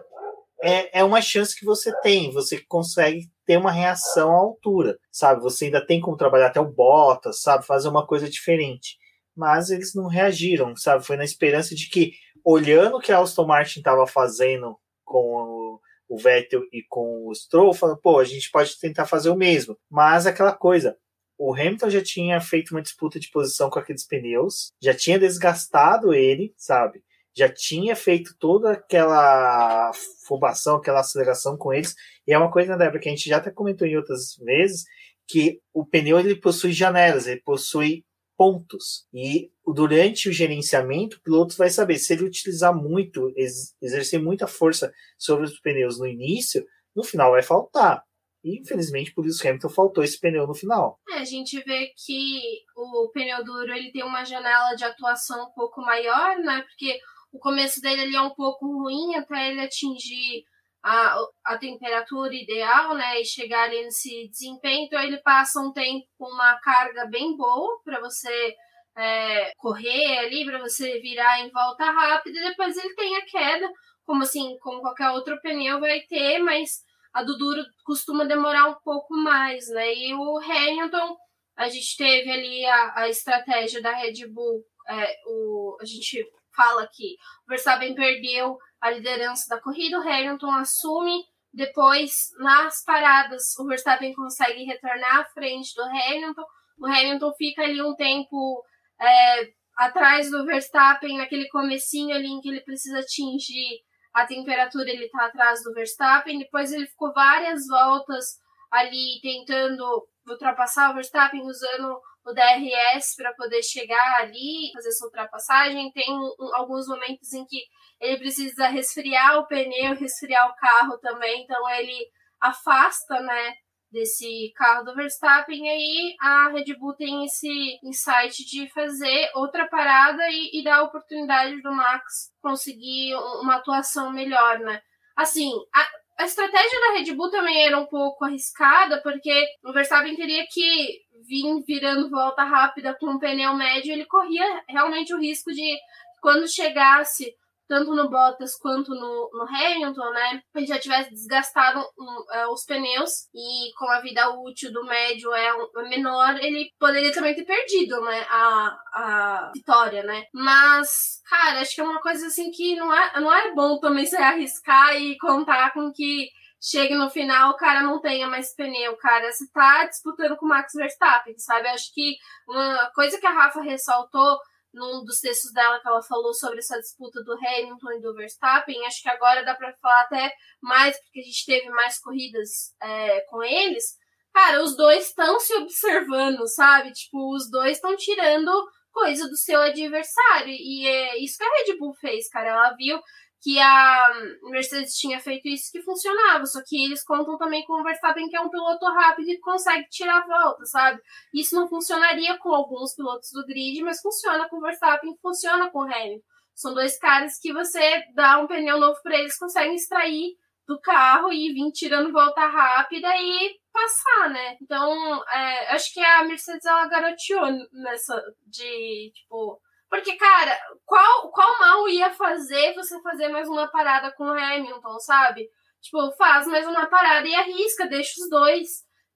é, é uma chance que você tem, você consegue ter uma reação à altura, sabe? Você ainda tem como trabalhar até o Bottas, sabe? Fazer uma coisa diferente. Mas eles não reagiram, sabe? Foi na esperança de que, olhando o que a Aston Martin estava fazendo com o Vettel e com o Stroll, falando, pô, a gente pode tentar fazer o mesmo. Mas aquela coisa, o Hamilton já tinha feito uma disputa de posição com aqueles pneus, já tinha desgastado ele, sabe? Já tinha feito toda aquela afobação, aquela aceleração com eles. E é uma coisa, né, Débora, que a gente já até comentou em outras vezes, que o pneu ele possui janelas, ele possui pontos, e durante o gerenciamento o piloto vai saber se ele utilizar muito, ex- exercer muita força sobre os pneus no início, no final vai faltar, e infelizmente por isso Hamilton faltou esse pneu no final. É, a gente vê que o pneu duro ele tem uma janela de atuação um pouco maior, né, porque o começo dele ele é um pouco ruim até ele atingir a, a temperatura ideal, né, e chegar ali nesse desempenho, então ele passa um tempo com uma carga bem boa para você é, correr ali, para você virar em volta rápida, e depois ele tem a queda, como assim, como qualquer outro pneu vai ter, mas a do duro costuma demorar um pouco mais, né, e o Hamilton, a gente teve ali a, a estratégia da Red Bull, é, o, a gente fala que o Verstappen perdeu a liderança da corrida, o Hamilton assume, depois nas paradas o Verstappen consegue retornar à frente do Hamilton, o Hamilton fica ali um tempo é, atrás do Verstappen, naquele comecinho ali em que ele precisa atingir a temperatura ele está atrás do Verstappen, depois ele ficou várias voltas ali tentando ultrapassar o Verstappen, usando o D R S para poder chegar ali, fazer essa ultrapassagem. Tem um, alguns momentos em que ele precisa resfriar o pneu, resfriar o carro também, então ele afasta, né, desse carro do Verstappen, e aí a Red Bull tem esse insight de fazer outra parada e, e dar a oportunidade do Max conseguir uma atuação melhor, né? Assim, a, a estratégia da Red Bull também era um pouco arriscada, porque o Verstappen teria que vir virando volta rápida com um pneu médio, ele corria realmente o risco de, quando chegasse tanto no Bottas quanto no, no Hamilton, né, ele já tivesse desgastado um, uh, os pneus, e com a vida útil do médio é, um, é menor, ele poderia também ter perdido, né, a, a vitória, né. Mas, cara, acho que é uma coisa assim que não é, não é bom também se arriscar e contar com que chegue no final, o cara não tenha mais pneu, cara, você tá disputando com o Max Verstappen, sabe. Acho que uma coisa que a Rafa ressaltou num dos textos dela, que ela falou sobre essa disputa do Hamilton e do Verstappen, acho que agora dá para falar até mais, porque a gente teve mais corridas é, com eles. Cara, os dois estão se observando, sabe? Tipo, os dois estão tirando coisa do seu adversário, e é isso que a Red Bull fez, cara. Ela viu que a Mercedes tinha feito isso, que funcionava, só que eles contam também com o Verstappen, que é um piloto rápido e consegue tirar a volta, sabe? Isso não funcionaria com alguns pilotos do grid, mas funciona com o Verstappen, funciona com o Hamilton. São dois caras que você dá um pneu novo para eles, conseguem extrair do carro e vir tirando volta rápida e passar, né? Então, é, acho que a Mercedes, ela garantiu nessa de, tipo... Porque, cara, qual, qual mal ia fazer você fazer mais uma parada com o Hamilton, sabe? Tipo, faz mais uma parada e arrisca, deixa os dois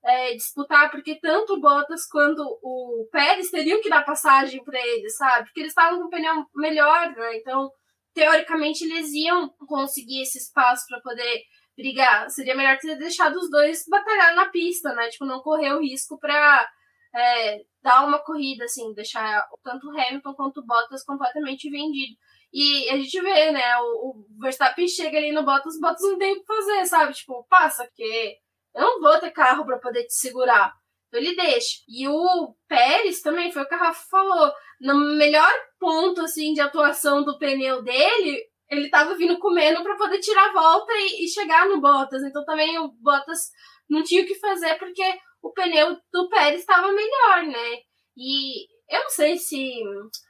é, disputar, porque tanto o Bottas quanto o Pérez teriam que dar passagem para eles, sabe? Porque eles estavam com o pneu melhor, né? Então, teoricamente, eles iam conseguir esse espaço para poder brigar. Seria melhor ter deixado os dois batalhar na pista, né? Tipo, não correr o risco para... É, dar uma corrida, assim, deixar tanto o Hamilton quanto o Bottas completamente vendido. E a gente vê, né, o, o Verstappen chega ali no Bottas, o Bottas não tem o que fazer, sabe? Tipo, passa, porque eu não vou ter carro para poder te segurar. Então ele deixa. E o Pérez também, foi o que a Rafa falou, no melhor ponto, assim, de atuação do pneu dele, ele tava vindo comendo para poder tirar a volta e, e chegar no Bottas. Então também o Bottas não tinha o que fazer, porque... o pneu do Pérez estava melhor, né? E eu não sei se...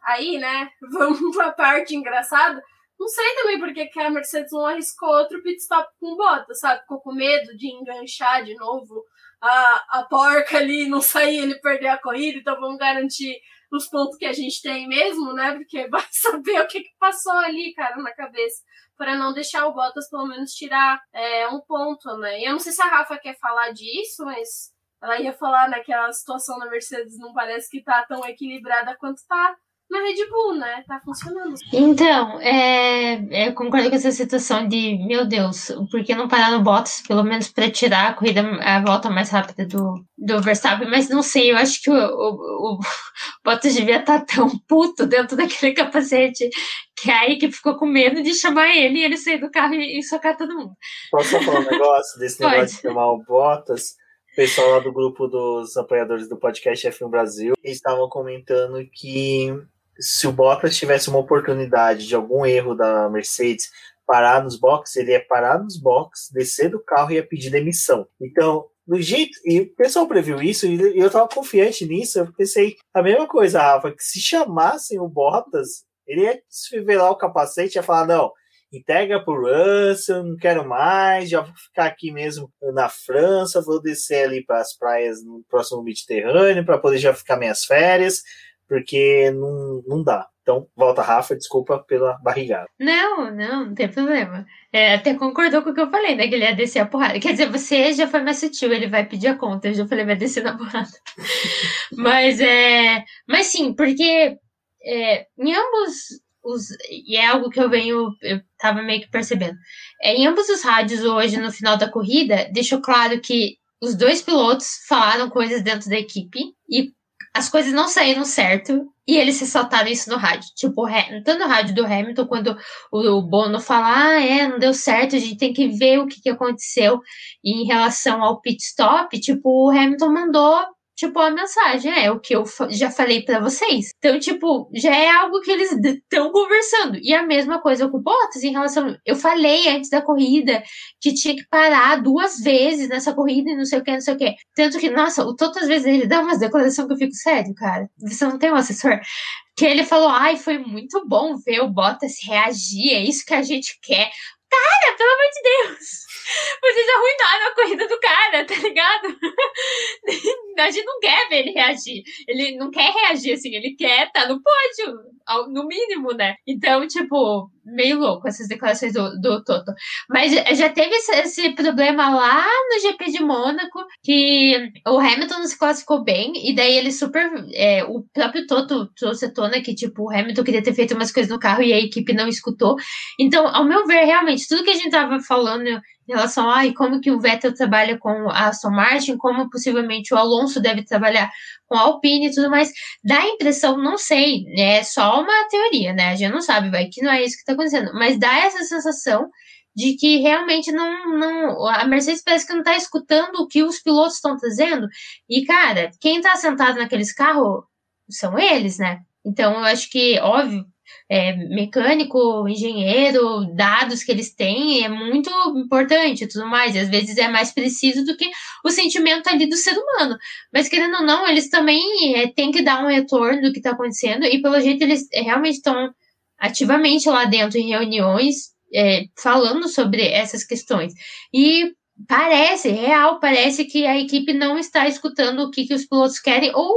Aí, né? Vamos para a parte engraçada. Não sei também porque que a Mercedes não arriscou outro pit stop com Bottas, sabe? Ficou com medo de enganchar de novo a, a porca ali, não sair, ele perder a corrida. Então vamos garantir os pontos que a gente tem mesmo, né? Porque vai saber o que, que passou ali, cara, na cabeça, para não deixar o Bottas pelo menos tirar é, um ponto, né? Eu não sei se a Rafa quer falar disso, mas... ela ia falar, né, que a situação da Mercedes não parece que tá tão equilibrada quanto tá na Red Bull, né? Tá funcionando. Então, é, eu concordo com essa situação de, meu Deus, por que não parar no Bottas, pelo menos para tirar a corrida, a volta mais rápida do, do Verstappen? Mas não sei, eu acho que o, o, o Bottas devia estar tão puto dentro daquele capacete que a equipe ficou com medo de chamar ele e ele sair do carro e, e socar todo mundo. Posso falar um negócio desse negócio Pode. de chamar o Bottas? O pessoal lá do grupo dos apoiadores do podcast F um Brasil, eles estavam comentando que se o Bottas tivesse uma oportunidade de algum erro da Mercedes parar nos boxes, ele ia parar nos boxes, descer do carro e ia pedir demissão. Então, do jeito... E o pessoal previu isso e eu estava confiante nisso. Eu pensei a mesma coisa, Rafa, que se chamassem o Bottas, ele ia desfivelar o capacete e ia falar, não... entrega pro Russell, não quero mais, já vou ficar aqui mesmo na França, vou descer ali para as praias no próximo Mediterrâneo para poder já ficar minhas férias, porque não, não dá. Então, volta, Rafa, desculpa pela barrigada. Não, não, não tem problema. É, até concordou com o que eu falei, né? Que ele ia descer a porrada. Quer dizer, você já foi mais sutil, ele vai pedir a conta. Eu já falei, vai descer na porrada. mas, é, mas sim, porque é, em ambos... Os, e é algo que eu venho, eu tava meio que percebendo. É, em ambos os rádios hoje, no final da corrida, deixou claro que os dois pilotos falaram coisas dentro da equipe e as coisas não saíram certo e eles ressaltaram isso no rádio. Tipo, tanto no rádio do Hamilton, quando o Bono fala, ah, é, não deu certo, a gente tem que ver o que, que aconteceu em relação ao pit stop, tipo, o Hamilton mandou, tipo, a mensagem, é, o que eu já falei pra vocês. Então, tipo, já é algo que eles estão conversando. E a mesma coisa com o Bottas em relação... Eu falei antes da corrida que tinha que parar duas vezes nessa corrida e não sei o que, não sei o que. Tanto que, nossa, o todas as vezes ele dá umas declarações que eu fico, sério, cara, você não tem um assessor... Que ele falou, ai, foi muito bom ver o Bottas reagir, é isso que a gente quer. Cara, pelo amor de Deus, vocês arruinaram a corrida do cara, tá ligado? A gente não quer ver ele reagir, ele não quer reagir assim, ele quer estar no pódio, no mínimo, né? Então, tipo, meio louco essas declarações do, do Toto. Mas já teve esse, esse problema lá no G P de Mônaco, que o Hamilton não se classificou bem, e daí ele super... É, o próprio Toto trouxe a tona que, tipo, o Hamilton queria ter feito umas coisas no carro e a equipe não escutou. Então, ao meu ver, realmente, tudo que a gente tava falando em relação a ah, como que o Vettel trabalha com a Aston Martin, como possivelmente o Alonso deve trabalhar com a Alpine e tudo mais, dá a impressão, não sei, é só uma teoria, né? A gente não sabe, vai, que não é isso que tá acontecendo, mas dá essa sensação de que realmente não, não, a Mercedes parece que não tá escutando o que os pilotos estão trazendo, e cara, quem tá sentado naqueles carros são eles, né? Então eu acho que, óbvio, É, mecânico, engenheiro, dados que eles têm é muito importante e tudo mais, e às vezes é mais preciso do que o sentimento ali do ser humano, mas querendo ou não, eles também é, têm que dar um retorno do que está acontecendo, e pelo jeito eles realmente estão ativamente lá dentro em reuniões é, falando sobre essas questões, e parece, real, parece que a equipe não está escutando o que, que os pilotos querem, ou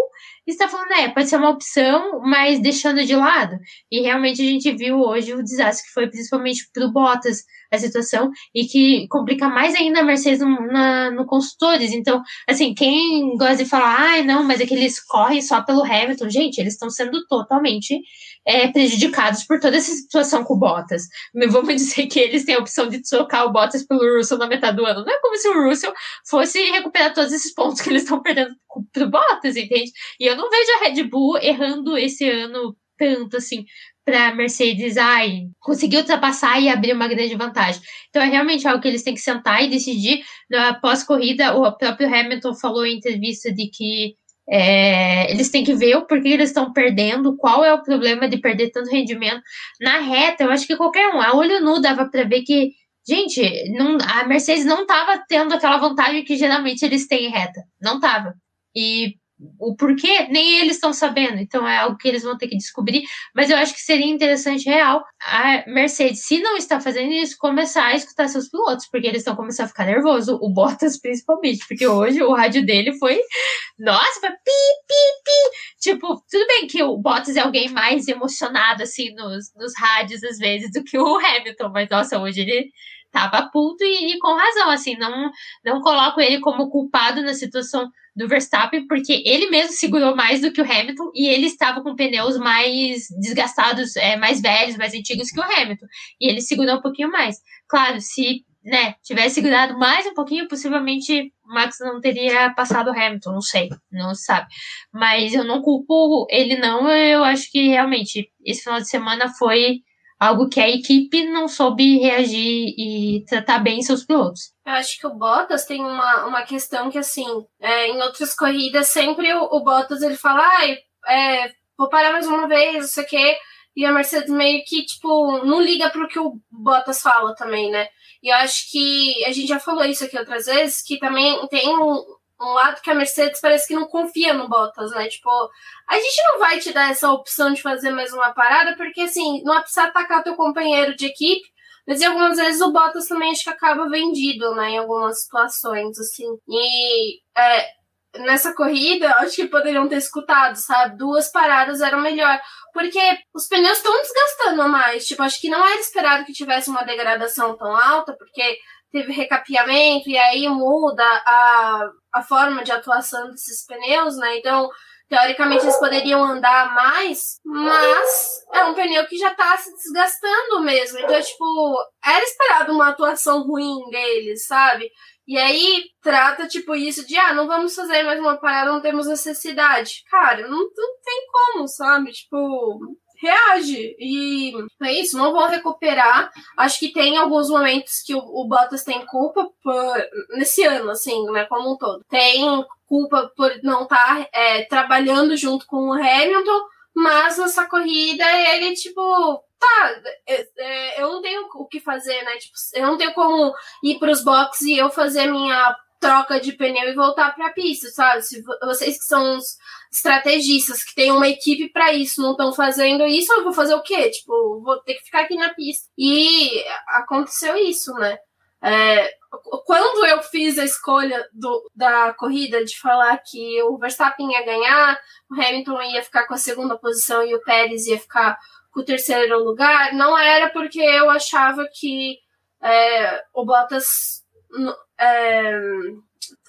está falando, é, pode ser uma opção, mas deixando de lado. E realmente a gente viu hoje o desastre que foi principalmente pro Bottas a situação, e que complica mais ainda a Mercedes no, na, no Construtores. Então, assim, quem gosta de falar, ai, ah, não, mas é que eles correm só pelo Hamilton, gente, eles estão sendo totalmente é, prejudicados por toda essa situação com o Bottas. Não vamos dizer que eles têm a opção de trocar o Bottas pelo Russell na metade do ano. Não é como se o Russell fosse recuperar todos esses pontos que eles estão perdendo pro Bottas, entende? E eu não vejo a Red Bull errando esse ano tanto, assim, pra Mercedes, ai, conseguir ultrapassar e abrir uma grande vantagem. Então é realmente algo que eles têm que sentar e decidir. Na pós-corrida, o próprio Hamilton falou em entrevista de que é, eles têm que ver o porquê eles estão perdendo, qual é o problema de perder tanto rendimento. Na reta, eu acho que qualquer um, a olho nu dava pra ver que, gente, não, a Mercedes não tava tendo aquela vantagem que geralmente eles têm em reta. Não tava. E o porquê, nem eles estão sabendo, então é algo que eles vão ter que descobrir, mas eu acho que seria interessante, real, a Mercedes, se não está fazendo isso, começar a escutar seus pilotos, porque eles estão começando a ficar nervosos, o Bottas principalmente, porque hoje o rádio dele foi, nossa, foi pi, pi, pi, tipo, tudo bem que o Bottas é alguém mais emocionado, assim, nos, nos rádios, às vezes, do que o Hamilton, mas, nossa, hoje ele tava puto e, e com razão, assim, não, não coloco ele como culpado na situação do Verstappen, porque ele mesmo segurou mais do que o Hamilton, e ele estava com pneus mais desgastados, é, mais velhos, mais antigos que o Hamilton, e ele segurou um pouquinho mais. Claro, se, né, tivesse segurado mais um pouquinho, possivelmente o Max não teria passado o Hamilton, não sei, não se sabe. Mas eu não culpo ele não, eu acho que realmente esse final de semana foi algo que a equipe não soube reagir e tratar bem seus pilotos. Eu acho que o Bottas tem uma, uma questão que, assim, é, em outras corridas, sempre o, o Bottas, ele fala, ai, é, vou parar mais uma vez, não sei o quê, e a Mercedes meio que, tipo, não liga pro que o Bottas fala também, né? E eu acho que, a gente já falou isso aqui outras vezes, que também tem um... um lado que a Mercedes parece que não confia no Bottas, né? Tipo, a gente não vai te dar essa opção de fazer mais uma parada, porque, assim, não é precisar atacar teu companheiro de equipe, mas em algumas vezes o Bottas também acho que acaba vendido, né? Em algumas situações, assim. E é, nessa corrida, acho que poderiam ter escutado, sabe? Duas paradas eram melhor, porque os pneus estão desgastando mais. Tipo, acho que não era esperado que tivesse uma degradação tão alta, porque teve recapeamento, e aí muda a, a forma de atuação desses pneus, né? Então, Teoricamente, eles poderiam andar mais, mas é um pneu que já tá se desgastando mesmo. Então, tipo, era esperado uma atuação ruim deles, sabe? E aí, trata, tipo, isso de, ah, não vamos fazer mais uma parada, não temos necessidade. Cara, não, não tem como, sabe? Tipo... reage, e é isso, não vão recuperar. Acho que tem alguns momentos que o, o Bottas tem culpa por, nesse ano, assim, né, como um todo, tem culpa por não estar tá, é, trabalhando junto com o Hamilton, mas nessa corrida ele, tipo, tá, eu, eu não tenho o que fazer, né, tipo, eu não tenho como ir pros boxes e eu fazer minha troca de pneu e voltar para a pista, sabe? Se vocês que são os estrategistas, que tem uma equipe para isso, não estão fazendo isso, eu vou fazer o quê? Tipo, vou ter que ficar aqui na pista. E aconteceu isso, né? É, quando eu fiz a escolha do, da corrida de falar que o Verstappen ia ganhar, o Hamilton ia ficar com a segunda posição e o Pérez ia ficar com o terceiro lugar, não era porque eu achava que é, o Bottas... É,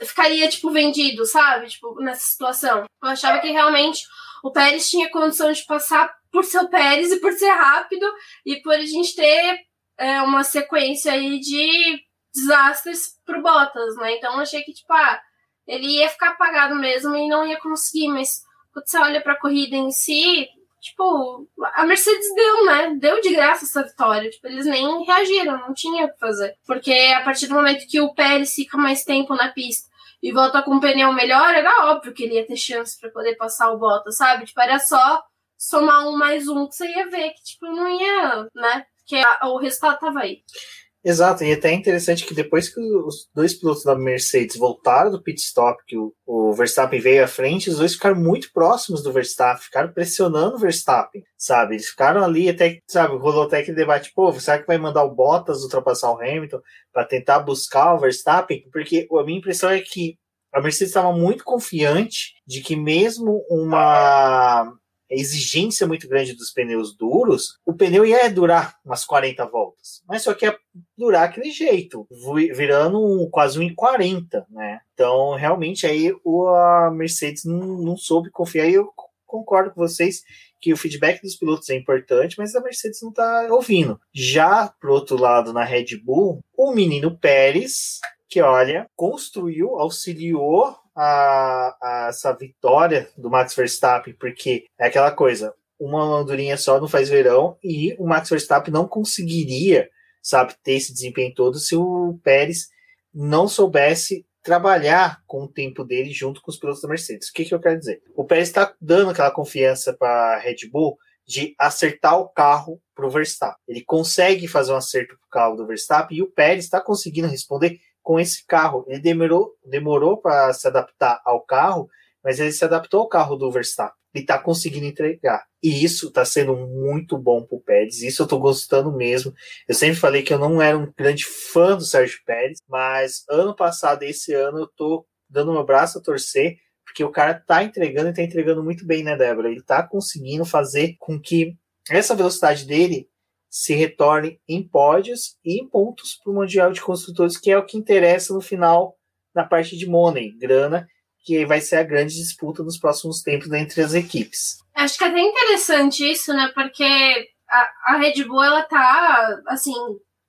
ficaria, tipo, vendido, sabe? Tipo, nessa situação. Eu achava que realmente o Pérez tinha condição de passar por ser o Pérez e por ser rápido e por a gente ter é, uma sequência aí de desastres pro Bottas, né? Então eu achei que, tipo, ah, ele ia ficar apagado mesmo e não ia conseguir, mas quando você olha pra corrida em si, tipo, a Mercedes deu, né? Deu de graça essa vitória. Tipo, eles nem reagiram, não tinha o que fazer. Porque a partir do momento que o Pérez fica mais tempo na pista e volta com um pneu melhor, era óbvio que ele ia ter chance pra poder passar o Bottas, sabe? Tipo, era só somar um mais um que você ia ver que, tipo, não ia, né? Porque a, o resultado tava aí. Exato, e até é interessante que depois que os dois pilotos da Mercedes voltaram do pit stop, que o, o Verstappen veio à frente, os dois ficaram muito próximos do Verstappen, ficaram pressionando o Verstappen, sabe? Eles ficaram ali até, sabe, rolou até aquele debate, pô, será que vai mandar o Bottas ultrapassar o Hamilton para tentar buscar o Verstappen? Porque a minha impressão é que a Mercedes estava muito confiante de que mesmo uma... a exigência muito grande dos pneus duros, o pneu ia durar umas quarenta voltas, mas só que ia durar aquele jeito, virando um, quase um e quarenta, né? Então, realmente, aí o, a Mercedes não, não soube confiar, e eu concordo com vocês que o feedback dos pilotos é importante, mas a Mercedes não tá ouvindo. Já, pro outro lado, na Red Bull, o menino Pérez, que, olha, construiu, auxiliou A, a essa vitória do Max Verstappen, porque é aquela coisa, uma andorinha só não faz verão, e o Max Verstappen não conseguiria, sabe, ter esse desempenho todo se o Pérez não soubesse trabalhar com o tempo dele junto com os pilotos da Mercedes. O que, que eu quero dizer? O Pérez está dando aquela confiança para a Red Bull de acertar o carro para o Verstappen. Ele consegue fazer um acerto para o carro do Verstappen, e o Pérez está conseguindo responder com esse carro. Ele demorou, demorou para se adaptar ao carro, mas ele se adaptou ao carro do Verstappen. Ele está conseguindo entregar. E isso está sendo muito bom para o Pérez. Isso eu estou gostando mesmo. Eu sempre falei que eu não era um grande fã do Sérgio Pérez, mas ano passado e esse ano eu estou dando meu braço a torcer, porque o cara está entregando e está entregando muito bem, né, Débora? Ele está conseguindo fazer com que essa velocidade dele se retorne em pódios e em pontos para o Mundial de Construtores, que é o que interessa no final, na parte de money, grana, que vai ser a grande disputa nos próximos tempos entre as equipes. Acho que é até interessante isso, né? Porque a, a Red Bull, ela tá, assim,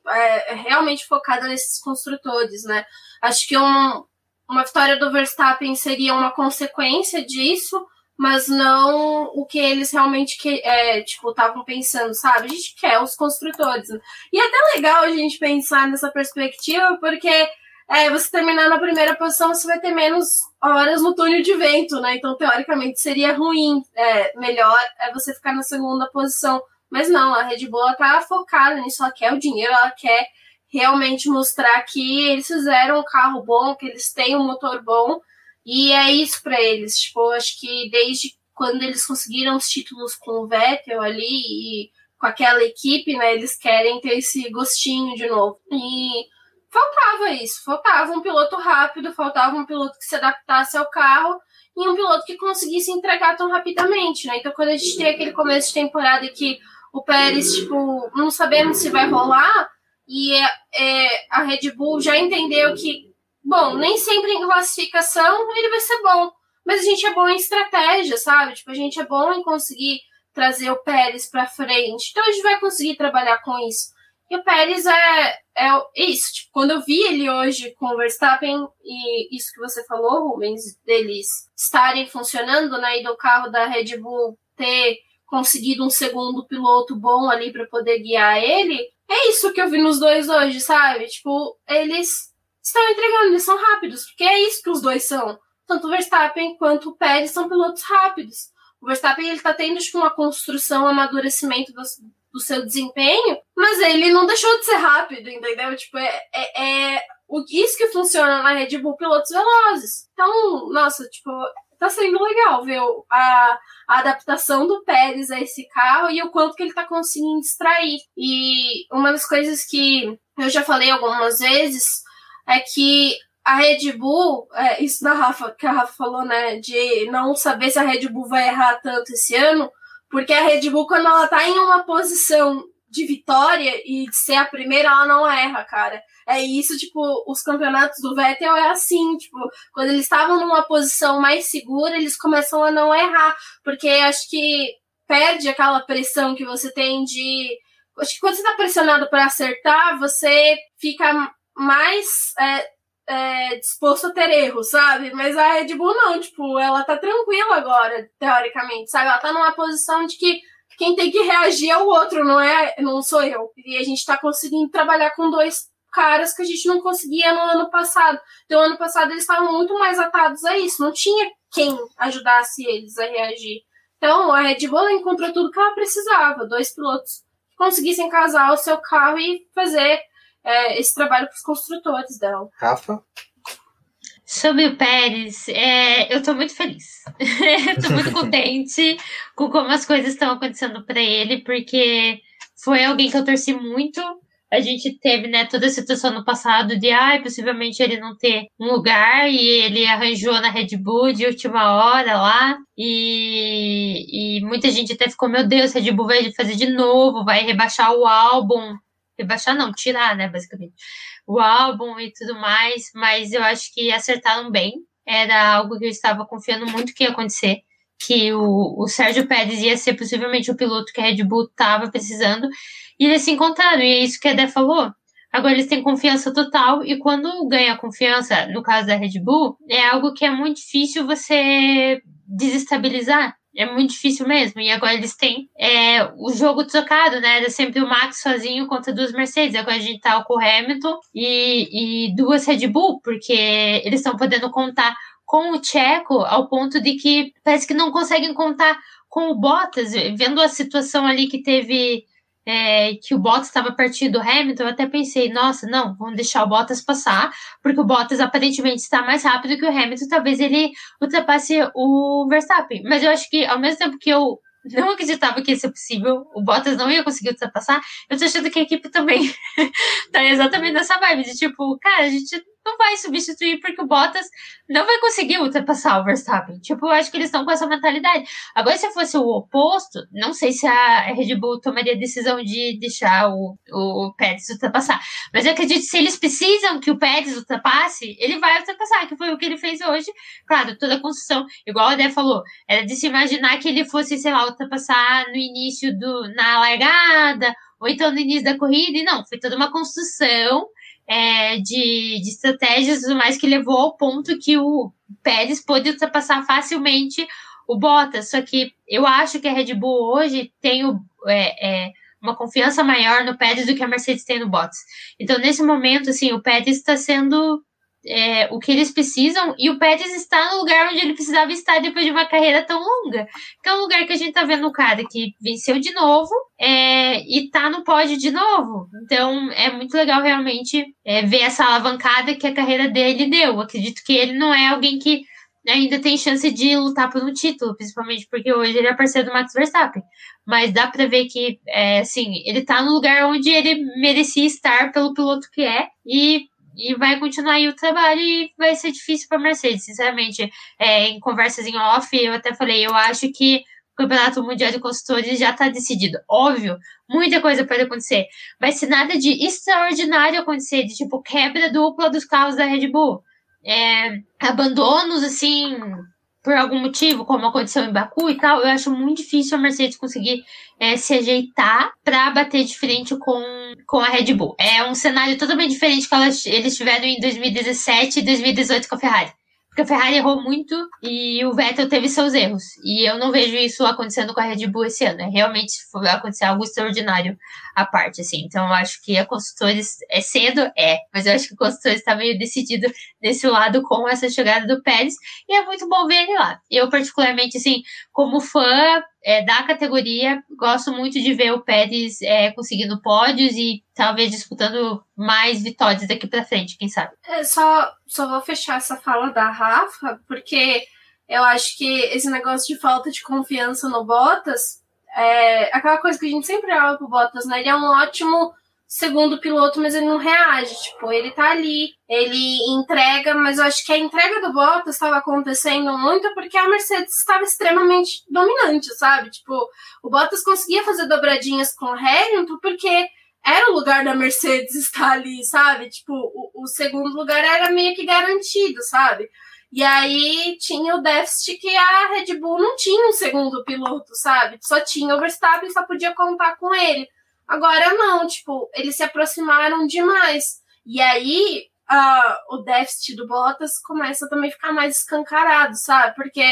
é, realmente focada nesses construtores, né? Acho que um, uma vitória do Verstappen seria uma consequência disso, mas não o que eles realmente que, é, tipo, estavam pensando, sabe? A gente quer os construtores. E é até legal a gente pensar nessa perspectiva, porque é, você terminar na primeira posição, você vai ter menos horas no túnel de vento, né? Então, teoricamente, seria ruim, é, melhor é você ficar na segunda posição. Mas não, a Red Bull está focada nisso, ela quer o dinheiro, ela quer realmente mostrar que eles fizeram um carro bom, que eles têm um motor bom, e é isso para eles. Tipo, acho que desde quando eles conseguiram os títulos com o Vettel ali e com aquela equipe, né, eles querem ter esse gostinho de novo. E faltava isso, faltava um piloto rápido, faltava um piloto que se adaptasse ao carro e um piloto que conseguisse entregar tão rapidamente, né? Então, quando a gente tem aquele começo de temporada que o Pérez, tipo, não sabemos se vai rolar, e é, é, a Red Bull já entendeu que, bom, nem sempre em classificação ele vai ser bom, mas a gente é bom em estratégia, sabe? Tipo, a gente é bom em conseguir trazer o Pérez pra frente, então a gente vai conseguir trabalhar com isso. E o Pérez é, é isso, tipo, quando eu vi ele hoje com o Verstappen, e isso que você falou, Rubens, deles estarem funcionando, né, e do carro da Red Bull ter conseguido um segundo piloto bom ali para poder guiar ele, é isso que eu vi nos dois hoje, sabe? Tipo, eles estão entregando, eles são rápidos, porque é isso que os dois são. Tanto o Verstappen quanto o Pérez são pilotos rápidos. O Verstappen, ele tá tendo, tipo, uma construção, um amadurecimento do, do seu desempenho, mas ele não deixou de ser rápido, entendeu? Tipo, é, é, é isso que funciona na Red Bull, pilotos velozes. Então, nossa, tipo, tá sendo legal ver a, a adaptação do Pérez a esse carro e o quanto que ele tá conseguindo extrair. E uma das coisas que eu já falei algumas vezes é que a Red Bull, é, isso da Rafa, que a Rafa falou, né, de não saber se a Red Bull vai errar tanto esse ano, porque a Red Bull, quando ela tá em uma posição de vitória e de ser a primeira, ela não erra, cara. É isso, tipo, os campeonatos do Vettel é assim, tipo, quando eles estavam numa posição mais segura, eles começam a não errar, porque acho que perde aquela pressão que você tem de... Acho que quando você tá pressionado para acertar, você fica mais... É, É, disposto a ter erro, sabe? Mas a Red Bull não, tipo, ela tá tranquila agora, teoricamente, sabe? Ela tá numa posição de que quem tem que reagir é o outro, não é? Não sou eu. E a gente tá conseguindo trabalhar com dois caras que a gente não conseguia no ano passado. Então, ano passado eles estavam muito mais atados a isso, não tinha quem ajudasse eles a reagir. Então, a Red Bull encontrou tudo que ela precisava, dois pilotos que conseguissem casar o seu carro e fazer esse trabalho para os construtores dela. Rafa? Sobre o Pérez, é, eu estou muito feliz. Estou muito contente com como as coisas estão acontecendo para ele, porque foi alguém que eu torci muito. A gente teve, né, toda a situação no passado de, ai, ah, possivelmente ele não ter um lugar, e ele arranjou na Red Bull de última hora lá, e, e muita gente até ficou, meu Deus, Red Bull vai fazer de novo, vai rebaixar o álbum. Rebaixar não, tirar, né, basicamente, o álbum e tudo mais, mas eu acho que acertaram bem, era algo que eu estava confiando muito que ia acontecer, que o, o Sérgio Pérez ia ser possivelmente o piloto que a Red Bull estava precisando, e eles se encontraram, e é isso que a Dé falou, agora eles têm confiança total, e quando ganha confiança, no caso da Red Bull, é algo que é muito difícil você desestabilizar. É muito difícil mesmo, e agora eles têm é, o jogo trocado, né? Era sempre o Max sozinho contra duas Mercedes, agora a gente tá com o Hamilton e, e duas Red Bull, porque eles estão podendo contar com o Checo ao ponto de que parece que não conseguem contar com o Bottas, vendo a situação ali que teve, é, que o Bottas estava partindo do Hamilton, eu até pensei, nossa, não, vamos deixar o Bottas passar, porque o Bottas aparentemente está mais rápido que o Hamilton, talvez ele ultrapasse o Verstappen, mas eu acho que ao mesmo tempo que eu não acreditava que isso é possível, o Bottas não ia conseguir ultrapassar, eu tô achando que a equipe também tá exatamente nessa vibe, de tipo, cara, a gente não vai substituir porque o Bottas não vai conseguir ultrapassar o Verstappen, tipo, eu acho que eles estão com essa mentalidade. Agora, se fosse o oposto, não sei se a Red Bull tomaria a decisão de deixar o, o Pérez ultrapassar, mas eu acredito que se eles precisam que o Pérez ultrapasse, ele vai ultrapassar, que foi o que ele fez hoje, claro, toda a construção, igual a Dé falou, era de se imaginar que ele fosse, sei lá, ultrapassar no início, do, na largada, ou então no início da corrida, e não, foi toda uma construção É, de, de estratégias e tudo mais que levou ao ponto que o Pérez pôde ultrapassar facilmente o Bottas, só que eu acho que a Red Bull hoje tem o, é, é, uma confiança maior no Pérez do que a Mercedes tem no Bottas, então nesse momento assim, o Pérez está sendo é, o que eles precisam e o Pérez está no lugar onde ele precisava estar depois de uma carreira tão longa, que é um lugar que a gente está vendo o cara que venceu de novo É, e tá no pódio de novo. Então é muito legal realmente é, ver essa alavancada que a carreira dele deu. Eu acredito que ele não é alguém que ainda tem chance de lutar por um título, principalmente porque hoje ele é parceiro do Max Verstappen, mas dá pra ver que é, assim, ele tá no lugar onde ele merecia estar pelo piloto que é e, e vai continuar aí o trabalho e vai ser difícil pra Mercedes, sinceramente. É, em conversas em off eu até falei, eu acho que o Campeonato Mundial de Construtores já está decidido. Óbvio, muita coisa pode acontecer. Mas se nada de extraordinário acontecer, de tipo quebra dupla dos carros da Red Bull, é, abandonos assim, por algum motivo, como aconteceu em Baku e tal, eu acho muito difícil a Mercedes conseguir é, se ajeitar para bater de frente com, com a Red Bull. É um cenário totalmente diferente que elas, eles tiveram em dois mil e dezessete e dois mil e dezoito com a Ferrari. Porque a Ferrari errou muito e o Vettel teve seus erros. E eu não vejo isso acontecendo com a Red Bull esse ano. É realmente vai acontecer algo extraordinário à parte, assim. Então eu acho que a Construtores é cedo, é. Mas eu acho que a Construtores está meio decidido desse lado com essa chegada do Pérez. E é muito bom ver ele lá. Eu, particularmente, assim, como fã é, da categoria, gosto muito de ver o Pérez é, conseguindo pódios e talvez disputando mais vitórias daqui para frente, quem sabe. É, só, só vou fechar essa fala da Rafa, porque eu acho que esse negócio de falta de confiança no Bottas é aquela coisa que a gente sempre olha pro Bottas, né? Ele é um ótimo segundo piloto, mas ele não reage, tipo, ele tá ali, ele entrega, mas eu acho que a entrega do Bottas estava acontecendo muito porque a Mercedes estava extremamente dominante, sabe? Tipo, o Bottas conseguia fazer dobradinhas com o Hamilton porque era o lugar da Mercedes estar ali, sabe? Tipo, o, o segundo lugar era meio que garantido, sabe? E aí tinha o déficit que a Red Bull não tinha um segundo piloto, sabe? Só tinha o Verstappen, só podia contar com ele. Agora não, tipo, eles se aproximaram demais. E aí uh, o déficit do Bottas começa também a ficar mais escancarado, sabe? Porque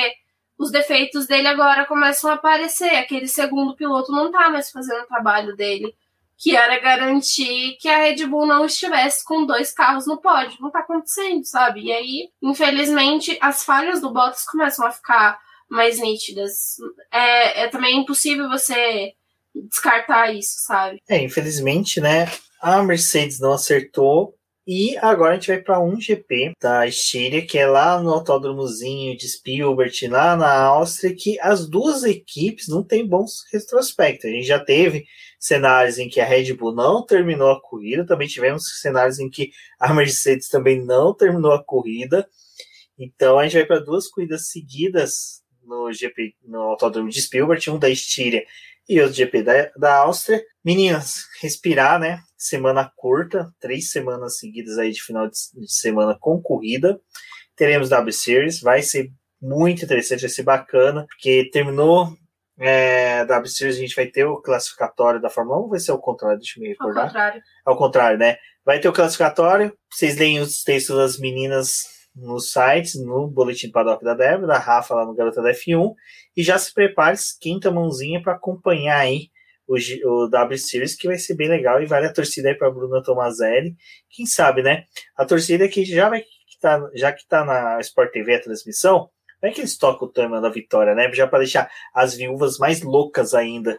os defeitos dele agora começam a aparecer. Aquele segundo piloto não tá mais fazendo o trabalho dele, que era garantir que a Red Bull não estivesse com dois carros no pódio. Não tá acontecendo, sabe? E aí, infelizmente, as falhas do Bottas começam a ficar mais nítidas. É, é também impossível você descartar isso, sabe? É, infelizmente, né? A Mercedes não acertou. E agora a gente vai para um G P da Estíria, que é lá no autódromozinho de Spielberg, lá na Áustria, que as duas equipes não têm bons retrospectos. A gente já teve cenários em que a Red Bull não terminou a corrida, também tivemos cenários em que a Mercedes também não terminou a corrida. Então a gente vai para duas corridas seguidas no G P, no autódromo de Spielberg, um da Estíria e outro G P da, da Áustria. Meninas, respirar, né? Semana curta, três semanas seguidas aí de final de semana com corrida. Teremos W Series, vai ser muito interessante, vai ser bacana, porque terminou é, W Series, a gente vai ter o classificatório da Fórmula um, vai ser ao contrário, deixa eu me recordar. Ao contrário. Ao contrário, né? Vai ter o classificatório, vocês leem os textos das meninas nos sites, no Boletim do Paddock da Débora, da Rafa lá no Garota da F um, e já se prepare, quinta mãozinha para acompanhar aí o, G, o W Series, que vai ser bem legal, e vale a torcida aí para a Bruna Tomazelli, quem sabe, né? A torcida que já vai que tá, já que tá na Sport T V a transmissão, vai que eles tocam o tema da vitória, né? Já para deixar as viúvas mais loucas ainda.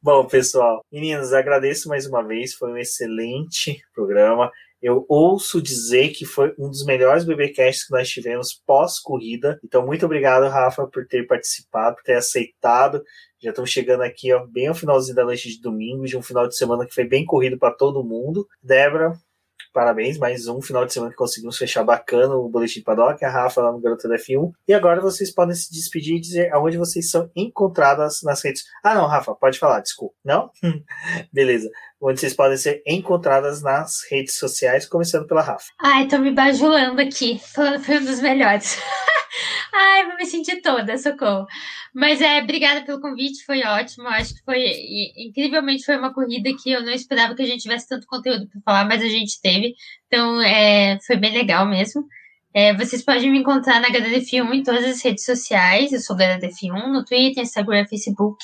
Bom, pessoal, meninas, agradeço mais uma vez, foi um excelente programa. Eu ouço dizer que foi um dos melhores BBcasts que nós tivemos pós-corrida. Então, muito obrigado, Rafa, por ter participado, por ter aceitado. Já estamos chegando aqui, ó, bem ao finalzinho da noite de domingo, de um final de semana que foi bem corrido para todo mundo. Débora, parabéns, mais um final de semana que conseguimos fechar bacana o Boletim do Paddock, a Rafa lá no Garota da F um. E agora vocês podem se despedir e dizer aonde vocês são encontradas nas redes... Ah, não, Rafa, pode falar, desculpa. Não? Beleza. Onde vocês podem ser encontradas nas redes sociais, começando pela Rafa. Ai, tô me bajulando aqui, falando que foi um dos melhores. Ai, vou me sentir toda, socorro. Mas é, obrigada pelo convite, foi ótimo. Acho que foi, incrivelmente, foi uma corrida que eu não esperava que a gente tivesse tanto conteúdo para falar, mas a gente teve. Então, é, foi bem legal mesmo. É, vocês podem me encontrar na H D F um em todas as redes sociais. Eu sou H D F um no Twitter, Instagram, Facebook.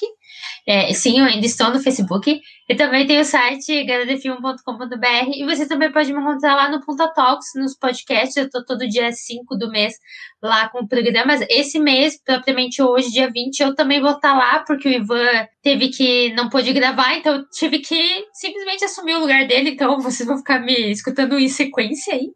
É, sim, eu ainda estou no Facebook. E também tenho o site h d f um ponto com ponto b r. E você também pode me encontrar lá no Punta Talks, nos podcasts. Eu estou todo dia cinco do mês lá com programas. Esse mês, propriamente hoje, dia vinte, eu também vou estar lá, porque o Ivan teve que... não pôde gravar, então eu tive que simplesmente assumir o lugar dele. Então vocês vão ficar me escutando em sequência aí.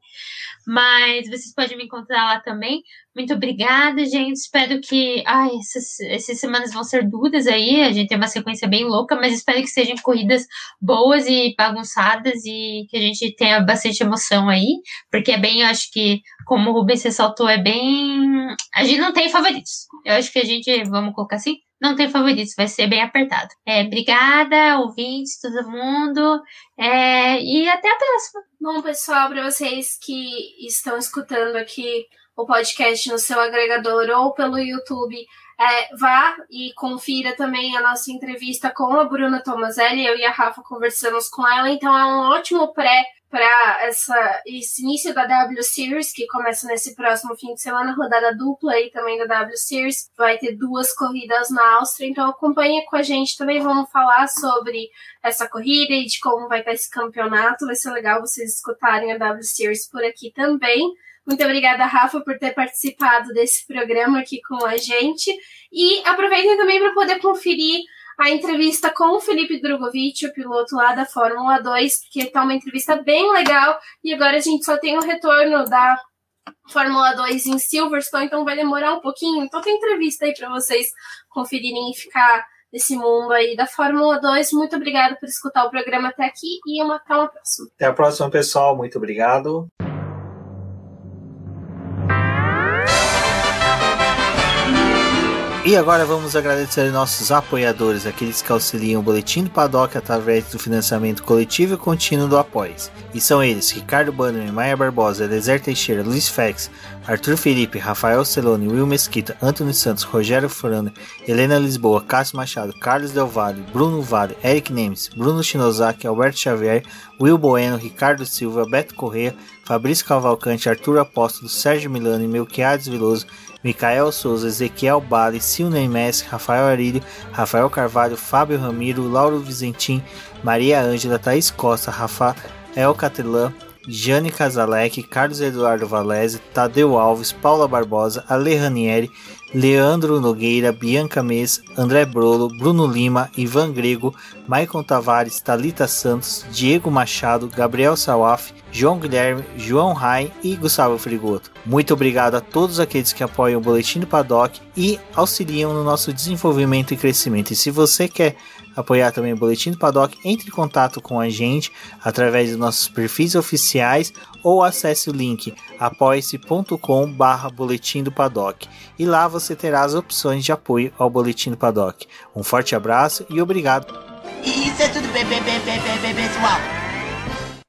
Mas vocês podem me encontrar lá também. Muito obrigada, gente. Espero que... Ai, essas, essas semanas vão ser duras aí. A gente tem uma sequência bem louca, mas espero que sejam corridas boas e bagunçadas e que a gente tenha bastante emoção aí. Porque é bem, eu acho que, como o Rubens ressaltou, é bem... A gente não tem favoritos. Eu acho que a gente, vamos colocar assim, não tem favoritos. Vai ser bem apertado. É, obrigada, ouvintes, todo mundo. É, e até a próxima. Bom, pessoal, para vocês que estão escutando aqui o podcast no seu agregador ou pelo YouTube, é, vá e confira também a nossa entrevista com a Bruna Tomazelli. Eu e a Rafa conversamos com ela, então é um ótimo pré para esse início da W Series, que começa nesse próximo fim de semana, rodada dupla aí também da W Series, vai ter duas corridas na Áustria, então acompanha com a gente também, vamos falar sobre essa corrida e de como vai estar esse campeonato, vai ser legal vocês escutarem a W Series por aqui também. Muito obrigada, Rafa, por ter participado desse programa aqui com a gente, e aproveitem também para poder conferir a entrevista com o Felipe Drugovich, o piloto lá da Fórmula dois, que está uma entrevista bem legal, e agora a gente só tem o retorno da Fórmula dois em Silverstone, então vai demorar um pouquinho, então tem entrevista aí para vocês conferirem e ficar nesse mundo aí da Fórmula dois. Muito obrigada por escutar o programa até aqui, e uma, até uma próxima. Até a próxima, pessoal, muito obrigado. E agora vamos agradecer nossos apoiadores, aqueles que auxiliam o Boletim do Paddock através do financiamento coletivo e contínuo do Apoia-se. E são eles: Ricardo Bannerman, Maia Barbosa, Eliezer Teixeira, Luiz Fex, Arthur Felipe, Rafael Celone, Will Mesquita, Antônio Santos, Rogério Furano, Helena Lisboa, Cássio Machado, Carlos Del Valle, Bruno Vale, Eric Nemes, Bruno Shinozaki, Alberto Xavier, Will Bueno, Ricardo Silva, Beto Corrêa, Fabrício Cavalcante, Arthur Apóstolo, Sérgio Milano e Melquiades Veloso, Micael Souza, Ezequiel Bale, Silney Messi, Rafael Arilho, Rafael Carvalho, Fábio Ramiro, Lauro Vizentim, Maria Ângela, Thaís Costa, Rafael Catelã, Jane Casalec, Carlos Eduardo Valese, Tadeu Alves, Paula Barbosa, Ale Ranieri, Leandro Nogueira, Bianca Mês, André Brolo, Bruno Lima, Ivan Grego, Maicon Tavares, Thalita Santos, Diego Machado, Gabriel Sawaf, João Guilherme, João Rai e Gustavo Frigoto. Muito obrigado a todos aqueles que apoiam o Boletim do Paddock e auxiliam no nosso desenvolvimento e crescimento. E se você quer apoiar também o Boletim do Paddock, entre em contato com a gente através dos nossos perfis oficiais ou acesse o link apoia ponto com barra boletim do paddock e lá você terá as opções de apoio ao Boletim do Paddock. Um forte abraço e obrigado. Isso é tudo, bebê, bebê, bebê, pessoal.